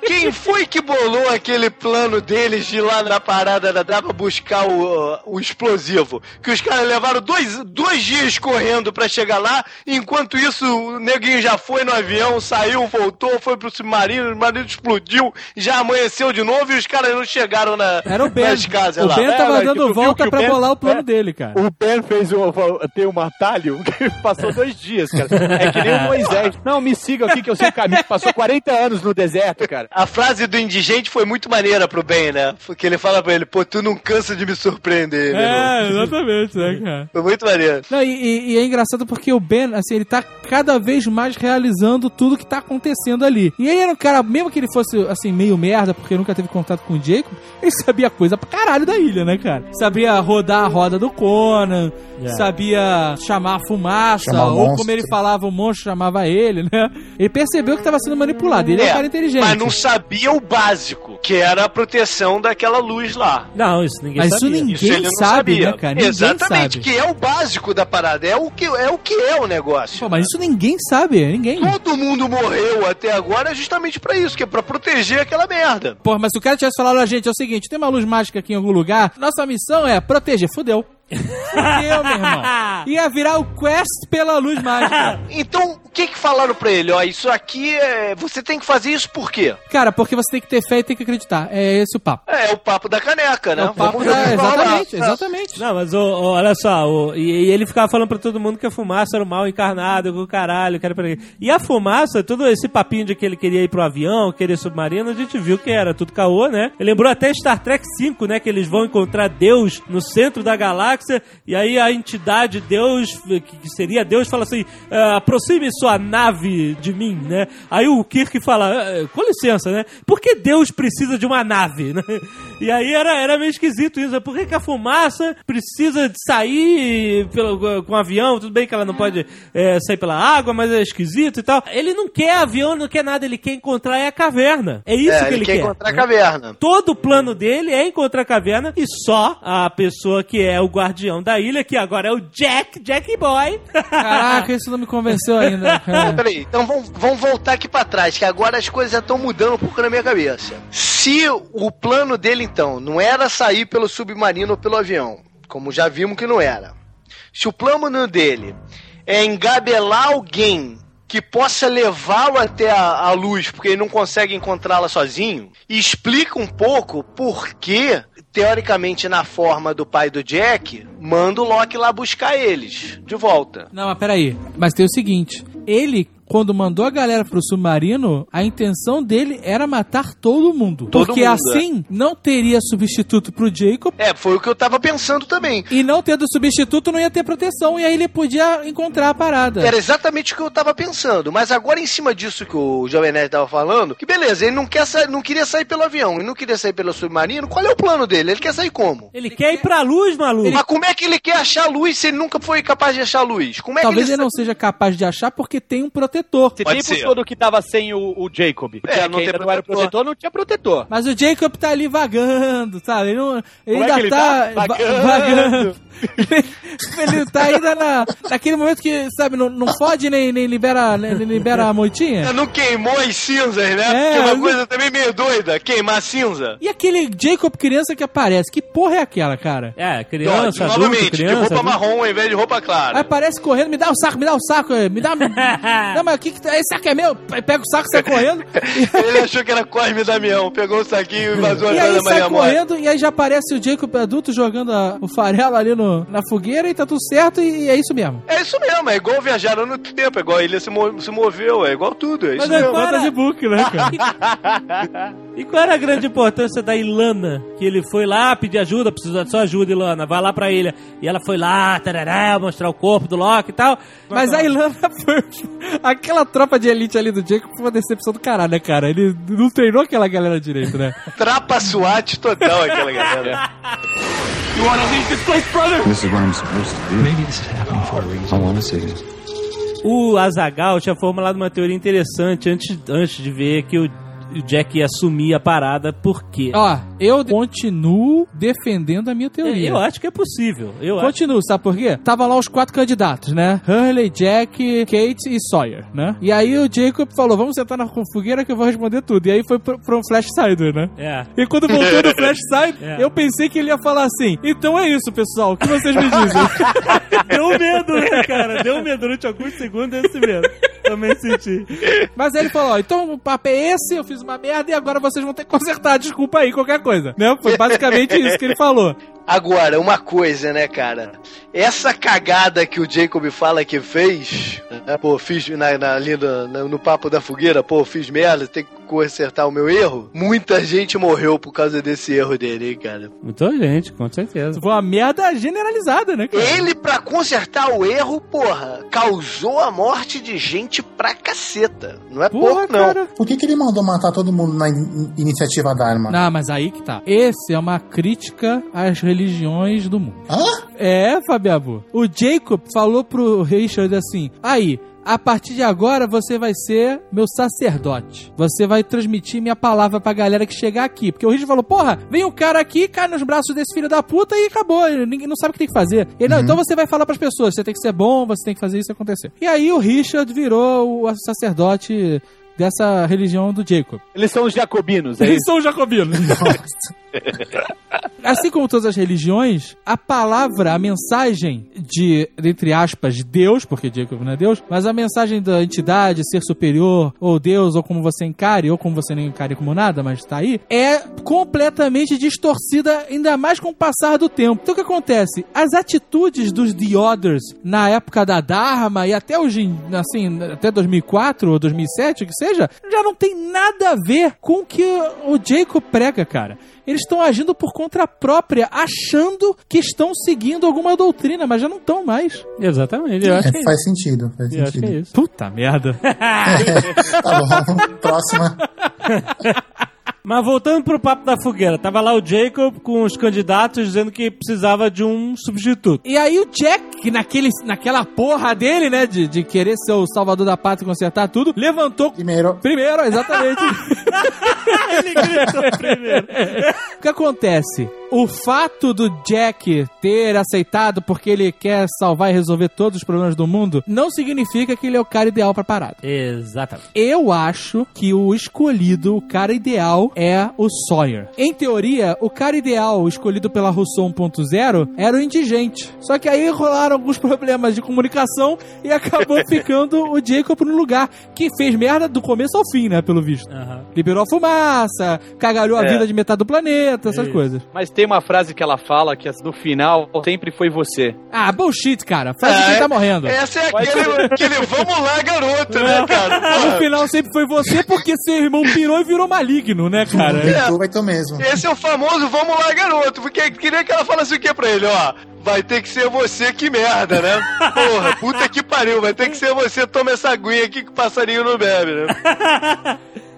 Quem foi que bolou aquele plano deles de ir lá na parada da Dharma buscar o, o explosivo? Que os caras levaram dois, dois dias correndo pra chegar lá, enquanto isso o neguinho já foi no avião, saiu, voltou, foi pro submarino, o submarino explodiu, já amanheceu de novo e os caras não chegaram na, Era o Ben. nas casas o lá. O Ben tava é, dando volta pra o Ben, bolar o plano é, dele, cara. O Ben fez um, tem um atalho que passou dois dias, cara. É que nem o Moisés. Não, me siga aqui que eu sei o caminho. Passou quarenta anos no deserto, cara. A frase do indigente foi muito maneira pro Ben, né? Porque ele fala pra ele, pô, tu não cansa de me surpreender. É, meu. Exatamente, né, cara? Foi muito maneiro. Não, e, e, e é engraçado porque o Ben, assim, ele tá cada vez mais realizando tudo que tá acontecendo ali. E ele era um cara, mesmo que ele fosse, assim, meio merda, porque nunca teve contato com o Jacob, ele sabia coisa pra caralho da ilha, né, cara? Sabia rodar a roda do Conan, yeah. sabia chamar a fumaça, chamar ou como ele falava, o monstro chamava ele, né? Ele percebeu que tava sendo manipulado. Ele é, é um cara inteligente. Mas não sabia o básico, que era a proteção daquela luz lá. Não, isso ninguém Mas sabia. Mas isso ninguém isso sabe, sabia. Né, cara? Ninguém Exatamente, sabe. Que é o básico da parada, é o que é o, que é o negócio. Pô, mas isso ninguém sabe, ninguém. Todo mundo morreu até agora justamente pra isso, que é pra proteger aquela merda. Porra, mas se o cara tivesse falado a gente, é o seguinte, tem uma luz mágica aqui em algum lugar, nossa missão é proteger, fudeu. Fudeu, meu irmão. Ia virar o quest pela luz mágica. Então, o que que falaram pra ele? Ó, isso aqui é... Você tem que fazer isso por quê? Cara, porque você tem que ter fé e tem que acreditar. É esse o papo. É, é o papo da caneca, né? É o papo da... da... Exatamente, é. exatamente. Não, mas oh, oh, olha só, oh, e, e ele ficava falando pra todo mundo que a fumaça era o mal encarnado, o caralho, cara, pra ele. E a fumaça, todo esse papinho de que ele queria ir pro avião, queria submarino, a gente viu que era tudo caô, né? Ele lembrou até Star Trek cinco, né? Que eles vão encontrar Deus no centro da galáxia. E aí a entidade Deus, que seria Deus, fala assim, aproxime sua nave de mim, né? Aí o Kirk fala, com licença, né? Por que Deus precisa de uma nave? E aí era, era meio esquisito isso. Por que que a fumaça precisa de sair pelo, com um avião? Tudo bem que ela não pode é, sair pela água, mas é esquisito e tal. Ele não quer avião, não quer nada. Ele quer encontrar a caverna. É isso é, que ele, ele quer. Ele quer encontrar a caverna. Todo o plano dele é encontrar a caverna e só a pessoa que é o guardião Guardião da ilha, que agora é o Jack, Jack Boy. Caraca, isso não me convenceu ainda. Não, peraí, então vamos, vamos voltar aqui pra trás, que agora as coisas já estão mudando um pouco na minha cabeça. Se o plano dele, então, não era sair pelo submarino ou pelo avião, como já vimos que não era. Se o plano dele é engabelar alguém que possa levá-lo até a, a luz, porque ele não consegue encontrá-la sozinho, explica um pouco por que... Teoricamente, na forma do pai do Jack, manda o Locke lá buscar eles de volta. Não, mas peraí. Mas tem o seguinte: ele, quando mandou a galera pro submarino, a intenção dele era matar todo mundo. Todo porque mundo, assim, é. não teria substituto pro Jacob. É, foi o que eu tava pensando também. E não tendo substituto, não ia ter proteção. E aí ele podia encontrar a parada. Era exatamente o que eu tava pensando. Mas agora, em cima disso que o Jovem Nerd tava falando, que beleza, ele não, quer sa- não queria sair pelo avião, ele não queria sair pelo submarino. Qual é o plano dele? Ele quer sair como? Ele, ele quer, quer ir pra luz, maluco. Ele... Mas como é que ele quer achar a luz se ele nunca foi capaz de achar a luz? Como é Talvez que ele, ele não seja capaz de achar porque tem um protetor. Se tem professor do que tava sem o, o Jacob. É, não, não era protetor, não tinha protetor. Mas o Jacob tá ali vagando, sabe? Ele, não, ele ainda é ele tá, tá vagando. vagando. ele, ele tá ainda na, naquele momento que, sabe, não, não fode nem, nem, libera, nem libera a moitinha. Não queimou as cinzas, né? É, que é uma eu... coisa também meio doida, queimar cinza. E aquele Jacob criança que aparece, que porra é aquela, cara? É, criança, adulto, novamente, criança, de roupa adulto. Marrom ao invés de roupa clara. Aí aparece correndo, me dá o saco, me dá o saco, me dá... Não, mas o que que... Esse saco é meu? Pega o saco, sai correndo. Ele achou que era Cosme e Damião, pegou o saquinho e vazou a casa da Maria Mora. E aí sai correndo, e aí já aparece o Jacob adulto jogando a, o farelo ali no na fogueira e tá tudo certo e é isso mesmo. É isso mesmo, é igual viajaram no tempo, é igual a ilha se, mo- se moveu, é igual tudo, é isso mesmo. Mas é conta de book, né, cara? E qual era a grande importância da Ilana? Que ele foi lá pedir ajuda, precisa de sua ajuda, Ilana, vai lá pra ilha. E ela foi lá, tarará, mostrar o corpo do Locke e tal. Mas a Ilana foi... Aquela tropa de elite ali do Jacob foi uma decepção do caralho, né, cara? Ele não treinou aquela galera direito, né? Trapa SWAT total aquela galera. You want to leave this place, brother? This is what I'm supposed to do. Maybe this is happening for a reason. I want to see this. O Azaghal tinha formulado uma teoria interessante antes, antes de ver que o o Jack ia assumir a parada, por quê? Ó, ah, eu de- continuo defendendo a minha teoria. Eu, eu acho que é possível. Eu continuo, acho. Sabe por quê? Tava lá os quatro candidatos, né? Hurley, Jack, Kate e Sawyer, né? E aí o Jacob falou, vamos sentar na fogueira que eu vou responder tudo. E aí foi pro, pro Flash Sideways, né? É. E quando voltou do Flash Sideways, é. eu pensei que ele ia falar assim, então é isso, pessoal, o que vocês me dizem? Deu medo, né, cara? Deu medo durante alguns segundos, esse medo. Também senti. Mas aí ele falou, ó, então o papo é esse, eu fiz uma merda e agora vocês vão ter que consertar, desculpa aí, qualquer coisa, né? Foi basicamente isso que ele falou. Agora, uma coisa, né, cara? Essa cagada que o Jacob fala que fez, né? Pô, fiz na, na, ali no, no papo da fogueira, pô, fiz merda, tem que consertar o meu erro. Muita gente morreu por causa desse erro dele, hein, cara? Muita gente, com certeza. Foi uma merda generalizada, né, cara? Ele, pra consertar o erro, porra, causou a morte de gente pra caceta. Não é porra, pouco, não. Cara. Por que que ele mandou matar todo mundo na in- iniciativa Dharma? Ah, mas aí que tá. Esse é uma crítica às religiões religiões do mundo. Hã? É, Fabiabu. O Jacob falou pro Richard assim, aí, a partir de agora você vai ser meu sacerdote. Você vai transmitir minha palavra pra galera que chegar aqui. Porque o Richard falou, porra, vem um cara aqui, cai nos braços desse filho da puta e acabou. Ninguém não sabe o que tem que fazer. Ele, uhum. Então você vai falar pras pessoas, você tem que ser bom, você tem que fazer isso acontecer. E aí o Richard virou o sacerdote dessa religião do Jacob. Eles são os jacobinos, é Eles isso? são os jacobinos. Nossa. Assim como todas as religiões, a palavra, a mensagem de, entre aspas, de Deus, porque Jacob não é Deus, mas a mensagem da entidade, ser superior, ou Deus, ou como você encare, ou como você nem encare como nada, mas tá aí, é completamente distorcida, ainda mais com o passar do tempo. Então o que acontece? As atitudes dos The Others na época da Dharma e até hoje, assim, até dois mil e quatro ou dois mil e sete, o que seja, seja, já não tem nada a ver com o que o Jacob prega, cara. Eles estão agindo por conta própria, achando que estão seguindo alguma doutrina, mas já não estão mais. Exatamente. Eu acho é, que faz é isso. sentido. Faz eu sentido. Acho que é isso. Puta merda. É, tá bom. Próxima. Mas voltando pro papo da fogueira, tava lá o Jacob com os candidatos dizendo que precisava de um substituto. E aí o Jack, que naquele, naquela porra dele, né, de, de querer ser o salvador da pátria e consertar tudo, levantou... Primeiro. Primeiro, exatamente. Ele gritou primeiro. O que acontece? O fato do Jack ter aceitado porque ele quer salvar e resolver todos os problemas do mundo não significa que ele é o cara ideal pra parada. Exatamente. Eu acho que o escolhido, o cara ideal, é o Sawyer. Em teoria, o cara ideal escolhido pela Rousseau um ponto zero era o indigente. Só que aí rolaram alguns problemas de comunicação e acabou ficando o Jacob no lugar, que fez merda do começo ao fim, né, pelo visto. Uhum. Liberou a fumaça, cagalhou é. a vida de metade do planeta, essas Isso. coisas. Mas tem uma frase que ela fala que no final sempre foi você. Ah, bullshit, cara. Frase ah, de quem é, tá morrendo. Essa é aquele, aquele vamos lá, garoto, né, cara? No final sempre foi você porque seu irmão pirou e virou maligno, né, cara? É, vai tu mesmo. Esse é o famoso vamos lá, garoto. Porque queria que ela falasse o quê pra ele, ó? Vai ter que ser você, que merda, né? Porra, puta que pariu. Vai ter que ser você. Toma essa aguinha aqui que o passarinho não bebe, né?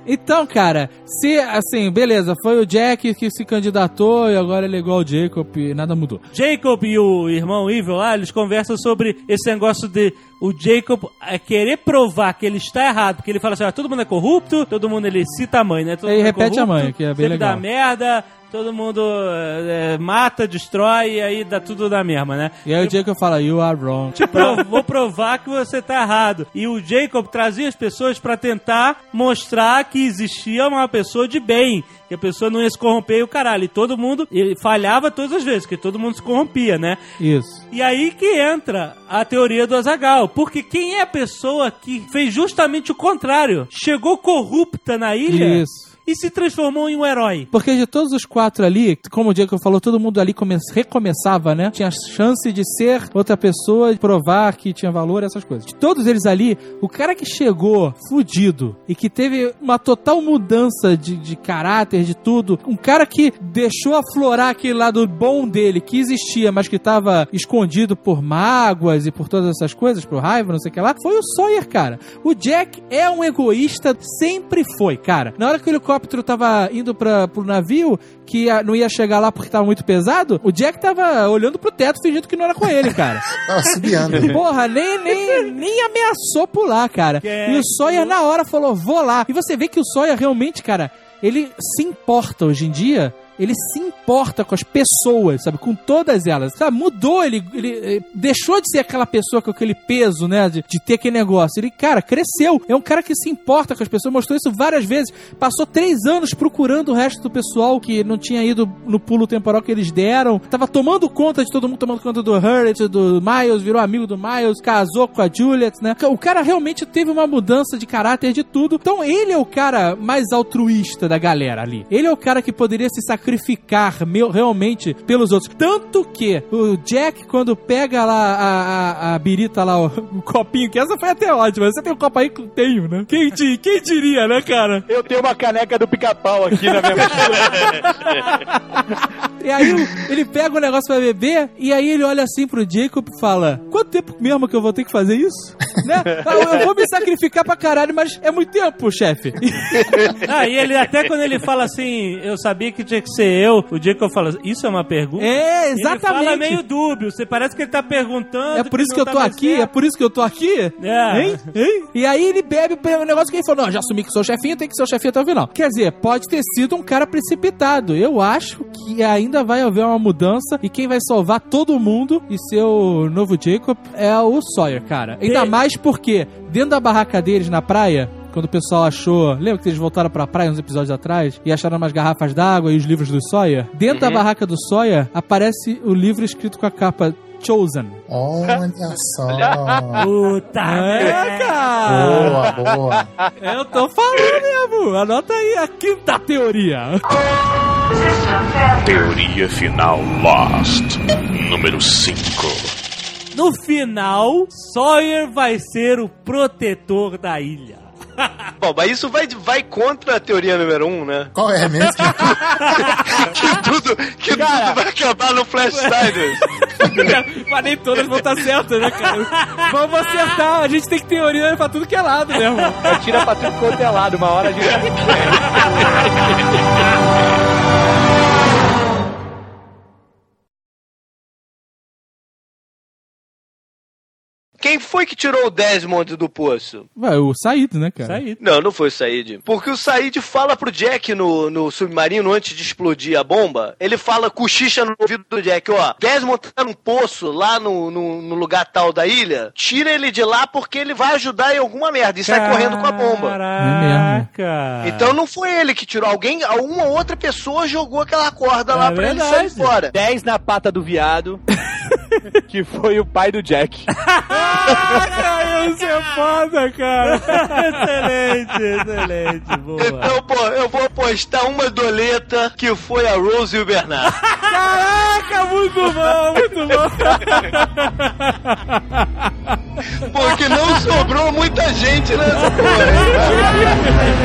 Então, cara, se, assim, beleza, foi o Jack que se candidatou e agora ele é igual ao Jacob e nada mudou. Jacob e o irmão Evil lá, eles conversam sobre esse negócio de o Jacob querer provar que ele está errado, porque ele fala assim, ah, todo mundo é corrupto, todo mundo, ele cita a mãe, né? Todo ele mundo repete é corrupto, a mãe, que é bem legal. Dá merda... Todo mundo é, mata, destrói e aí dá tudo da mesma, né? E aí o Jacob fala, you are wrong. Tipo, eu vou provar que você tá errado. E o Jacob trazia as pessoas pra tentar mostrar que existia uma pessoa de bem, que a pessoa não ia se corromper e o caralho. E todo mundo, ele falhava todas as vezes, que todo mundo se corrompia, né? Isso. E aí que entra a teoria do Azaghal, porque quem é a pessoa que fez justamente o contrário? Chegou corrupta na ilha... Isso. E se transformou em um herói. Porque de todos os quatro ali, como o Diego falou, todo mundo ali come- recomeçava, né? Tinha a chance de ser outra pessoa, de provar que tinha valor, essas coisas. De todos eles ali, o cara que chegou fudido e que teve uma total mudança de, de caráter, de tudo, um cara que deixou aflorar aquele lado bom dele, que existia, mas que estava escondido por mágoas e por todas essas coisas, por raiva, não sei o que lá, foi o Sawyer, cara. O Jack é um egoísta, sempre foi, cara. Na hora que ele O helicóptero tava indo pra, pro navio, que não ia chegar lá porque tava muito pesado, o Jack tava olhando pro teto fingindo que não era com ele, cara. Tava subiando. Porra, nem, nem, nem ameaçou pular, cara. É. E o Sawyer na hora falou, vou lá. E você vê que o Sawyer realmente, cara, ele se importa hoje em dia... Ele se importa com as pessoas, sabe? Com todas elas. Sabe? Mudou, ele, ele, ele deixou de ser aquela pessoa com aquele peso, né? De, de ter aquele negócio. Ele, cara, cresceu. É um cara que se importa com as pessoas. Mostrou isso várias vezes. Passou três anos procurando o resto do pessoal que não tinha ido no pulo temporal que eles deram. Tava tomando conta de todo mundo, tomando conta do Hurley, do Miles, virou amigo do Miles, casou com a Juliet, né? O cara realmente teve uma mudança de caráter, de tudo. Então ele é o cara mais altruísta da galera ali. Ele é o cara que poderia se sacrificar sacrificar meu, realmente pelos outros. Tanto que o Jack, quando pega lá a, a, a birita lá, o, o copinho, que essa foi até ótima. Você tem um copo aí? Que tenho, né? Quem, quem diria, né, cara? Eu tenho uma caneca do pica-pau aqui na minha mochila. E aí ele pega o negócio pra beber e aí ele olha assim pro Jacob e fala, quanto tempo mesmo que eu vou ter que fazer isso? Né? Eu vou me sacrificar pra caralho, mas é muito tempo, chefe. Ah, e ele até quando ele fala assim, eu sabia que tinha que ser ser eu, o dia que eu falo, isso é uma pergunta? É, exatamente. Ele fala meio dúbio, você parece que ele tá perguntando. É por isso que, que eu tá tô aqui, certo. é por isso que eu tô aqui? É. Hein? Hein? E aí ele bebe o negócio que ele falou, não, já assumi que sou chefinho, tem que ser o chefinho até o final. Quer dizer, pode ter sido um cara precipitado. Eu acho que ainda vai haver uma mudança e quem vai salvar todo mundo e seu novo Jacob é o Sawyer, cara. Ainda de... mais porque dentro da barraca deles na praia, quando o pessoal achou... Lembra que eles voltaram pra praia uns episódios atrás? E acharam umas garrafas d'água e os livros do Sawyer? Dentro uhum. da barraca do Sawyer, aparece o livro escrito com a capa... Chosen. Olha só. Puta é, cara. Boa, boa. Eu tô falando mesmo. Anota aí a quinta teoria. Teoria final Lost. Número cinco. No final, Sawyer vai ser o protetor da ilha. Bom, mas isso vai, vai contra a teoria número um, um, né? Qual é mesmo? Que tudo, que cara, tudo vai acabar no Flash Sideways. Mas nem todas vão estar certas, né, cara? Vamos acertar, a gente tem que teoria pra tudo que é lado, né, irmão? Tira pra tudo quanto é lado, uma hora a gente... Quem foi que tirou o Desmond do poço? Ué, o Sayid, né, cara? Sayid. Não, não foi o Sayid. Porque o Sayid fala pro Jack no, no submarino, antes de explodir a bomba, ele fala, cochicha no ouvido do Jack, ó, Desmond tá num poço lá no, no, no lugar tal da ilha, tira ele de lá porque ele vai ajudar em alguma merda e sai Caraca. correndo com a bomba. Caraca! Então não foi ele que tirou. Alguém, alguma outra pessoa jogou aquela corda é lá pra verdade. ele sair fora. Dez na pata do viado, que foi o pai do Jack. Ah, isso é foda, cara. Excelente, excelente, boa. Então, pô, eu vou apostar uma doleta que foi a Rose e o Bernardo. Caraca, muito bom, muito bom. Porque não sobrou muita gente nessa porra.